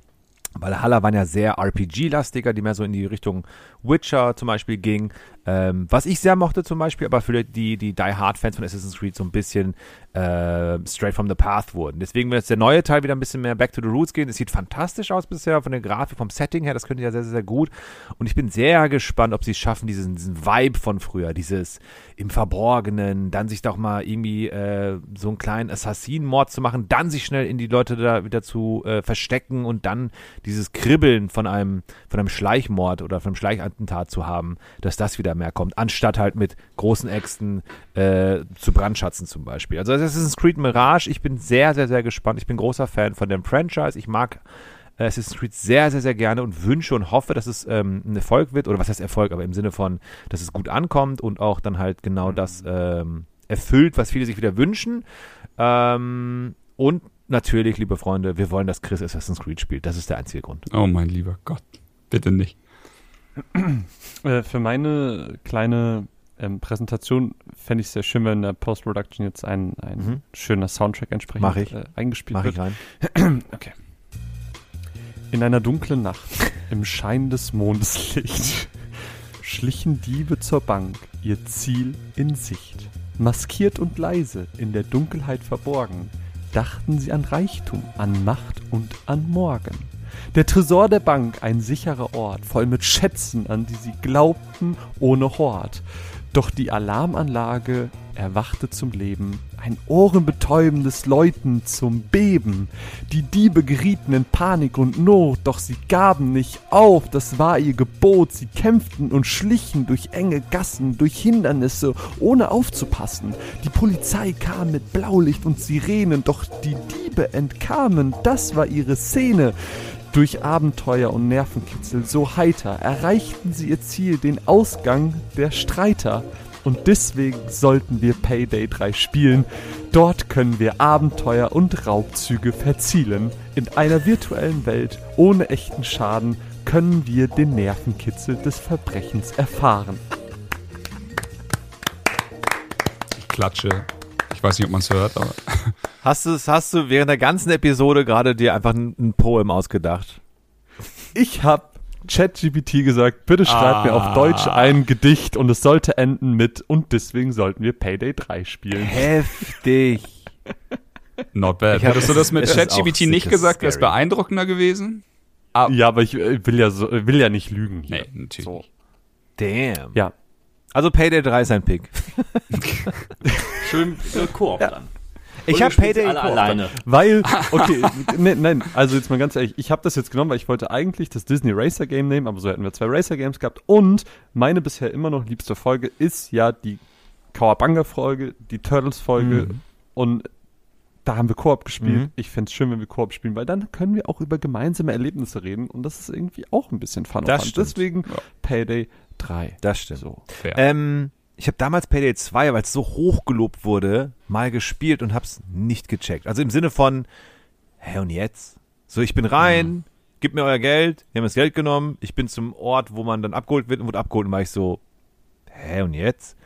Valhalla, waren ja sehr R P G-lastiger, die mehr so in die Richtung Witcher zum Beispiel gingen. Ähm, was ich sehr mochte zum Beispiel, aber für die, die Die Hard-Fans von Assassin's Creed so ein bisschen äh, straight from the path wurden. Deswegen wird jetzt der neue Teil wieder ein bisschen mehr back to the roots gehen. Es sieht fantastisch aus bisher von der Grafik, vom Setting her, das könnte ja sehr, sehr, sehr gut. Und ich bin sehr gespannt, ob sie es schaffen, diesen, diesen Vibe von früher, dieses im Verborgenen, dann sich doch mal irgendwie äh, so einen kleinen Assassin-Mord zu machen, dann sich schnell in die Leute da wieder zu äh, verstecken und dann dieses Kribbeln von einem, von einem Schleichmord oder von einem Schleichattentat zu haben, dass das wieder mehr kommt, anstatt halt mit großen Äxten äh, zu brandschatzen zum Beispiel. Also Assassin's Creed Mirage, ich bin sehr, sehr, sehr gespannt. Ich bin großer Fan von dem Franchise. Ich mag äh, Assassin's Creed sehr, sehr, sehr gerne und wünsche und hoffe, dass es ähm, ein Erfolg wird, oder was heißt Erfolg, aber im Sinne von, dass es gut ankommt und auch dann halt genau das ähm, erfüllt, was viele sich wieder wünschen. Ähm, und natürlich, liebe Freunde, wir wollen, dass Chris Assassin's Creed spielt. Das ist der einzige Grund. Oh mein lieber Gott, bitte nicht. Für meine kleine ähm, Präsentation fände ich es sehr schön, wenn in der Post-Production jetzt ein, ein mhm. schöner Soundtrack entsprechend Mach ich. Äh, eingespielt Mach wird. Mach ich rein. Okay. In einer dunklen Nacht, im Schein des Mondeslicht, schlichen Diebe zur Bank, ihr Ziel in Sicht. Maskiert und leise, in der Dunkelheit verborgen, dachten sie an Reichtum, an Macht und an Morgen. Der Tresor der Bank, ein sicherer Ort, voll mit Schätzen, an die sie glaubten, ohne Hort. Doch die Alarmanlage erwachte zum Leben, ein ohrenbetäubendes Läuten zum Beben. Die Diebe gerieten in Panik und Not, doch sie gaben nicht auf, das war ihr Gebot. Sie kämpften und schlichen durch enge Gassen, durch Hindernisse, ohne aufzupassen. Die Polizei kam mit Blaulicht und Sirenen, doch die Diebe entkamen, das war ihre Szene. Durch Abenteuer und Nervenkitzel so heiter erreichten sie ihr Ziel, den Ausgang der Streiter. Und deswegen sollten wir Payday drei spielen. Dort können wir Abenteuer und Raubzüge verzielen. In einer virtuellen Welt ohne echten Schaden können wir den Nervenkitzel des Verbrechens erfahren. Ich klatsche. Ich weiß nicht, ob man es hört, aber... Hast du, hast du während der ganzen Episode gerade dir einfach ein, ein Poem ausgedacht? Ich habe ChatGPT gesagt, bitte schreib ah. mir auf Deutsch ein Gedicht und es sollte enden mit und deswegen sollten wir Payday drei spielen. Heftig. Not bad. Hattest du das mit ChatGPT nicht gesagt? Wäre es beeindruckender gewesen? Ah. Ja, aber ich will ja, so, will ja nicht lügen hier. Nee, natürlich. So. Damn. Ja. Also Payday drei ist ein Pick. Schön äh, Koop ja. dann. Ich habe Payday alle alleine. Weil, okay, ne, nein, also jetzt mal ganz ehrlich, ich habe das jetzt genommen, weil ich wollte eigentlich das Disney Racer Game nehmen, aber so hätten wir zwei Racer Games gehabt und meine bisher immer noch liebste Folge ist ja die Cowabunga-Folge, die Turtles-Folge mhm. und da haben wir Koop gespielt. Mhm. Ich find's schön, wenn wir Koop spielen, weil dann können wir auch über gemeinsame Erlebnisse reden und das ist irgendwie auch ein bisschen Fun. Das stimmt. Deswegen ja. Payday drei. Das stimmt. So. Ähm, Ich habe damals Payday zwei, weil es so hoch gelobt wurde, mal gespielt und hab's nicht gecheckt. Also im Sinne von, hä, und jetzt? So, ich bin rein, mhm. gib mir euer Geld, wir haben das Geld genommen, ich bin zum Ort, wo man dann abgeholt wird und wurde abgeholt und war ich so, hä, und jetzt?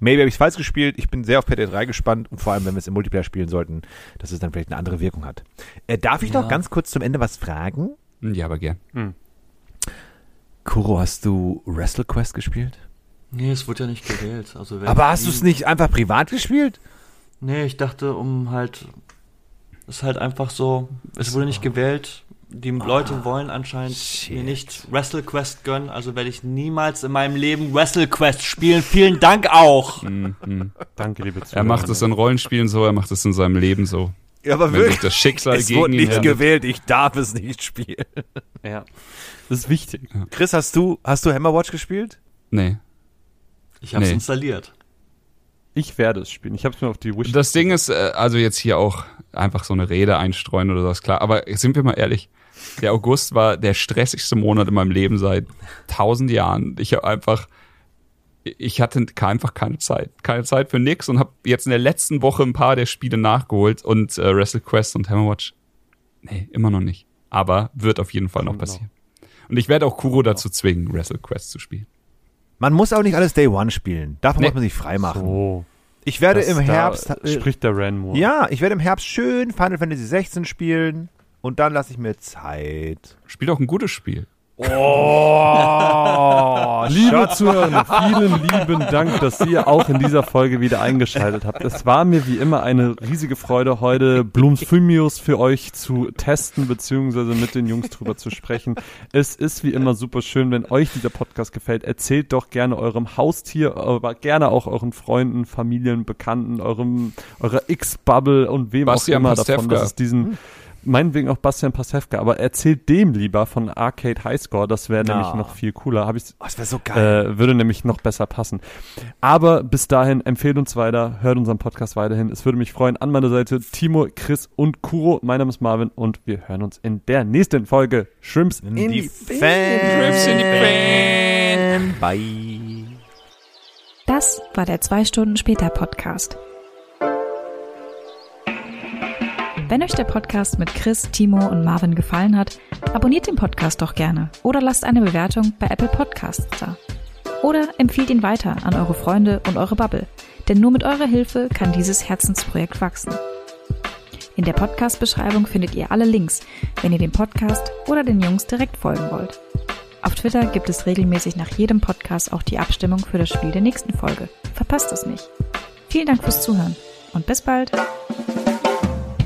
Maybe habe ich es falsch gespielt, ich bin sehr auf Payday drei gespannt und vor allem, wenn wir es im Multiplayer spielen sollten, dass es dann vielleicht eine andere Wirkung hat. Äh, darf ich ja. noch ganz kurz zum Ende was fragen? Ja, aber gern. Mhm. Kuro, hast du WrestleQuest gespielt? Nee, es wurde ja nicht gewählt. Also aber hast du es nicht einfach privat gespielt? Nee, ich dachte, um halt, es ist halt einfach so, es wurde nicht gewählt. Die ah, Leute wollen anscheinend shit. mir nicht WrestleQuest gönnen, also werde ich niemals in meinem Leben WrestleQuest spielen. Vielen Dank auch. Mm, mm. Danke, liebe Zuhörer. Er macht es in Rollenspielen so, er macht es in seinem Leben so. Ja, aber wenn wirklich, das Schicksal es gegen wurde nicht ihn gewählt, ich darf es nicht spielen. Ja, das ist wichtig. Ja. Chris, hast du, hast du Hammerwatch gespielt? Nee. Ich hab's nee. installiert. Ich werde es spielen. Ich hab's mir auf die Wish. Das Ding ist, also jetzt hier auch einfach so eine Rede einstreuen oder sowas, klar. Aber sind wir mal ehrlich, der August war der stressigste Monat in meinem Leben seit tausend Jahren. Ich hab einfach, ich hatte einfach keine Zeit. Keine Zeit für nix und hab jetzt in der letzten Woche ein paar der Spiele nachgeholt und äh, WrestleQuest und Hammerwatch. Nee, immer noch nicht. Aber wird auf jeden Fall noch passieren. Und ich werde auch Kuro dazu zwingen, WrestleQuest zu spielen. Man muss auch nicht alles Day One spielen. Davon nee. muss man sich freimachen. So. Ich werde das im Herbst... Äh, spricht der Renmore. Ja, ich werde im Herbst schön Final Fantasy sechzehn spielen und dann lasse ich mir Zeit. Spiel doch ein gutes Spiel. Oh, liebe Zuhörer, vielen lieben Dank, dass ihr auch in dieser Folge wieder eingeschaltet habt. Es war mir wie immer eine riesige Freude, heute Blasphemous für euch zu testen, beziehungsweise mit den Jungs drüber zu sprechen. Es ist wie immer super schön, wenn euch dieser Podcast gefällt. Erzählt doch gerne eurem Haustier, aber gerne auch euren Freunden, Familien, Bekannten, eurem, eurer X-Bubble und wem auch immer davon, dass es diesen... Meinetwegen auch Bastian Pastewka, aber erzählt dem lieber von Arcade Highscore, das wäre ja. nämlich noch viel cooler. Hab ich's, oh, das wäre so geil. Äh, würde nämlich noch besser passen. Aber bis dahin, empfehlt uns weiter, hört unseren Podcast weiterhin. Es würde mich freuen. An meiner Seite Timo, Chris und Kuro. Mein Name ist Marvin und wir hören uns in der nächsten Folge. Shrimps in, in die Fan. Shrimps in die Fan. Bye. Das war der zwei Stunden später Podcast. Wenn euch der Podcast mit Chris, Timo und Marvin gefallen hat, abonniert den Podcast doch gerne oder lasst eine Bewertung bei Apple Podcasts da. Oder empfiehlt ihn weiter an eure Freunde und eure Bubble, denn nur mit eurer Hilfe kann dieses Herzensprojekt wachsen. In der Podcast-Beschreibung findet ihr alle Links, wenn ihr dem Podcast oder den Jungs direkt folgen wollt. Auf Twitter gibt es regelmäßig nach jedem Podcast auch die Abstimmung für das Spiel der nächsten Folge. Verpasst es nicht. Vielen Dank fürs Zuhören und bis bald!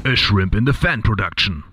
A Shrimp in the Fan production.